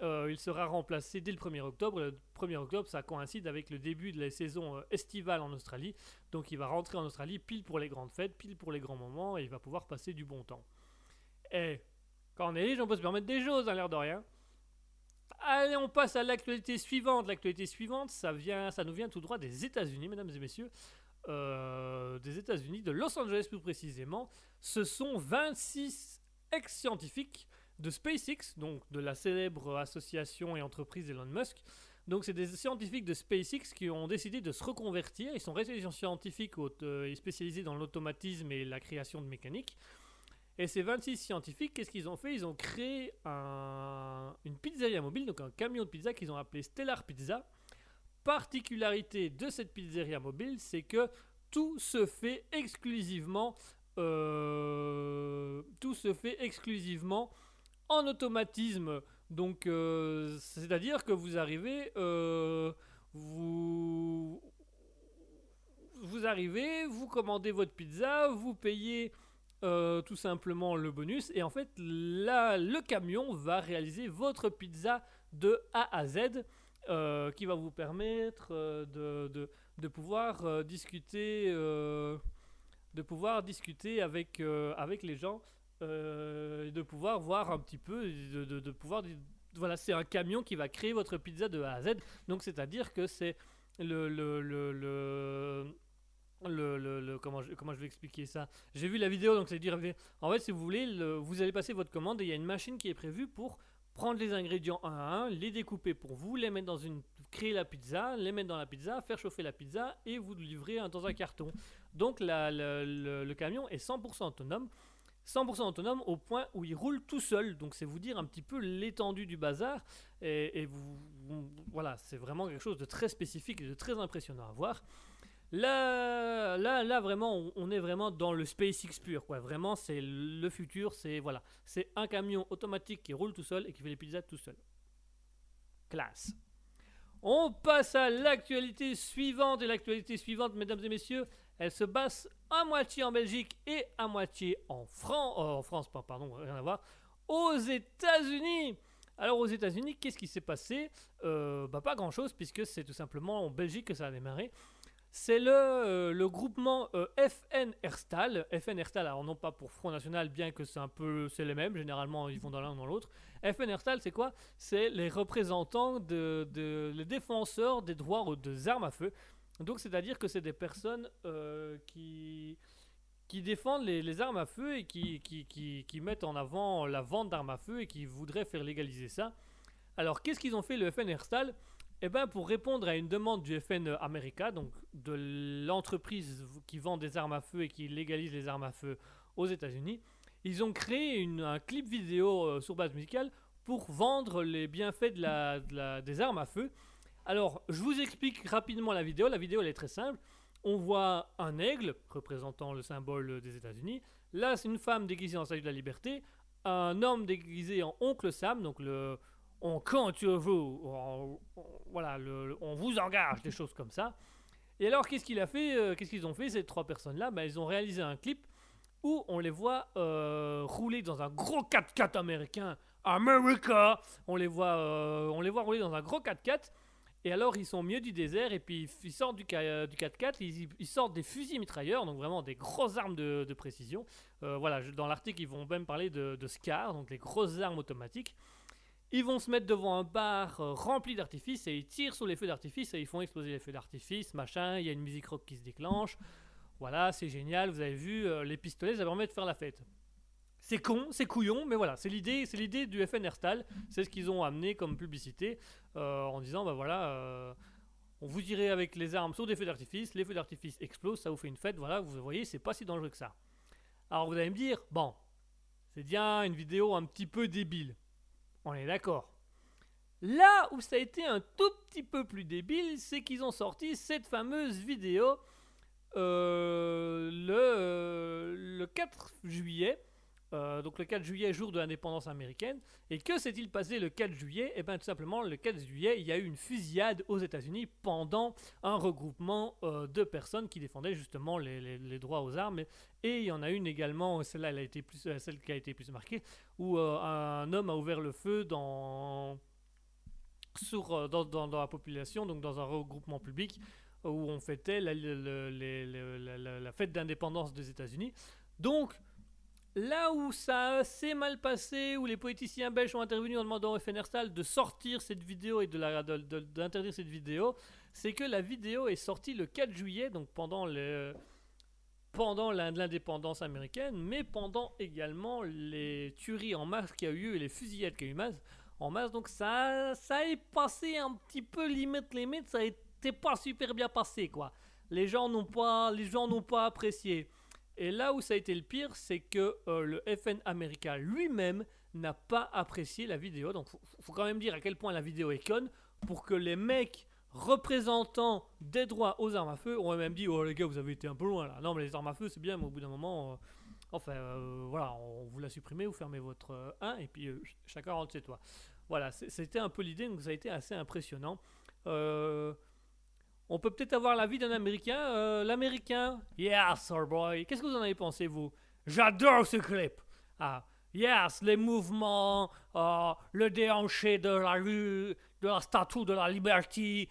il sera remplacé dès le 1er octobre. Le 1er octobre, ça coïncide avec le début de la saison estivale en Australie. Donc, il va rentrer en Australie pile pour les grandes fêtes, pile pour les grands moments, et il va pouvoir passer du bon temps. Et quand on est riche, on peut se permettre des choses, hein, l'air de rien. Allez, on passe à l'actualité suivante. L'actualité suivante, ça nous vient tout droit des États-Unis, mesdames et messieurs. Des États-Unis, de Los Angeles plus précisément. Ce sont 26 ex-scientifiques de SpaceX, donc de la célèbre association et entreprise d'Elon Musk. Donc c'est des scientifiques de SpaceX qui ont décidé de se reconvertir. Ils sont restés scientifiques et spécialisés dans l'automatisme et la création de mécanique. Et ces 26 scientifiques, qu'est-ce qu'ils ont fait? Ils ont créé une pizzeria mobile, donc un camion de pizza qu'ils ont appelé Stellar Pizza. Particularité de cette pizzeria mobile, c'est que tout se fait exclusivement en automatisme. Donc, c'est-à-dire que vous arrivez, vous commandez votre pizza, vous payez tout simplement le bonus, et en fait, là, le camion va réaliser votre pizza de A à Z, qui va vous permettre de pouvoir discuter avec les gens, de pouvoir voir un petit peu, voilà, c'est un camion qui va créer votre pizza de A à Z. Donc c'est-à-dire que c'est comment je vais expliquer ça? J'ai vu la vidéo, donc c'est-à-dire, en fait, si vous voulez, vous allez passer votre commande et il y a une machine qui est prévue pour prendre les ingrédients un à un, les découper pour vous, les mettre dans créer la pizza, les mettre dans la pizza, faire chauffer la pizza et vous livrer dans un carton. Donc le camion est 100% autonome. 100% autonome au point où il roule tout seul. Donc c'est vous dire un petit peu l'étendue du bazar. Et voilà, c'est vraiment quelque chose de très spécifique et de très impressionnant à voir. Là vraiment, on est vraiment dans le SpaceX pur, quoi. Vraiment, c'est le futur. C'est voilà, c'est un camion automatique qui roule tout seul et qui fait les pizzas tout seul. Classe. On passe à l'actualité suivante. Et l'actualité suivante, mesdames et messieurs, elle se base à moitié en Belgique et à moitié en France, pardon, rien à voir, aux États-Unis. Alors aux États-Unis, qu'est-ce qui s'est passé? Pas grand-chose, puisque c'est tout simplement en Belgique que ça a démarré. C'est le groupement FN Herstal. FN Herstal, alors non pas pour Front National, bien que c'est les mêmes, généralement ils vont dans l'un ou dans l'autre. FN Herstal, c'est quoi? C'est les représentants, les défenseurs des droits aux armes à feu. Donc c'est-à-dire que c'est des personnes qui défendent les armes à feu et qui mettent en avant la vente d'armes à feu et qui voudraient faire légaliser ça. Alors qu'est-ce qu'ils ont fait, le FN Herstal? Eh bien, pour répondre à une demande du FN America, donc de l'entreprise qui vend des armes à feu et qui légalise les armes à feu aux États-Unis, ils ont créé un clip vidéo sur base musicale pour vendre les bienfaits des armes à feu. Alors, je vous explique rapidement la vidéo. La vidéo, elle est très simple. On voit un aigle représentant le symbole des États-Unis. Là, c'est une femme déguisée en Statue de la Liberté, un homme déguisé en Oncle Sam, donc le on compte sur vous, voilà, on vous engage, des choses comme ça. Et alors, qu'est-ce qu'ils ont fait, ces trois personnes-là? Ils ont réalisé un clip où on les voit rouler dans un gros 4x4 américain, America. On les voit rouler dans un gros 4x4. Et alors, ils sont au milieu du désert et puis ils sortent du 4x4, ils sortent des fusils mitrailleurs, donc vraiment des grosses armes de précision. Voilà, dans l'article, ils vont même parler de SCAR, donc les grosses armes automatiques. Ils vont se mettre devant un bar rempli d'artifices et ils tirent sur les feux d'artifice et ils font exploser les feux d'artifice, machin, il y a une musique rock qui se déclenche. Voilà, c'est génial, vous avez vu, les pistolets, ça permet de faire la fête. C'est con, c'est couillon, mais voilà, c'est l'idée du FN Herstal, c'est ce qu'ils ont amené comme publicité en disant, on vous tirait avec les armes sur des feux d'artifice, les feux d'artifice explosent, ça vous fait une fête, voilà, vous voyez, c'est pas si dangereux que ça. Alors vous allez me dire, bon, c'est bien une vidéo un petit peu débile. On est d'accord. Là où ça a été un tout petit peu plus débile, c'est qu'ils ont sorti cette fameuse vidéo le 4 juillet. Donc le 4 juillet, jour de l'indépendance américaine. Et que s'est-il passé le 4 juillet? Eh bien tout simplement, le 4 juillet, il y a eu une fusillade aux États-Unis pendant un regroupement de personnes qui défendaient justement les droits aux armes. Et il y en a une également, celle qui a été plus marquée, où un homme a ouvert le feu dans la population, donc dans un regroupement public où on fêtait la fête d'indépendance des États-Unis. Donc là où ça s'est mal passé, où les politiciens belges ont intervenu en demandant au FN Herstal de sortir cette vidéo et d'interdire cette vidéo, c'est que la vidéo est sortie le 4 juillet, donc pendant pendant l'indépendance américaine, mais pendant également les tueries en masse qu'il y a eu lieu et les fusillades qu'il y a eu en masse. Donc ça est passé un petit peu limite, ça n'était pas super bien passé, quoi. Les gens n'ont pas apprécié. Et là où ça a été le pire, c'est que le FN américain lui-même n'a pas apprécié la vidéo. Donc faut quand même dire à quel point la vidéo est conne pour que les mecs représentant des droits aux armes à feu, on a même dit, oh les gars, vous avez été un peu loin là. Non, mais les armes à feu, c'est bien, mais au bout d'un moment, voilà, on vous la supprimez, vous fermez votre 1 et puis chacun rentre chez toi. Voilà, c'était un peu l'idée, donc ça a été assez impressionnant. On peut peut-être avoir l'avis d'un Américain. L'Américain, yes, our boy. Qu'est-ce que vous en avez pensé, vous? J'adore ce clip. Ah, yes, les mouvements, le déhanché de la rue, de la statue de la liberté,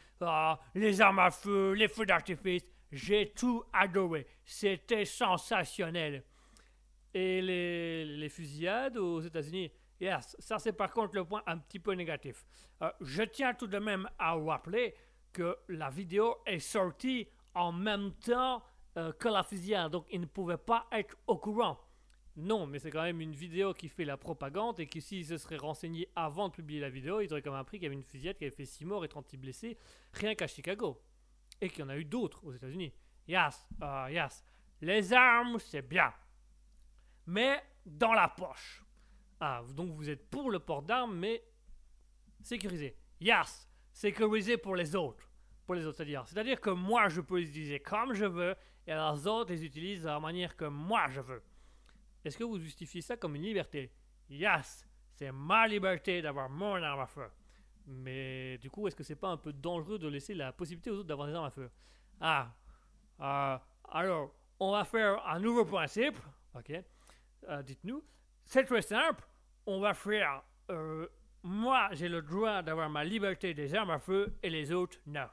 les armes à feu, les feux d'artifice, j'ai tout adoré, c'était sensationnel. Et les fusillades aux États-Unis, yes, ça c'est par contre le point un petit peu négatif. Je tiens tout de même à vous rappeler que la vidéo est sortie en même temps que la fusillade, donc ils ne pouvaient pas être au courant. Non, mais c'est quand même une vidéo qui fait la propagande et que s'ils se seraient renseignés avant de publier la vidéo, ils auraient quand même appris qu'il y avait une fusillade qui avait fait 6 morts et 30 blessés, rien qu'à Chicago. Et qu'il y en a eu d'autres aux États-Unis. Yes, yes. Les armes, c'est bien. Mais dans la poche. Ah, donc vous êtes pour le port d'armes, mais sécurisé. Yes, sécurisé pour les autres. Pour les autres, c'est-à-dire que moi, je peux les utiliser comme je veux et les autres, ils utilisent de la manière que moi, je veux. Est-ce que vous justifiez ça comme une liberté? Yes, c'est ma liberté d'avoir mon arme à feu. Mais du coup, est-ce que c'est pas un peu dangereux de laisser la possibilité aux autres d'avoir des armes à feu? Ah, alors, on va faire un nouveau principe. Ok, dites-nous. C'est très simple. On va faire, moi, j'ai le droit d'avoir ma liberté des armes à feu et les autres, non.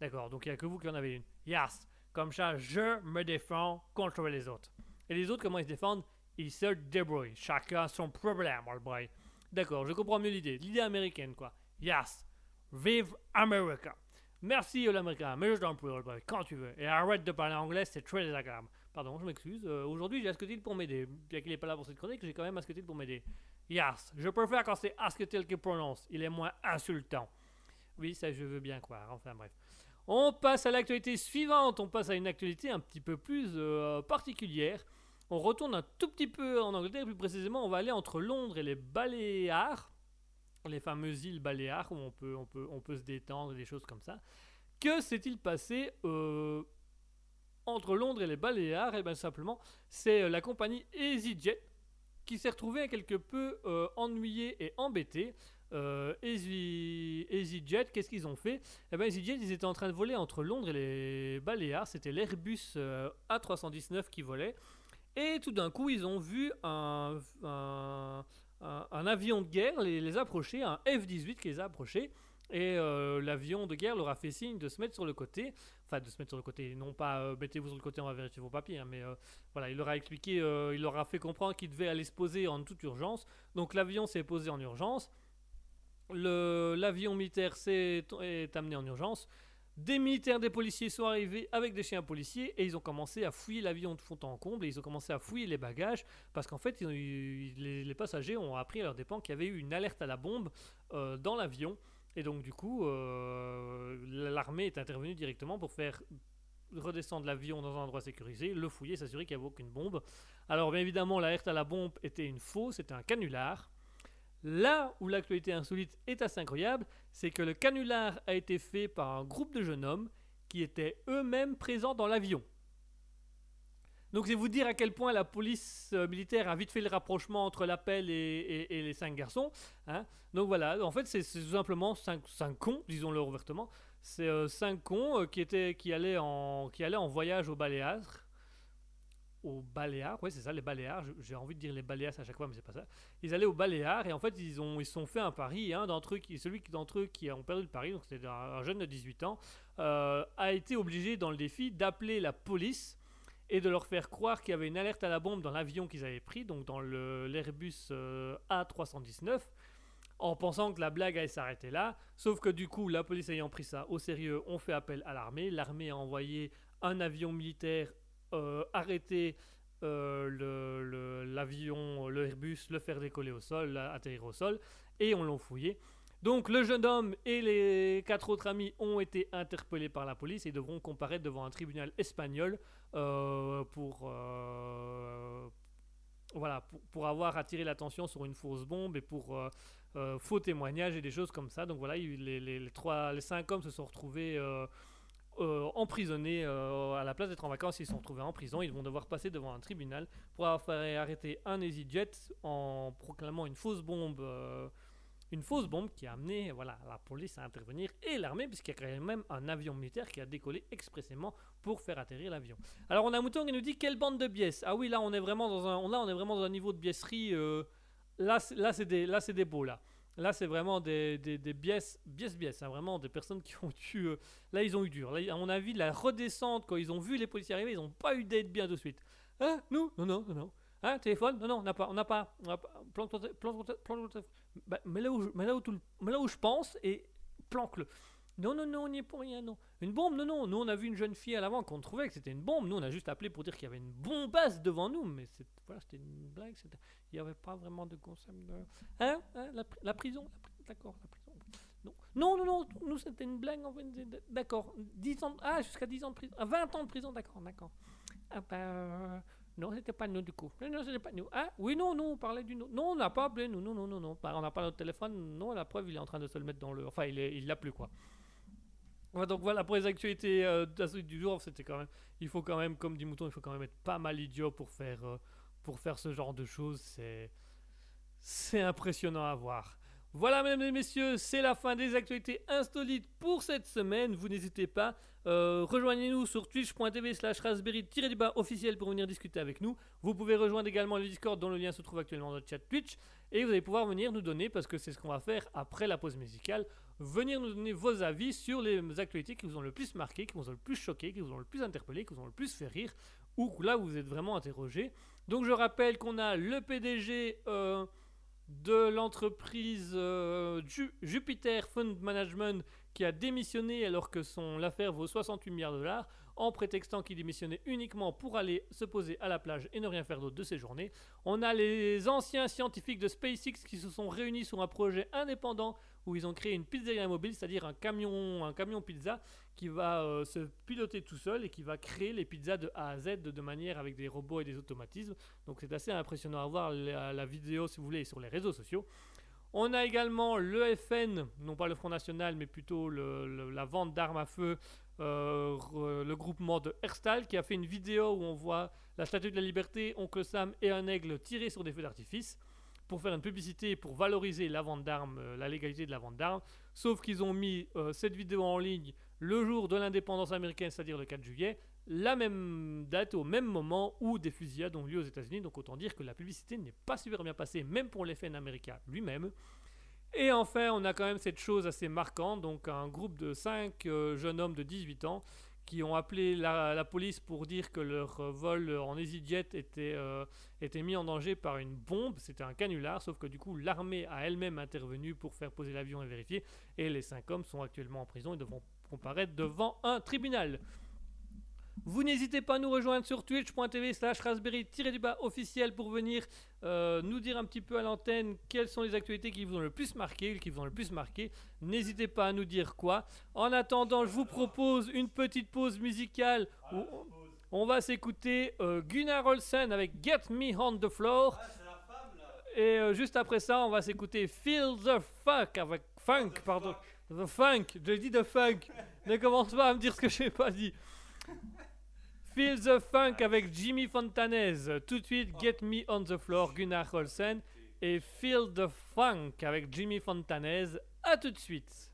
D'accord, donc il n'y a que vous qui en avez une. Yes, comme ça, je me défends contre les autres. Et les autres, comment ils se défendent? Ils se débrouillent. Chacun son problème, albright. D'accord, je comprends mieux l'idée. L'idée américaine, quoi. Yes. Vive America. Merci, l'américain. Mais je t'en prie, albright, quand tu veux. Et arrête de parler anglais, c'est très désagréable. Pardon, je m'excuse. Aujourd'hui, j'ai Asketil pour m'aider. Bien qu'il n'est pas là pour cette chronique, j'ai quand même Asketil pour m'aider. Yes. Je préfère quand c'est Asketil qui prononce. Il est moins insultant. Oui, ça, je veux bien croire. Enfin, bref. On passe à l'actualité suivante. On passe à une actualité un petit peu plus particulière. On retourne un tout petit peu en Angleterre, plus précisément, on va aller entre Londres et les Baléares, les fameuses îles Baléares où on peut se détendre et des choses comme ça. Que s'est-il passé entre Londres et les Baléares? Et bien simplement, c'est la compagnie EasyJet qui s'est retrouvée quelque peu ennuyée et embêtée. EasyJet, qu'est-ce qu'ils ont fait? Eh bien, EasyJet, ils étaient en train de voler entre Londres et les Baléares. C'était l'Airbus A319 qui volait. Et tout d'un coup, ils ont vu un avion de guerre les approcher, un F-18 qui les a approchés. Et l'avion de guerre leur a fait signe de se mettre sur le côté. Enfin, de se mettre sur le côté, non pas mettez-vous sur le côté, on va vérifier vos papiers. Hein, mais voilà, il leur a expliqué, il leur a fait comprendre qu'ils devaient aller se poser en toute urgence. Donc l'avion s'est posé en urgence. L'avion militaire est amené en urgence. Des militaires, des policiers sont arrivés avec des chiens policiers et ils ont commencé à fouiller l'avion de fond en comble et ils ont commencé à fouiller les bagages parce qu'en fait les passagers ont appris à leur dépens qu'il y avait eu une alerte à la bombe dans l'avion et donc du coup l'armée est intervenue directement pour faire redescendre l'avion dans un endroit sécurisé, le fouiller, s'assurer qu'il n'y avait aucune bombe. Alors bien évidemment l'alerte à la bombe était une fausse, c'était un canular. Là où l'actualité insolite est assez incroyable, c'est que le canular a été fait par un groupe de jeunes hommes qui étaient eux-mêmes présents dans l'avion. Donc c'est vous dire à quel point la police militaire a vite fait le rapprochement entre l'appel et les 5 garçons. Hein. Donc voilà, en fait c'est tout simplement 5 cons, disons-le ouvertement. C'est 5 cons qui allaient en voyage aux Baléares. Aux Baléares, oui c'est ça, les Baléares, j'ai envie de dire les Baléas à chaque fois mais c'est pas ça. Ils allaient aux Baléares et en fait ils sont fait un pari, hein, celui d'entre eux qui ont perdu le pari, donc c'était un jeune de 18 ans, a été obligé dans le défi d'appeler la police et de leur faire croire qu'il y avait une alerte à la bombe dans l'avion qu'ils avaient pris, donc dans l'Airbus A319, en pensant que la blague allait s'arrêter là, sauf que du coup la police ayant pris ça au sérieux, on fait appel à l'armée a envoyé un avion militaire arrêter l'avion, le Airbus, le faire décoller au sol, atterrir au sol, et on l'a fouillé. Donc le jeune homme et les 4 autres amis ont été interpellés par la police et devront comparaître devant un tribunal espagnol pour avoir attiré l'attention sur une fausse bombe et pour faux témoignages et des choses comme ça. Donc voilà, les 5 hommes se sont retrouvés emprisonnés. À la place d'être en vacances, ils se sont retrouvés en prison. Ils vont devoir passer devant un tribunal pour avoir fait arrêter un EasyJet en proclamant une fausse bombe. Une fausse bombe qui a amené la police à intervenir et l'armée, puisqu'il y a quand même un avion militaire qui a décollé expressément pour faire atterrir l'avion. Alors on a Mouton qui nous dit quelle bande de biais. Ah oui, là on est vraiment dans un, niveau de biaiserie. Là c'est des beaux là. Là c'est vraiment des biais, hein, vraiment des personnes qui ont eu... là ils ont eu dur. Là, à mon avis, la redescente, quand ils ont vu les policiers arriver, ils n'ont pas eu d'aide bien de suite. Hein? Nous? Non. Hein, téléphone? Non, on n'a pas. Planque-toi. Bah, mets-le où je pense et planque-le. Non, on n'y est pour rien, non. Une bombe? Non. Nous, on a vu une jeune fille à l'avant qu'on trouvait que c'était une bombe. Nous, on a juste appelé pour dire qu'il y avait une bombasse devant nous. Mais c'était une blague. Il n'y avait pas vraiment de concept de... Hein, la prison? D'accord, la prison. Non. Nous, c'était une blague. En fait. D'accord. 10 ans... Ah, jusqu'à 10 ans de prison. Ah, 20 ans de prison, d'accord. Ah, bah... Non, c'était pas nous du coup. Non, c'était pas nous. Ah, oui, non, on parlait du non. Non, on n'a pas appelé nous. Non. On n'a pas notre téléphone. Non, la preuve, il est en train de se le mettre dans le... Enfin, il l'a plus, quoi. Donc voilà, pour les actualités de la suite du jour, c'était quand même... Il faut quand même, comme dit Mouton, il faut quand même être pas mal idiot pour faire ce genre de choses. C'est impressionnant à voir. Voilà, mesdames et messieurs, c'est la fin des actualités insolites pour cette semaine. Vous n'hésitez pas, rejoignez-nous sur twitch.tv/raspberry-officiel pour venir discuter avec nous. Vous pouvez rejoindre également le Discord dont le lien se trouve actuellement dans le chat Twitch. Et vous allez pouvoir venir nous donner, parce que c'est ce qu'on va faire après la pause musicale, venir nous donner vos avis sur les actualités qui vous ont le plus marqué, qui vous ont le plus choqué, qui vous ont le plus interpellé, qui vous ont le plus fait rire, ou là vous êtes vraiment interrogé. Donc je rappelle qu'on a le PDG... de l'entreprise Jupiter Fund Management qui a démissionné alors que son affaire vaut 68 milliards $, en prétextant qu'il démissionnait uniquement pour aller se poser à la plage et ne rien faire d'autre de ses journées. On a les anciens scientifiques de SpaceX qui se sont réunis sur un projet indépendant où ils ont créé une pizzeria mobile, c'est-à-dire un camion pizza qui va se piloter tout seul et qui va créer les pizzas de A à Z de manière avec des robots et des automatismes. Donc c'est assez impressionnant à voir la vidéo, si vous voulez, sur les réseaux sociaux. On a également le FN, non pas le Front National, mais plutôt la vente d'armes à feu, le groupement de Herstal, qui a fait une vidéo où on voit la statue de la liberté, Oncle Sam et un aigle tirer sur des feux d'artifice pour faire une publicité pour valoriser la vente d'armes, la légalité de la vente d'armes. Sauf qu'ils ont mis cette vidéo en ligne le jour de l'indépendance américaine, c'est-à-dire le 4 juillet, la même date, au même moment où des fusillades ont lieu aux États-Unis. Donc autant dire que la publicité n'est pas super bien passée, même pour l'FN américain lui-même. Et enfin, on a quand même cette chose assez marquante, donc un groupe de 5 jeunes hommes de 18 ans qui ont appelé la police pour dire que leur vol en EasyJet était mis en danger par une bombe. C'était un canular, sauf que du coup, l'armée a elle-même intervenu pour faire poser l'avion et vérifier. Et les 5 hommes sont actuellement en prison et devront comparaître devant un tribunal. Vous n'hésitez pas à nous rejoindre sur twitch.tv/raspberry-officiel pour venir nous dire un petit peu à l'antenne quelles sont les actualités qui vous ont le plus marqué, N'hésitez pas à nous dire quoi. En attendant, je vous propose une petite pause musicale où on va s'écouter Gunnar Olsen avec Get Me on the Floor. Et juste après ça, on va s'écouter Feel the Fuck avec Funk, pardon. The Funk, j'ai dit The Funk. Ne commence pas à me dire ce que je n'ai pas dit. Feel the Funk avec Jimmy Fontanez. Tout de suite, Get Me on the Floor, Gunnar Olsen. Et Feel the Funk avec Jimmy Fontanez. A tout de suite.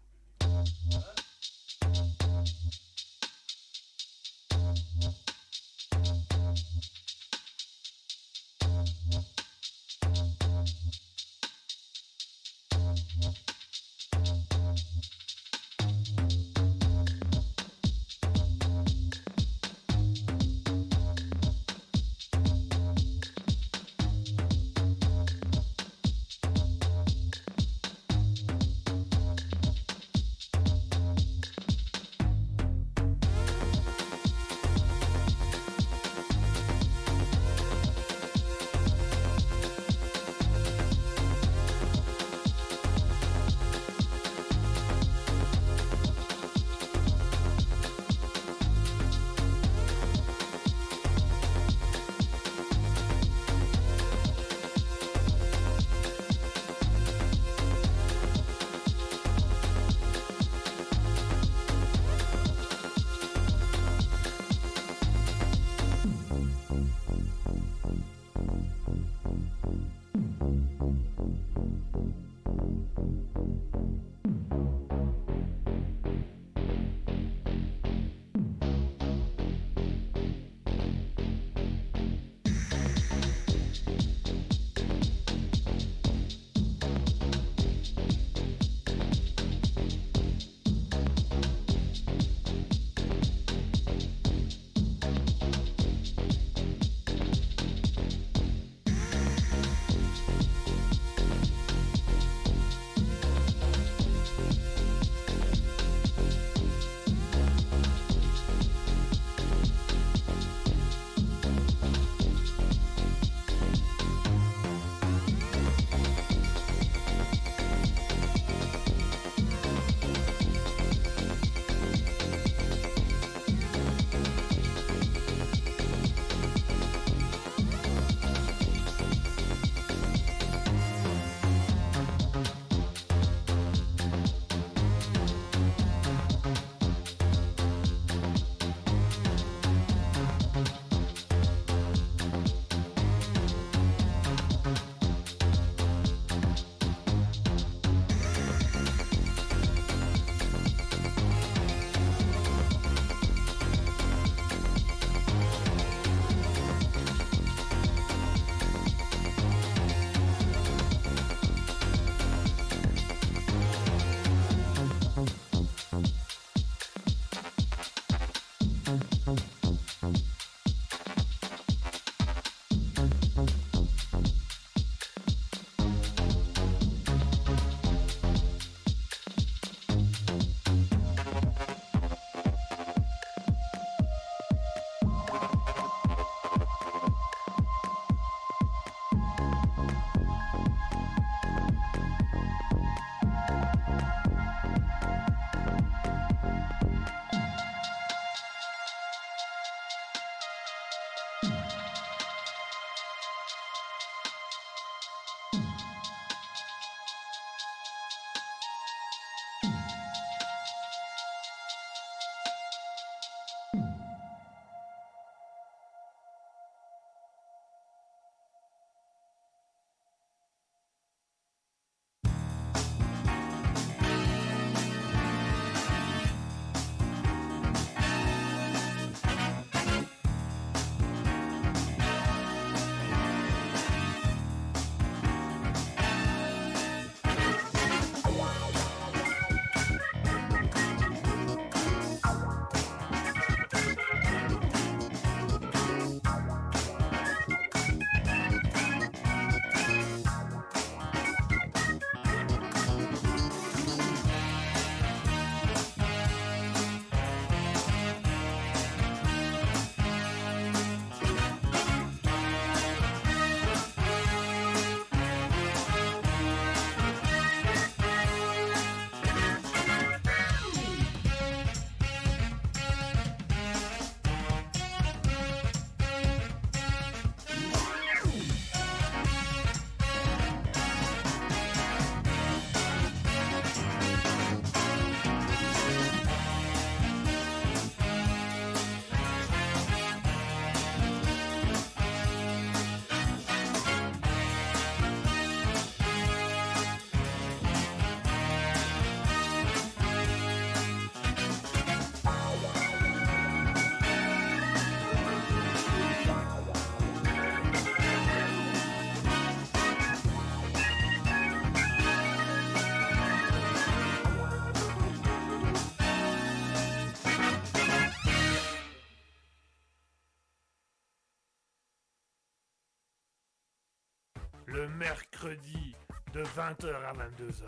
le mercredi de 20h à 22h.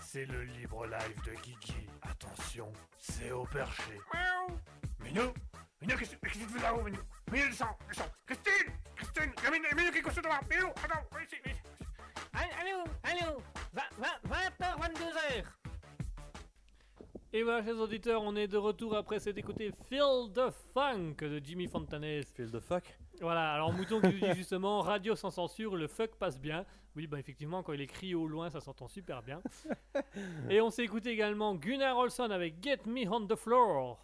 C'est le libre live de Kiki. Attention, c'est au perché. Miaou. Minou, Minou, qu'est-ce que tu fais là-haut, Minou? Minou, descends, descends. Christine, Christine, il y a Minou qui construit devant. Minou, attends, viens ici, viens ici. Allô, allô, 20h, 22h. Et voilà, chers auditeurs, on est de retour après s'être écouté Feel the Funk de Jimmy Fontanez. Feel the fuck? Voilà, alors Mouton qui nous dit justement, radio sans censure, le fuck passe bien. Oui, bah effectivement, quand il écrit au loin, ça s'entend super bien. Et on s'est écouté également Gunnar Olsen avec Get Me on the Floor.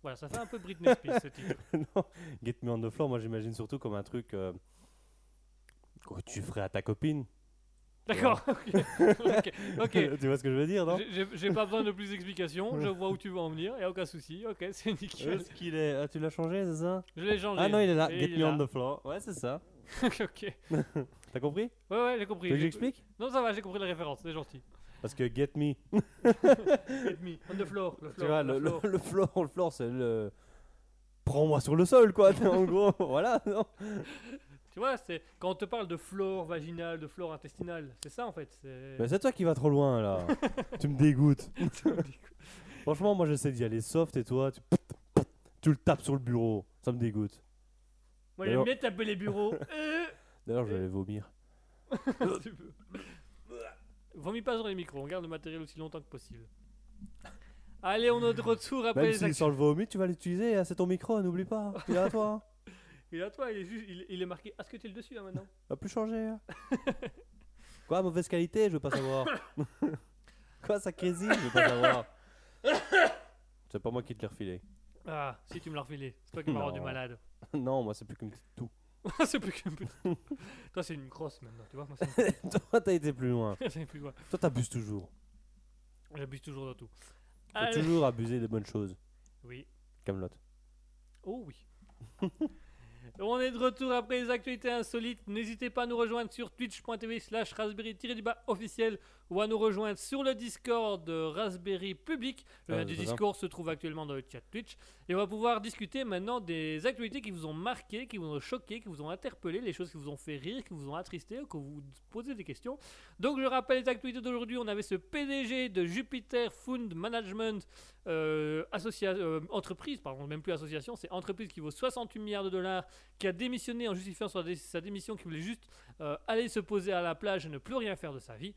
Voilà, ça fait un peu Britney Spears ce titre. Non, Get Me on the Floor, moi j'imagine surtout comme un truc que tu ferais à ta copine. D'accord, ouais. Okay. Okay. Tu vois ce que je veux dire, non? J'ai pas besoin de plus d'explications, je vois où tu veux en venir, y'a aucun souci, ok, c'est nickel. Est-ce qu'il est... Ah, tu l'as changé, c'est ça? Je l'ai changé. Ah non, il est là, Get Me on the Floor, ouais, c'est ça. Ok. T'as compris? Ouais, ouais, j'ai compris. Tu veux que j'explique? Non, ça va, j'ai compris la référence, c'est gentil. Parce que Get Me. Get Me, on the floor, le floor. Tu vois, le floor, c'est le... Prends-moi sur le sol, quoi, en gros, voilà, non? Tu vois, c'est quand on te parle de flore vaginale, de flore intestinale, c'est ça en fait. Mais c'est toi qui vas trop loin là. Tu me dégoûtes. Franchement, moi j'essaie d'y aller soft et toi, tu le tapes sur le bureau. Ça me dégoûte. Moi j'aime bien taper les bureaux. D'ailleurs, je vais aller vomir. Tu peux. Vomis pas sur les micros, on garde le matériel aussi longtemps que possible. Allez, on est de retour après les actions. Si sans le vomi, tu vas l'utiliser. Hein, c'est ton micro, n'oublie pas. Il est à toi. Hein. Il est à toi, il est marqué Asketil dessus là maintenant. Va plus changer. Hein. Quoi, mauvaise qualité, je veux pas savoir. Quoi, ça crésille, je veux pas savoir. C'est pas moi qui te l'ai refilé. Ah, si tu me l'as refilé, c'est toi qui m'as rendu malade. Non, moi c'est plus qu'une petite toux. C'est plus qu'une petite toux. Toi c'est une grosse maintenant, tu vois. Moi, toi t'as été plus loin. Plus loin. Toi t'abuses toujours. J'abuse toujours de tout. T'as toujours abusé des bonnes choses. Oui. Camelot. Oh oui. On est de retour après les actualités insolites. N'hésitez pas à nous rejoindre sur twitch.tv/raspberry-officiel ou à nous rejoindre sur le Discord de Raspberry Public. Le lien du Discord se trouve actuellement dans le chat Twitch. Et on va pouvoir discuter maintenant des actualités qui vous ont marqué, qui vous ont choqué, qui vous ont interpellé, les choses qui vous ont fait rire, qui vous ont attristé, que vous posez des questions. Donc je rappelle les actualités d'aujourd'hui. On avait ce PDG de Jupiter Fund Management, entreprise, pardon, même plus association, c'est entreprise qui vaut 68 milliards de dollars, qui a démissionné en justifiant sa démission, qui voulait juste aller se poser à la plage et ne plus rien faire de sa vie.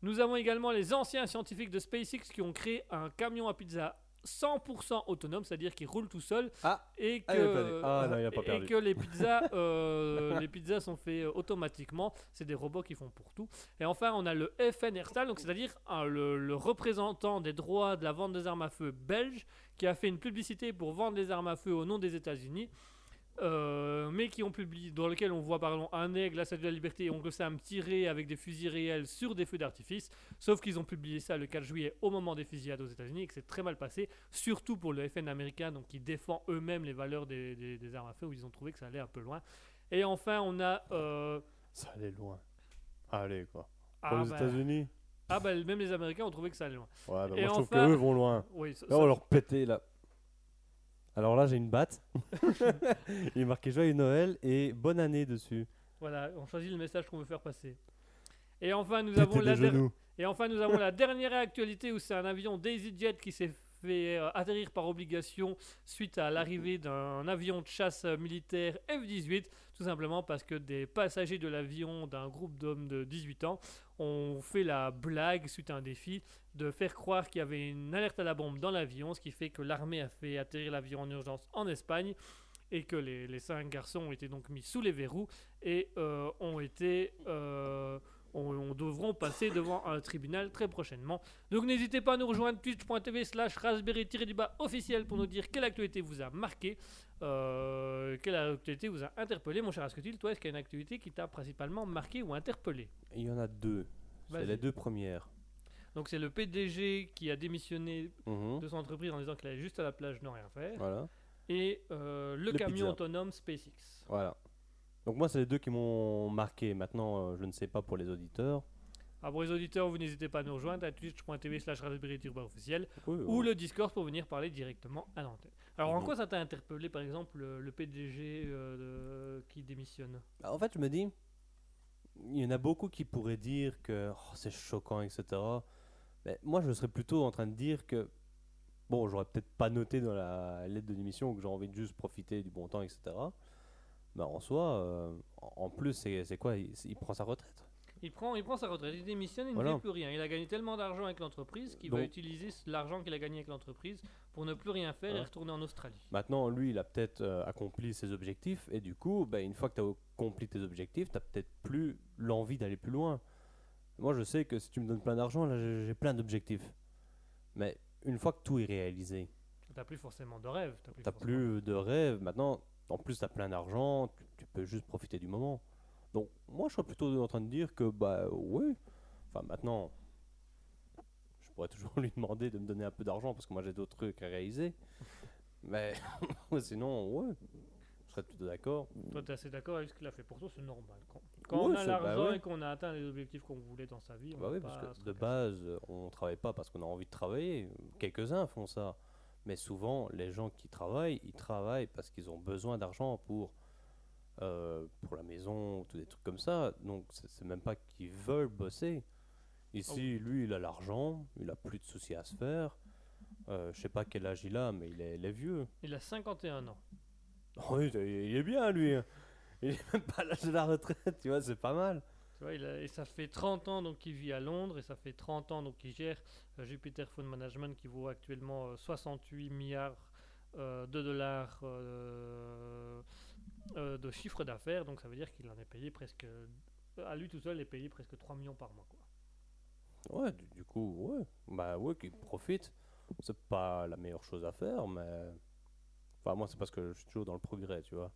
Nous avons également les anciens scientifiques de SpaceX qui ont créé un camion à pizza 100% autonome, c'est-à-dire qui roule tout seul et que les pizzas sont faites automatiquement. C'est des robots qui font pour tout. Et enfin, on a le FN Herstal, donc c'est-à-dire le représentant des droits de la vente des armes à feu belge, qui a fait une publicité pour vendre des armes à feu au nom des États-Unis. Mais qui ont publié, dans lequel on voit pardon, un aigle, la Statue de la Liberté et Oncle Sam tirer avec des fusils réels sur des feux d'artifice, sauf qu'ils ont publié ça le 4 juillet au moment des fusillades aux États-Unis et que c'est très mal passé, surtout pour le FN américain, donc qui défend eux-mêmes les valeurs des armes à feu, où ils ont trouvé que ça allait un peu loin. Et enfin on a ça allait loin, allez quoi, aux États-Unis. Ah bah même les Américains ont trouvé que ça allait loin. Ouais, bah, et moi je trouve qu'eux vont loin. Oui, ça, là on va leur péter là. Alors là, j'ai une batte. Il est marqué Joyeux Noël et Bonne Année dessus. Voilà, on choisit le message qu'on veut faire passer. Et enfin, nous avons la dernière actualité où c'est un avion d'EasyJet qui s'est fait atterrir par obligation suite à l'arrivée d'un avion de chasse militaire F-18, tout simplement parce que des passagers de l'avion d'un groupe d'hommes de 18 ans ont fait la blague suite à un défi de faire croire qu'il y avait une alerte à la bombe dans l'avion, ce qui fait que l'armée a fait atterrir l'avion en urgence en Espagne et que les 5 garçons ont été donc mis sous les verrous et devront passer devant un tribunal très prochainement. Donc n'hésitez pas à nous rejoindre twitch.tv/raspberry-officiel pour nous dire quelle actualité vous a marqué, quelle actualité vous a interpellé. Mon cher Asketil, toi, est-ce qu'il y a une actualité qui t'a principalement marqué ou interpellé? Il y en a deux. C'est les deux premières. Donc c'est le PDG qui a démissionné de son entreprise en disant qu'il allait juste à la plage ne rien faire. Voilà. Et le camion autonome SpaceX. Voilà. Donc moi, c'est les deux qui m'ont marqué. Maintenant, je ne sais pas pour les auditeurs. Ah, pour les auditeurs, vous n'hésitez pas à nous rejoindre à twitch.tv/raspberry-officiel ou le Discord pour venir parler directement à l'antenne. Alors, en quoi ça t'a interpellé, par exemple, le PDG qui démissionne? En fait, je me dis, il y en a beaucoup qui pourraient dire que oh, c'est choquant, etc. Mais moi, je serais plutôt en train de dire que, bon, j'aurais peut-être pas noté dans la lettre de démission que j'ai envie de juste profiter du bon temps, etc. Mais en soi, en plus, c'est quoi, il prend sa retraite. Il prend sa retraite, il démissionne, il ne fait plus rien. Il a gagné tellement d'argent avec l'entreprise qu'il va utiliser l'argent qu'il a gagné avec l'entreprise pour ne plus rien faire et retourner en Australie. Maintenant, lui, il a peut-être accompli ses objectifs et du coup, bah, une fois que tu as accompli tes objectifs, tu n'as peut-être plus l'envie d'aller plus loin. Moi, je sais que si tu me donnes plein d'argent, là, j'ai plein d'objectifs. Mais une fois que tout est réalisé, tu n'as plus forcément de rêve. Tu n'as plus de rêve. Maintenant, en plus, tu as plein d'argent, tu peux juste profiter du moment. Donc, moi, je serais plutôt en train de dire que, bah, oui. Enfin, maintenant, je pourrais toujours lui demander de me donner un peu d'argent parce que moi, j'ai d'autres trucs à réaliser. Mais sinon, ouais, je serais plutôt d'accord. Toi, tu es assez d'accord avec ce qu'il a fait pour toi, c'est normal. Quand on a l'argent et qu'on a atteint les objectifs qu'on voulait dans sa vie, on parce que de base, on ne travaille pas parce qu'on a envie de travailler. Quelques-uns font ça. Mais souvent, les gens qui travaillent, ils travaillent parce qu'ils ont besoin d'argent pour la maison, tous des trucs comme ça. Donc c'est même pas qu'ils veulent bosser. Ici, lui, il a l'argent, il a plus de soucis à se faire. Je sais pas quel âge il a, mais il est vieux. Il a 51 ans. Oui, il est bien, lui. Il est même pas à l'âge de la retraite, tu vois, c'est pas mal. Tu vois, et ça fait 30 ans donc qu'il vit à Londres et ça fait 30 ans donc qu'il gère Jupiter Fund Management qui vaut actuellement 68 milliards de dollars de chiffre d'affaires, donc ça veut dire qu'il en est payé presque, à lui tout seul, il est payé presque 3 millions par mois, quoi. Ouais, du coup, ouais, bah ouais, qu'il profite, c'est pas la meilleure chose à faire, mais enfin, moi, c'est parce que je suis toujours dans le progrès, tu vois.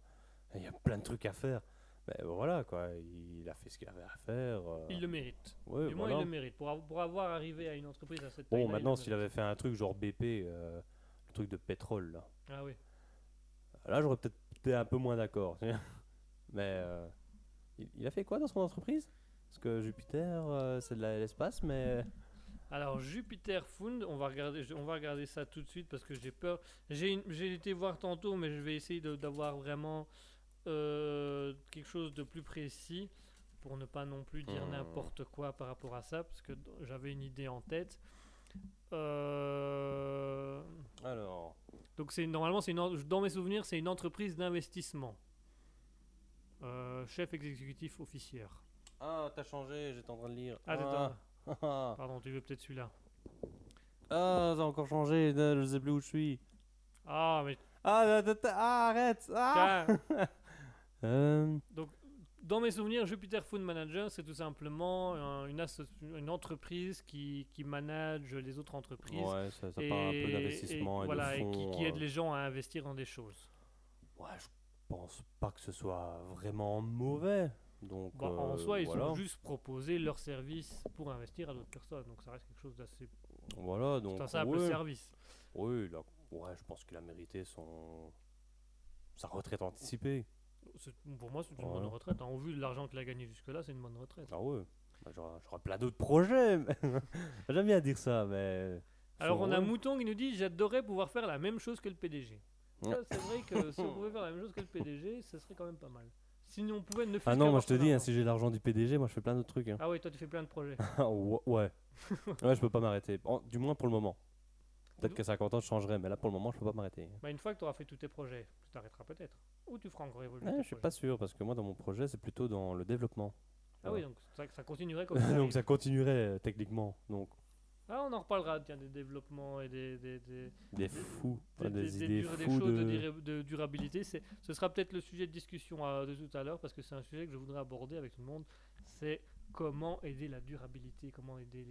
Il y a plein de trucs à faire, mais voilà, quoi, il a fait ce qu'il avait à faire. Il le mérite, ouais, du moins, il le mérite, pour avoir arrivé à une entreprise à cette taille. Bon, maintenant, s'il avait fait un truc genre BP, le truc de pétrole, là. Ah oui. Là, j'aurais peut-être un peu moins d'accord, mais il a fait quoi dans son entreprise? Parce que Jupiter, c'est de l'espace, mais alors Jupiter Fund, on va regarder ça tout de suite parce que j'ai peur. J'ai été voir tantôt, mais je vais essayer d'avoir vraiment quelque chose de plus précis pour ne pas non plus dire n'importe quoi par rapport à ça, parce que j'avais une idée en tête. Alors, donc normalement, dans mes souvenirs, c'est une entreprise d'investissement. Chef exécutif officier. Ah, t'as changé, j'étais en train de lire. Ah. Pardon, tu veux peut-être celui-là. Ah, ça a encore changé, je sais plus où je suis. Ah, mais. Ah, arrête. Ah. Donc, dans mes souvenirs, Jupiter Fund Manager, c'est tout simplement une entreprise qui manage les autres entreprises. Ouais, ça parle un peu d'investissement et voilà, de fonds, et qui aide les gens à investir dans des choses. Ouais, je pense pas que ce soit vraiment mauvais. Donc, bah, en soi, ils ont juste proposé leurs services pour investir à d'autres personnes. Donc ça reste quelque chose d'assez. Voilà, donc. C'est un simple service. Oui, là, ouais, je pense qu'il a mérité sa retraite anticipée. Pour moi, c'est une bonne retraite. Hein. Au vu de l'argent qu'il a gagné jusque-là, c'est une bonne retraite. Ah ouais, bah, j'aurais plein d'autres projets. J'aime bien dire ça, mais. Alors, on a Mouton qui nous dit: j'adorerais pouvoir faire la même chose que le PDG. Ouais. C'est vrai que si on pouvait faire la même chose que le PDG, ça serait quand même pas mal. Si on pouvait ne faire. Ah non, moi je te dis, hein, si j'ai l'argent du PDG, moi je fais plein d'autres trucs. Hein. Ah ouais, toi tu fais plein de projets. Ouais. Ouais, je peux pas m'arrêter. Du moins pour le moment. Peut-être qu'à 50 ans, je changerai, mais là, pour le moment, je peux pas m'arrêter. Bah, une fois que tu auras fait tous tes projets, tu t'arrêteras peut-être. Ou tu feras encore évoluer. Je suis pas sûr, parce que moi, dans mon projet, c'est plutôt dans le développement. Ah oui, donc ça continuerait comme ça. Donc ça continuerait techniquement. Donc. Ah, on en reparlera, tiens, des développements et des fous, des idées fous de durabilité. Ce sera peut-être le sujet de discussion de tout à l'heure, parce que c'est un sujet que je voudrais aborder avec tout le monde. C'est comment aider la durabilité, comment aider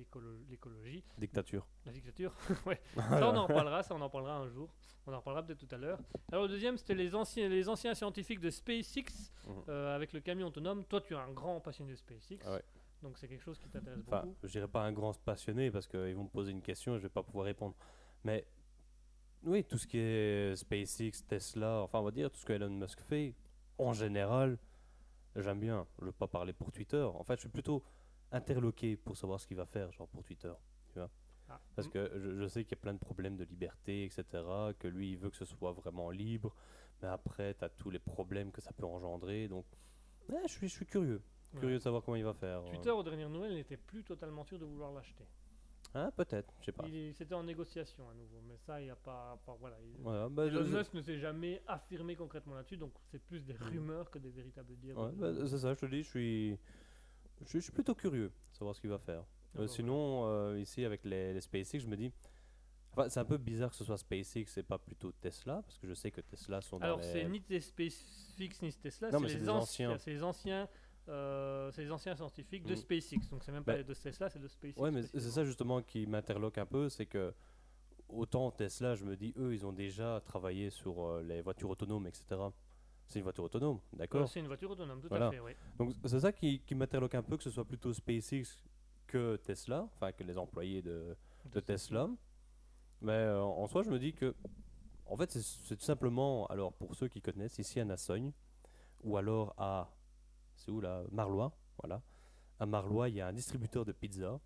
l'écologie. Dictature. La dictature, ouais. Ça on en parlera un jour. On en reparlera peut-être tout à l'heure. Alors le deuxième, c'était les anciens scientifiques de SpaceX avec le camion autonome. Toi, tu es un grand passionné de SpaceX. Ah ouais. Donc c'est quelque chose qui t'intéresse beaucoup. Je dirais pas un grand passionné parce qu'ils vont me poser une question et je vais pas pouvoir répondre. Mais oui, tout ce qui est SpaceX, Tesla, enfin on va dire tout ce que Elon Musk fait, en général, j'aime bien. Je veux pas parler pour Twitter. En fait, je suis plutôt interloqué pour savoir ce qu'il va faire, genre pour Twitter, tu vois. Ah. Parce que je sais qu'il y a plein de problèmes de liberté, etc. Que lui, il veut que ce soit vraiment libre. Mais après, tu as tous les problèmes que ça peut engendrer. Donc, je suis curieux. Curieux de savoir comment il va faire. Twitter, aux dernières nouvelles, n'était plus totalement sûr de vouloir l'acheter. Hein, peut-être, je sais pas. C'était en négociation à nouveau, mais ça, il n'y a pas voilà. Voilà, bah, Elon Musk ne s'est jamais affirmé concrètement là-dessus, donc c'est plus des rumeurs que des véritables dires. Ouais, bah, c'est ça, je te dis, je suis plutôt curieux de savoir ce qu'il va faire. Sinon, ici, avec les SpaceX, je me dis... Enfin, c'est un peu bizarre que ce soit SpaceX et pas plutôt Tesla, parce que je sais que Tesla sont dans Alors, c'est ni SpaceX ni Tesla, c'est les anciens. C'est les anciens... c'est les anciens scientifiques de SpaceX, donc c'est même pas de Tesla, c'est de SpaceX. Ouais, mais c'est ça justement qui m'interloque un peu, c'est que autant Tesla, je me dis, eux, ils ont déjà travaillé sur les voitures autonomes, etc. C'est une voiture autonome, d'accord? C'est une voiture autonome, tout à fait, oui. Donc c'est ça qui m'interloque un peu, que ce soit plutôt SpaceX que Tesla, enfin que les employés de Tesla. Mais en soi, je me dis que, en fait, c'est tout simplement, alors pour ceux qui connaissent, ici à Nassogne, ou alors à... C'est où là? Marlois, voilà. À Marlois, il y a un distributeur de pizza.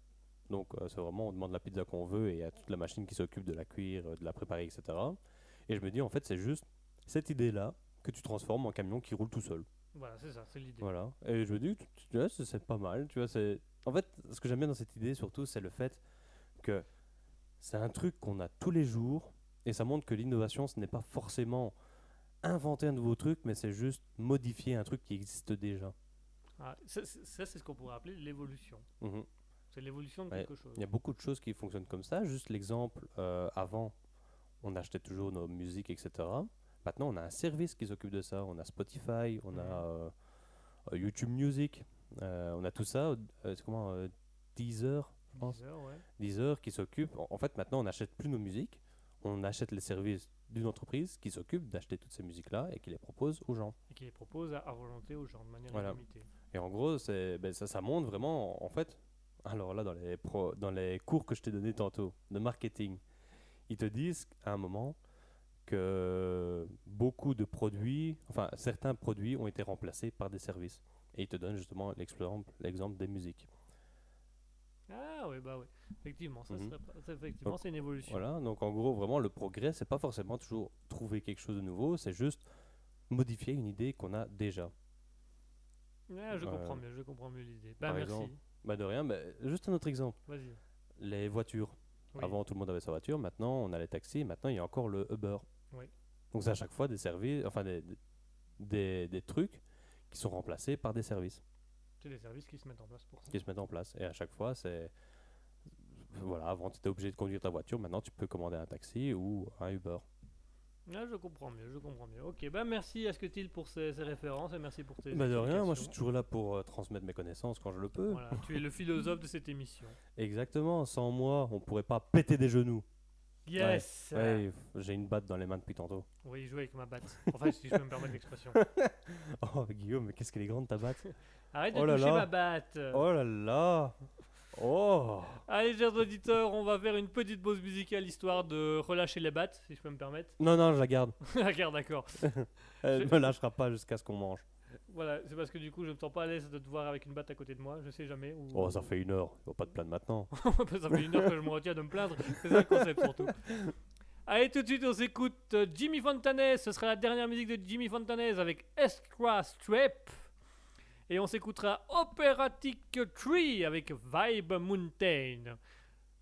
Donc, c'est vraiment, on demande la pizza qu'on veut et il y a toute la machine qui s'occupe de la cuire, de la préparer, etc. Et je me dis, en fait, c'est juste cette idée-là que tu transformes en camion qui roule tout seul. Voilà, c'est ça, c'est l'idée. Voilà. Et je me dis, tu vois, c'est pas mal. Tu vois, en fait, ce que j'aime bien dans cette idée, surtout, c'est le fait que c'est un truc qu'on a tous les jours et ça montre que l'innovation, ce n'est pas forcément inventer un nouveau truc, mais c'est juste modifier un truc qui existe déjà. Ah, ça, c'est ce qu'on pourrait appeler l'évolution. C'est l'évolution de quelque chose. Il y a beaucoup de choses qui fonctionnent comme ça. Juste l'exemple, avant, on achetait toujours nos musiques, etc. Maintenant, on a un service qui s'occupe de ça. On a Spotify, on a YouTube Music, on a tout ça. C'est comment Deezer, je pense. Deezer, ouais. Deezer qui s'occupe. En fait, maintenant, on n'achète plus nos musiques. On achète les services d'une entreprise qui s'occupe d'acheter toutes ces musiques-là et qui les propose aux gens. Et qui les propose à volonté aux gens, de manière limitée. Et en gros, ça montre vraiment, en fait, alors là, dans les cours que je t'ai donnés tantôt, de marketing, ils te disent à un moment que beaucoup de produits, enfin, certains produits ont été remplacés par des services. Et ils te donnent justement l'exemple des musiques. Ah oui, bah oui. Effectivement, c'est une évolution. Voilà, donc en gros, vraiment, le progrès, c'est pas forcément toujours trouver quelque chose de nouveau, c'est juste modifier une idée qu'on a déjà. Ah, je comprends mieux l'idée. Bah merci. Exemple, bah de rien, bah, juste un autre exemple. Vas-y. Les voitures. Oui. Avant, tout le monde avait sa voiture, maintenant, on a les taxis, maintenant, il y a encore le Uber. Oui. Donc c'est à chaque fois des services, enfin des trucs qui sont remplacés par des services. C'est des services qui se mettent en place pour ça. Qui se mettent en place. Et à chaque fois, c'est... Voilà, avant tu étais obligé de conduire ta voiture, maintenant tu peux commander un taxi ou un Uber. Ah, je comprends mieux. Ok, bah merci Asketil pour ces références et merci pour tes explications. Bah de rien, moi je suis toujours là pour transmettre mes connaissances quand je le peux. Voilà, tu es le philosophe de cette émission. Exactement, sans moi on pourrait pas péter des genoux. Yes. Ouais, j'ai une batte dans les mains depuis tantôt. Oui, jouer avec ma batte. Enfin, si je peux me permettre l'expression. Oh Guillaume, mais qu'est-ce qu'elle est grande ta batte. Arrête de toucher ma batte. Oh là là. Oh. Allez, chers auditeurs, on va faire une petite pause musicale histoire de relâcher les battes, si je peux me permettre. Non, je la garde. La garde, d'accord. Elle ne me lâchera pas jusqu'à ce qu'on mange. Voilà, c'est parce que du coup, je ne me sens pas à l'aise de te voir avec une batte à côté de moi, je sais jamais. Où... Oh, ça fait 1 heure, il ne faut pas te plaindre maintenant. Ça fait 1 heure que je me retiens de me plaindre, c'est ça le concept surtout. Allez, tout de suite, on s'écoute Jimmy Fontanez, ce sera la dernière musique de Jimmy Fontanez avec Extra Strap. Et on s'écoutera Operatic Tree avec Vibe Mountain.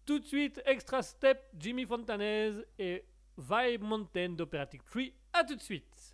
Tout de suite, Extra Step, Jimmy Fontanez et Vibe Mountain d'Operatic Tree. A tout de suite.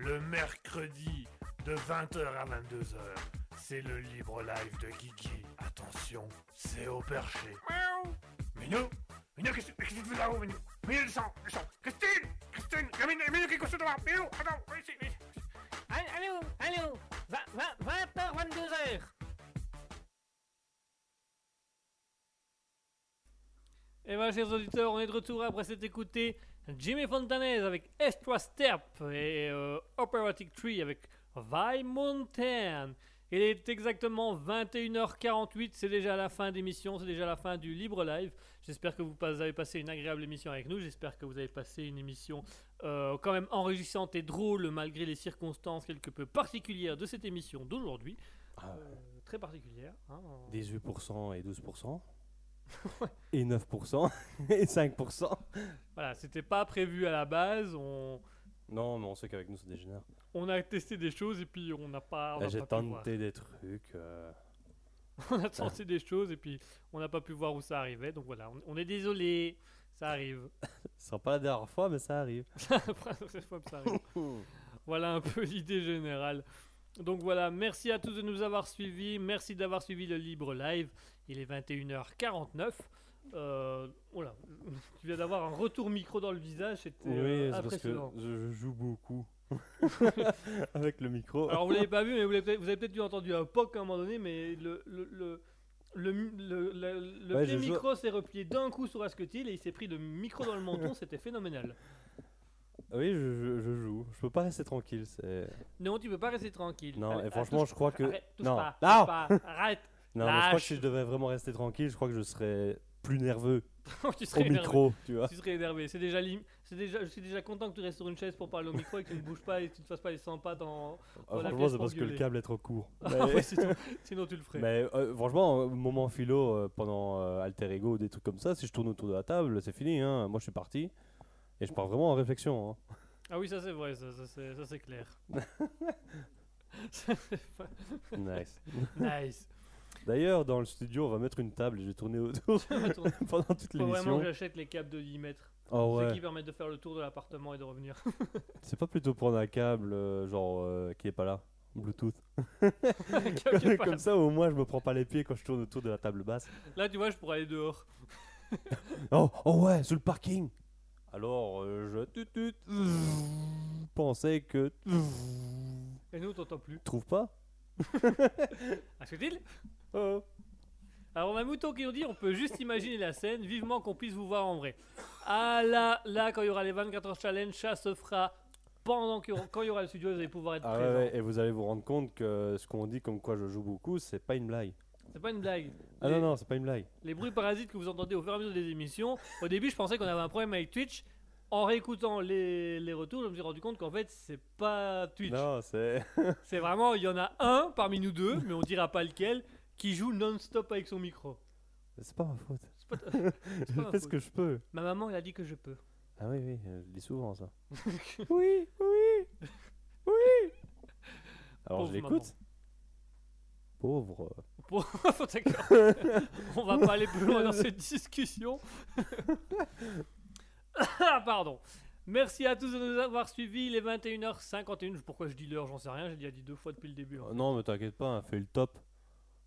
Le mercredi de 20h à 22h, c'est le libre live de Guigui. Attention, c'est au perché. Miaou. Minou, Minou, qu'est-ce que tu fais là-haut, Minou? Minou, le sang. Christine, Minou, qu'est-ce que tu fais là-haut? Minou, attends, viens ici, viens ici. Allô, 20h, 22h. Et voilà, chers auditeurs, on est de retour après cette écoutée. Jimmy Fontanez avec Extra Step et Operatic Tree avec Vai Mountain. Il est exactement 21h48, c'est déjà la fin d'émission, c'est déjà la fin du Libre Live. J'espère que vous avez passé une agréable émission avec nous, j'espère que vous avez passé une émission quand même enrichissante et drôle malgré les circonstances quelque peu particulières de cette émission d'aujourd'hui. Très particulière. Hein, 18% et 12%. Et 9% et 5%. Voilà, c'était pas prévu à la base. Non, mais on sait qu'avec nous, ça dégénère. On a testé des choses et puis on n'a pas. J'ai tenté des trucs. On a tenté des choses et puis on n'a pas pu voir où ça arrivait. Donc voilà, on est désolé. Ça arrive. Ce sera pas la dernière fois, mais ça arrive. Voilà un peu l'idée générale. Donc voilà, merci à tous de nous avoir suivis. Merci d'avoir suivi le Libre Live. Il est 21h49. Voilà, tu viens d'avoir un retour micro dans le visage. C'était impressionnant. Parce que je joue beaucoup avec le micro. Alors vous l'avez pas vu, mais vous avez peut-être dû entendre un poc à un moment donné, mais le micro s'est replié d'un coup sur Asketil et il s'est pris le micro dans le menton. C'était phénoménal. Oui, je joue. Je peux pas rester tranquille. Non, tu peux pas rester tranquille. Non, et franchement, je crois que. Non, arrête. Non, je crois que si je devais vraiment rester tranquille, je crois que je serais plus nerveux. Tu serais au énervé. Micro, tu vois. Tu serais énervé. C'est déjà, je suis déjà content que tu restes sur une chaise pour parler au micro et que tu ne bouges pas et que tu ne fasses pas les 100 pas dans. Dans franchement, la c'est parce que le câble est trop court. Ouais, sinon, tu le ferais. Mais franchement, au moment philo, pendant Alter Ego ou des trucs comme ça, si je tourne autour de la table, c'est fini. Hein. Moi, je suis parti et je pars vraiment en réflexion. Hein. Ah oui, ça c'est vrai, ça c'est clair. Ça, nice. Nice. D'ailleurs, dans le studio, on va mettre une table et je vais tourner autour pendant toute l'émission. Faut vraiment que j'achète les câbles de 10 mètres. Oh ouais. Ceux qui permettent de faire le tour de l'appartement et de revenir. C'est pas plutôt prendre un câble genre qui est pas là, Bluetooth. Comme ça, au moins, je me prends pas les pieds quand je tourne autour de la table basse. Là, tu vois, je pourrais aller dehors. oh ouais, sur le parking. Alors, je pensais que. Et nous, on t'entend plus. Trouve pas. Asketil. Oh. Alors on a Mouton qui nous dit on peut juste imaginer la scène, vivement qu'on puisse vous voir en vrai. Ah là quand il y aura les 24 heures challenge, ça se fera pendant que quand il y aura le studio, vous allez pouvoir être présent. Ouais, et vous allez vous rendre compte que ce qu'on dit comme quoi je joue beaucoup, c'est pas une blague. C'est pas une blague. Ah non c'est pas une blague. Les bruits parasites que vous entendez au fur et à mesure des émissions, au début je pensais qu'on avait un problème avec Twitch. En réécoutant les retours, je me suis rendu compte qu'en fait, c'est pas Twitch. Non, c'est. C'est vraiment, il y en a un parmi nous deux, mais on dira pas lequel, qui joue non-stop avec son micro. C'est pas ma faute. Je fais ce que je peux. Ma maman, elle a dit que je peux. Ah oui, oui, elle dit souvent ça. Oui, oui, oui. Alors pauvre je l'écoute. Pauvre. D'accord. On va pas aller plus loin dans cette discussion. Pardon. Merci à tous de nous avoir suivis. Il est 21h51. Pourquoi je dis l'heure, j'en sais rien. J'ai déjà dit 2 fois depuis le début. Hein. Non, mais t'inquiète pas, fais le top.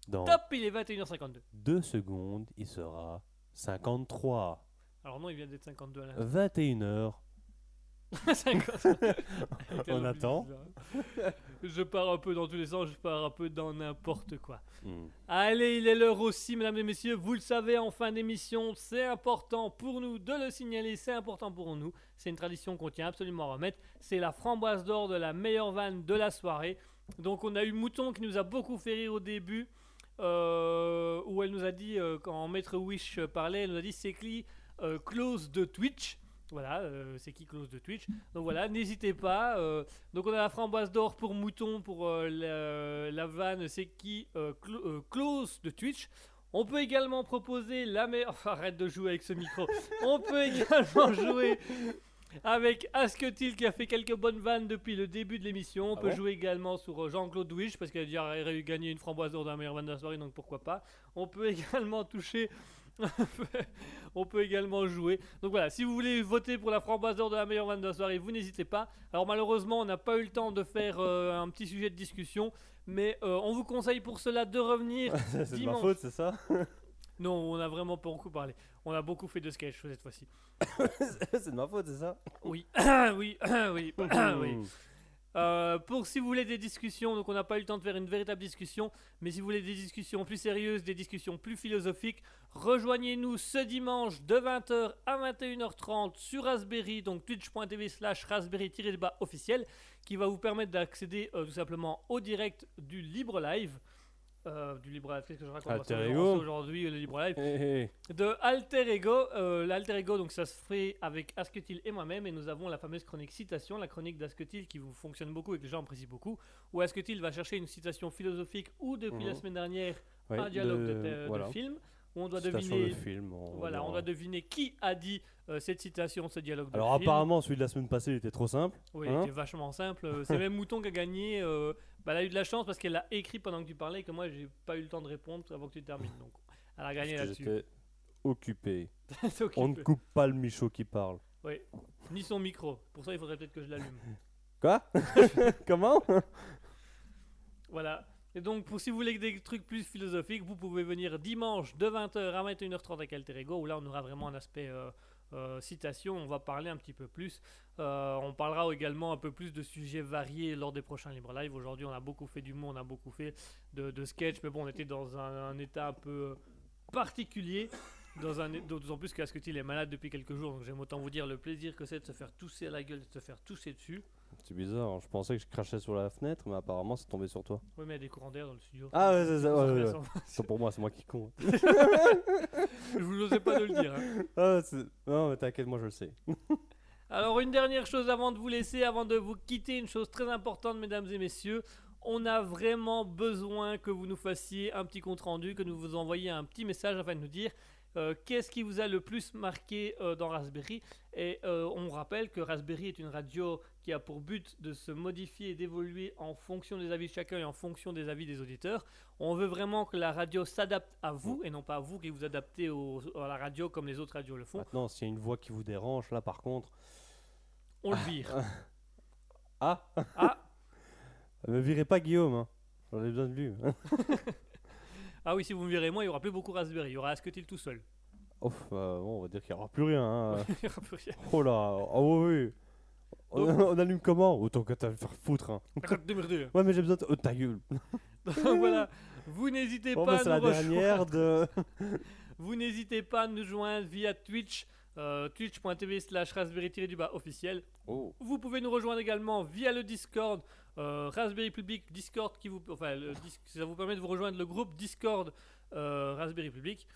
Dans top, il est 21h52. 2 secondes, il sera 53. Alors non, il vient d'être 52 à la 21h. 50. On attend. Je pars un peu dans tous les sens, je pars un peu dans n'importe quoi. Allez, il est l'heure aussi, mesdames et messieurs. Vous le savez, en fin d'émission, c'est important pour nous de le signaler. C'est important pour nous. C'est une tradition qu'on tient absolument à remettre. C'est la framboise d'or de la meilleure vanne de la soirée. Donc, on a eu Mouton qui nous a beaucoup fait rire au début, où elle nous a dit, quand Maître Wish parlait, elle nous a dit c'est qui close de Twitch. Voilà, c'est qui close de Twitch. Donc voilà, n'hésitez pas. Donc on a la framboise d'or pour Mouton, pour la vanne, c'est qui close de Twitch. On peut également proposer la meilleure... Enfin, arrête de jouer avec ce micro. On peut également jouer avec Asketil qui a fait quelques bonnes vannes depuis le début de l'émission. On peut jouer également sur Jean-Claude Wish parce qu'il a déjà gagné une framboise d'or dans la meilleure vanne de la soirée, donc pourquoi pas. On peut également toucher... On peut également jouer. Donc voilà, si vous voulez voter pour la framboise d'or de la meilleure vanne de la soirée, vous n'hésitez pas. Alors malheureusement, on n'a pas eu le temps de faire un petit sujet de discussion, mais on vous conseille pour cela de revenir. C'est de ma faute, c'est ça? Non, on a vraiment pas beaucoup parlé. On a beaucoup fait de sketch cette fois-ci. C'est de ma faute, c'est ça? Oui, oui, oui, oui. Pour si vous voulez des discussions, donc on n'a pas eu le temps de faire une véritable discussion, mais si vous voulez des discussions plus sérieuses, des discussions plus philosophiques, rejoignez-nous ce dimanche de 20h à 21h30 sur Raspberry, donc twitch.tv/raspberry-officiel, qui va vous permettre d'accéder tout simplement au direct du Libre Live. Du Libre Live, qu'est-ce que je raconte aujourd'hui, le Libre Live de Alter Ego. L'Alter Ego, donc ça se fait avec Asketil et moi-même, et nous avons la fameuse chronique citation, la chronique d'Asketil qui vous fonctionne beaucoup et que les gens apprécient beaucoup, où Asketil va chercher une citation philosophique ou depuis la semaine dernière un dialogue de film où on doit deviner de film, on doit deviner qui a dit cette citation, ce dialogue de film. Alors apparemment celui de la semaine passée il était trop simple. Oui, il était vachement simple. C'est même Mouton qui a gagné. Bah, elle a eu de la chance parce qu'elle l'a écrit pendant que tu parlais et que moi j'ai pas eu le temps de répondre avant que tu termines. Donc elle a gagné là-dessus. J'étais occupé. On ne coupe pas le Michaud qui parle. Oui, ni son micro. Pour ça il faudrait peut-être que je l'allume. Quoi? Comment? Voilà. Et donc, pour, si vous voulez des trucs plus philosophiques, vous pouvez venir dimanche de 20h à 21h30 avec Alter Ego, où là, on aura vraiment un aspect citation, on va parler un petit peu plus. On parlera également un peu plus de sujets variés lors des prochains Libre Live. Aujourd'hui, on a beaucoup fait d'humour, on a beaucoup fait de sketch, mais bon, on était dans un état un peu particulier. D'autant plus qu'Asketil est malade depuis quelques jours, donc j'aime autant vous dire le plaisir que c'est de se faire tousser à la gueule, de se faire tousser dessus. C'est bizarre, je pensais que je crachais sur la fenêtre, mais apparemment c'est tombé sur toi. Oui, mais il y a des courants d'air dans le studio. Ah ouais, c'est ça, ouais. C'est pour moi, c'est moi qui con. Je vous osais pas de le dire. Hein. Ah, non, mais t'inquiète, moi je le sais. Alors une dernière chose avant de vous laisser, avant de vous quitter, une chose très importante mesdames et messieurs. On a vraiment besoin que vous nous fassiez un petit compte rendu, que nous vous envoyiez un petit message afin de nous dire qu'est-ce qui vous a le plus marqué dans Raspberry. Et on rappelle que Raspberry est une radio qui a pour but de se modifier et d'évoluer en fonction des avis de chacun et en fonction des avis des auditeurs. On veut vraiment que la radio s'adapte à vous et non pas à vous qui vous adaptez à la radio comme les autres radios le font. Maintenant, s'il y a une voix qui vous dérange, là par contre... On le vire. Ne me virez pas Guillaume, hein. J'en ai besoin de lui. Ah oui, si vous me virez moi, il n'y aura plus beaucoup Raspberry, il y aura Asketil tout seul. Ouf, bon, on va dire qu'il n'y aura plus rien. Hein. Il n'y aura plus rien. Oh là, oh oui. Donc... on allume comment? Autant que t'as à me faire foutre. Hein. Ouais, mais j'ai besoin de... Oh, ta gueule. Donc voilà, vous n'hésitez pas à nous rejoindre. Vous n'hésitez pas à nous joindre via Twitch. Twitch.tv/raspberry-officiel. Vous pouvez nous rejoindre également via le Discord Raspberry Public Discord qui vous, ça vous permet de vous rejoindre le groupe Discord Raspberry Public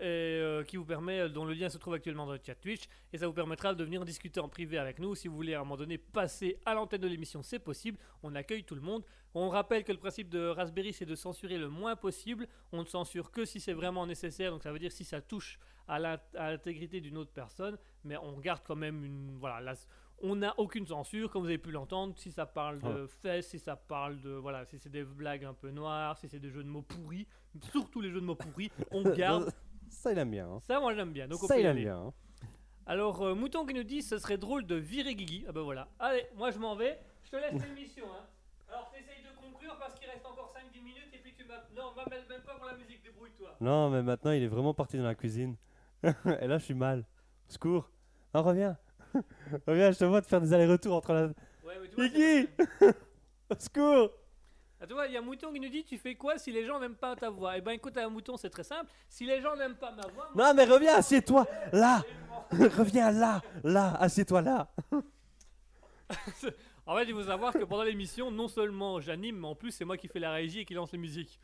et, qui vous permet, dont le lien se trouve actuellement dans le chat Twitch, et ça vous permettra de venir discuter en privé avec nous. Si vous voulez à un moment donné passer à l'antenne de l'émission, c'est possible, on accueille tout le monde. On rappelle que le principe de Raspberry, c'est de censurer le moins possible. On ne censure que si c'est vraiment nécessaire, donc ça veut dire si ça touche à l'intégrité d'une autre personne, mais on garde quand même une... Voilà, on n'a aucune censure, comme vous avez pu l'entendre, si ça parle de fesses, si ça parle de... Voilà, si c'est des blagues un peu noires, si c'est des jeux de mots pourris, surtout les jeux de mots pourris, on garde... Ça, il aime bien. Hein. Ça, moi, j'aime bien. Donc, on peut y aller. Bien, hein. Alors, Mouton qui nous dit, ce serait drôle de virer Guigui. Ah ben voilà. Allez, moi, je m'en vais. Je te laisse l'émission, hein. Alors, t'essayes de conclure parce qu'il reste encore 5-10 minutes et puis tu m'as... Non, m'appelle même pas pour la musique, débrouille-toi. Non, mais maintenant, il est vraiment parti dans la cuisine. Et là, je suis mal. Secours. Non, reviens. Reviens, je te vois de faire des allers-retours entre la... Ouais, mais tu vois, Guigui. Secours. Ah, tu vois, il y a Mouton qui nous dit, tu fais quoi si les gens n'aiment pas ta voix? Eh ben écoute, à un Mouton, c'est très simple. Si les gens n'aiment pas ma voix... Non, mais reviens, assieds-toi, là. Reviens là, là, assieds-toi là. En fait, il faut savoir que pendant l'émission, non seulement j'anime, mais en plus, c'est moi qui fais la régie et qui lance les musiques.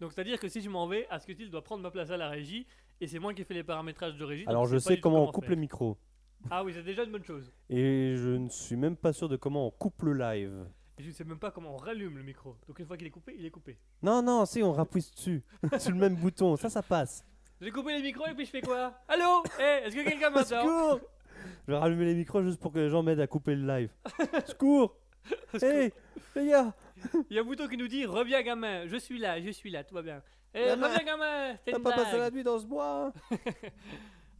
Donc, c'est-à-dire que si je m'en vais, Asketil doit prendre ma place à la régie, et c'est moi qui fais les paramétrages de régie. Alors, je sais comment on coupe le micro. Ah oui, c'est déjà une bonne chose. Et je ne suis même pas sûr de comment on coupe le live. Et je ne sais même pas comment on rallume le micro. Donc une fois qu'il est coupé, il est coupé. Non, non, si, on rappuie dessus. Sur le même bouton, ça passe. J'ai coupé les micros et puis je fais quoi? Allô? Hey, est-ce que quelqu'un m'entend? Je vais rallumer les micros juste pour que les gens m'aident à couper le live. Secours. Hey, les gars. Il y a Bouton qui nous dit, reviens gamin, je suis là, tout va bien. Hey, reviens gamin, t'as pas passé la nuit dans ce bois, hein.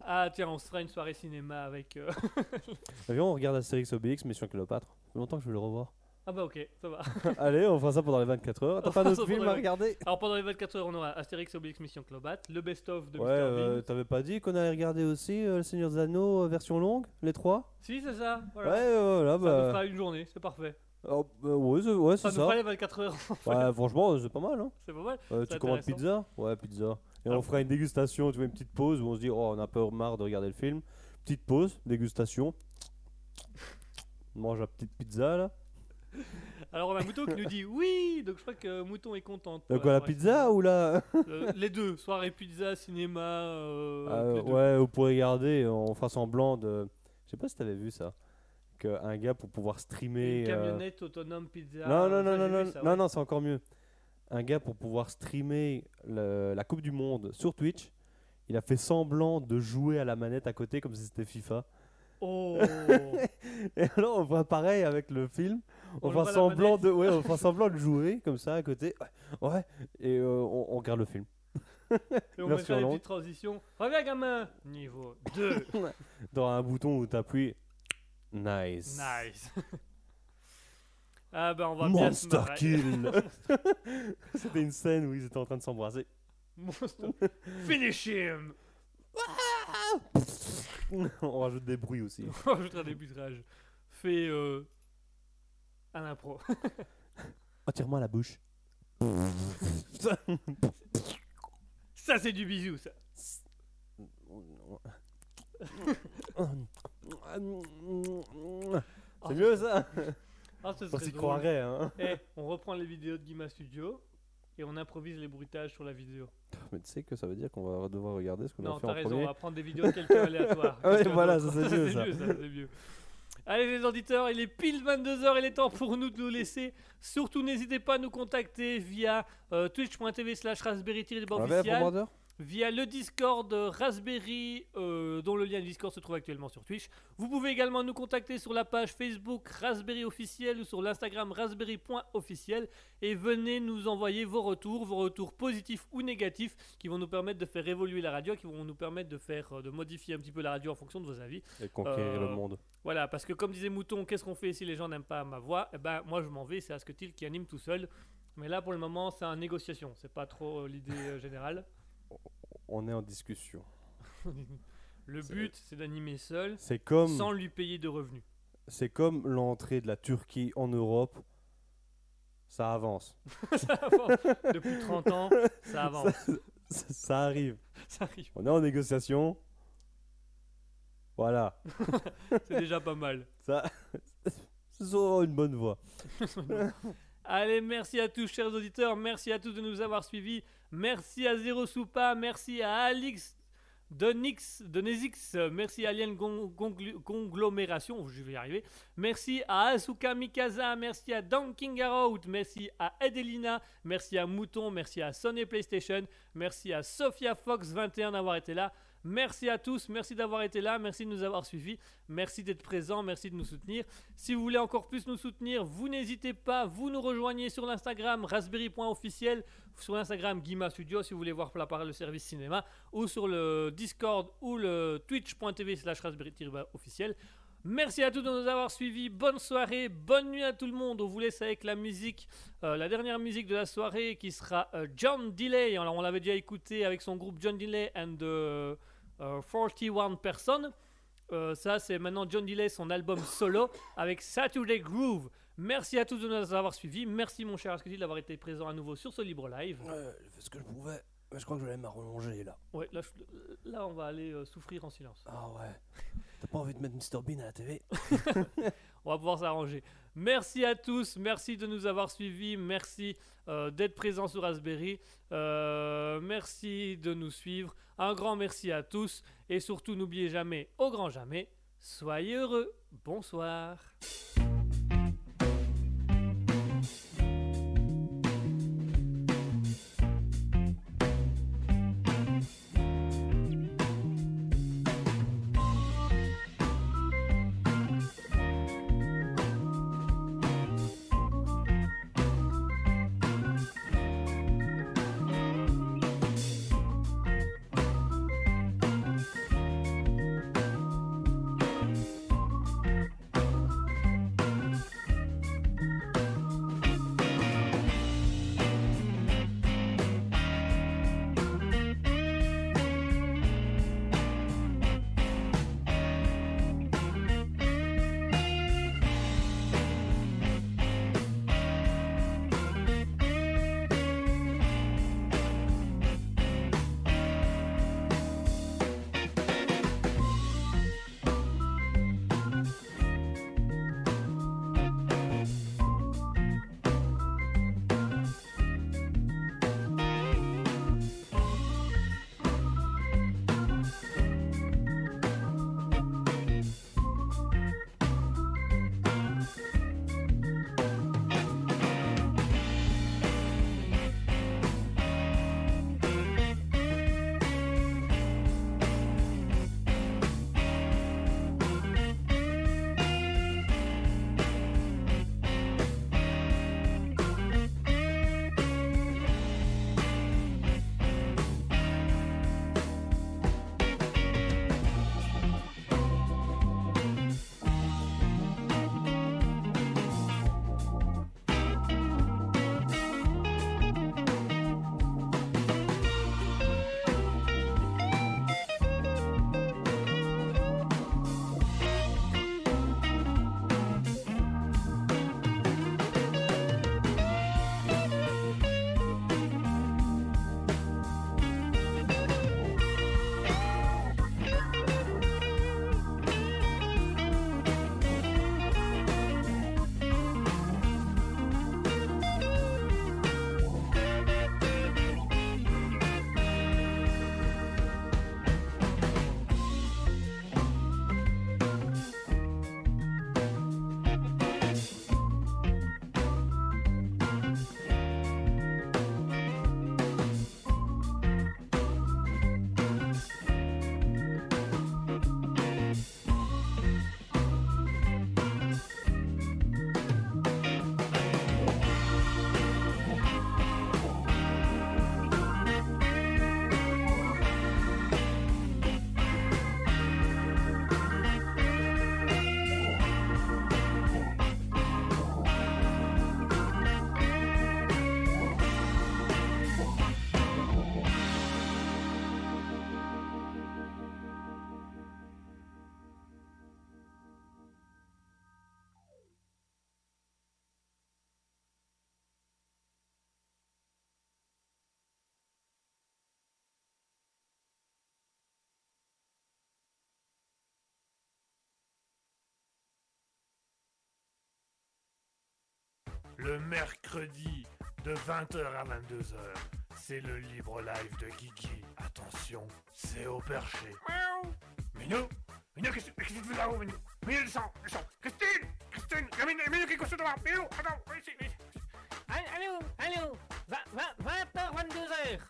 Ah tiens, on se fera une soirée cinéma avec... On regarde Asterix, Obelix, Mission Cléopâtre. C'est longtemps que je veux le revoir. Ah bah ok, ça va. Allez, on fera ça pendant les 24 heures. T'as pas d'autres films à regarder? Alors pendant les 24 heures, on aura Astérix, Obélix, Mission Cléopâtre, le best-of de Mr Bean. T'avais pas dit qu'on allait regarder aussi le Seigneur des Anneaux version longue, les trois? Si, c'est ça. Voilà. Ouais, voilà, bah... Ça nous fera une journée, c'est parfait. Oh, ouais, c'est ça. Ça nous fera les 24 heures. Ouais, franchement, c'est pas mal. Hein. C'est pas mal. Tu commandes pizza? Ouais, pizza. Et on fera une dégustation, tu vois, une petite pause où on se dit, oh, on a un peu marre de regarder le film. Petite pause, dégustation. On mange la petite pizza là. Alors on a Mouton qui nous dit oui, donc je crois que Mouton est contente. Quoi, la pizza ou la... Les deux, soirée pizza, cinéma... ouais, vous pourrez regarder, on fera semblant de... Je sais pas si t'avais vu ça, qu'un gars pour pouvoir streamer... Une camionnette autonome pizza... Non, c'est encore mieux. Un gars pour pouvoir streamer la Coupe du Monde sur Twitch, il a fait semblant de jouer à la manette à côté comme si c'était FIFA. Oh. Et alors on voit pareil avec le film, on fera semblant de, ouais, on fera semblant de jouer comme ça à côté, ouais, et on regarde le film. Et on met sur une petite transition. Reviens gamin, niveau 2. Dans un bouton où t'appuies, nice. Nice. Ah bah on va Monster bien kill. C'était une scène où ils étaient en train de s'embrasser. Monster. Finish him. On rajoute des bruits aussi. On rajoutera des bruitages. Fais à l'impro. Attire-moi la bouche. Ça c'est du bisou, ça. C'est mieux ça. Ah, on s'y croirait. Hein. Hey, on reprend les vidéos de Guima Studio et on improvise les bruitages sur la vidéo. Mais tu sais que ça veut dire qu'on va devoir regarder ce qu'on a fait en premier. Non, t'as raison, on va prendre des vidéos de quelqu'un aléatoire. Ouais, voilà, ça c'est mieux ça. Allez les auditeurs, il est pile 22h, il est temps pour nous de nous laisser. Surtout n'hésitez pas à nous contacter via twitch.tv/raspberry-official, via le Discord Raspberry, dont le lien du Discord se trouve actuellement sur Twitch. Vous pouvez également nous contacter sur la page Facebook Raspberry Officiel ou sur l'Instagram raspberry.officiel et venez nous envoyer vos retours positifs ou négatifs qui vont nous permettre de faire évoluer la radio, qui vont nous permettre de faire, de modifier un petit peu la radio en fonction de vos avis. Et conquérir le monde. Voilà, parce que comme disait Mouton, qu'est-ce qu'on fait si les gens n'aiment pas ma voix? Eh ben moi je m'en vais, c'est Asketil qui anime tout seul. Mais là pour le moment c'est en négociation, c'est pas trop l'idée générale. On est en discussion. Le but, c'est d'animer seul, comme... sans lui payer de revenus. C'est comme l'entrée de la Turquie en Europe. Ça avance. Ça avance. Depuis 30 ans, ça avance. Ça arrive. Ça arrive. On est en négociation. Voilà. C'est déjà pas mal. Ça... C'est souvent une bonne voie. Allez, merci à tous, chers auditeurs. Merci à tous de nous avoir suivis. Merci à Zero Soupa, merci à Alix de Nezix, merci à Alien Conglomération, je vais y arriver. Merci à Asuka Mikasa, merci à Dan Kingarout, merci à Edelina, merci à Mouton, merci à Sony PlayStation, merci à Sophia Fox 21 d'avoir été là. Merci à tous, merci d'avoir été là, merci de nous avoir suivis, merci d'être présents, merci de nous soutenir. Si vous voulez encore plus nous soutenir, vous n'hésitez pas, vous nous rejoignez sur l'Instagram raspberry.officiel, sur l'Instagram Guima Studio si vous voulez voir le service cinéma, ou sur le Discord ou le twitch.tv/raspberry-officiel. Merci à tous de nous avoir suivis, bonne soirée, bonne nuit à tout le monde. On vous laisse avec la musique, la dernière musique de la soirée qui sera John Delay. Alors on l'avait déjà écouté avec son groupe John Delay and 41 personnes. Ça c'est maintenant John Delay, son album solo avec Saturday Groove. Merci à tous de nous avoir suivis. Merci mon cher Asketil d'avoir été présent à nouveau sur ce Libre Live. J'ai fait ce que je pouvais, mais je crois que je vais me rallonger là. Ouais, là on va aller souffrir en silence. Ah ouais. T'as pas envie de mettre Mr Bean à la télé? On va pouvoir s'arranger. Merci à tous, merci de nous avoir suivis, merci d'être présents sur Raspberry, merci de nous suivre, un grand merci à tous et surtout n'oubliez jamais, au grand jamais, soyez heureux, bonsoir. le mercredi de 20h à 22h. C'est le libre live de Guigui. Attention, c'est au perché. Miaou. Minou, Minou, qu'est-ce que tu fais là-haut, Minou? Minou, descends, descends. Christine, Christine, il y a Minou qui est couché devant. Minou, attends, viens ici, viens ici. Allô, allô, 20h, 22h.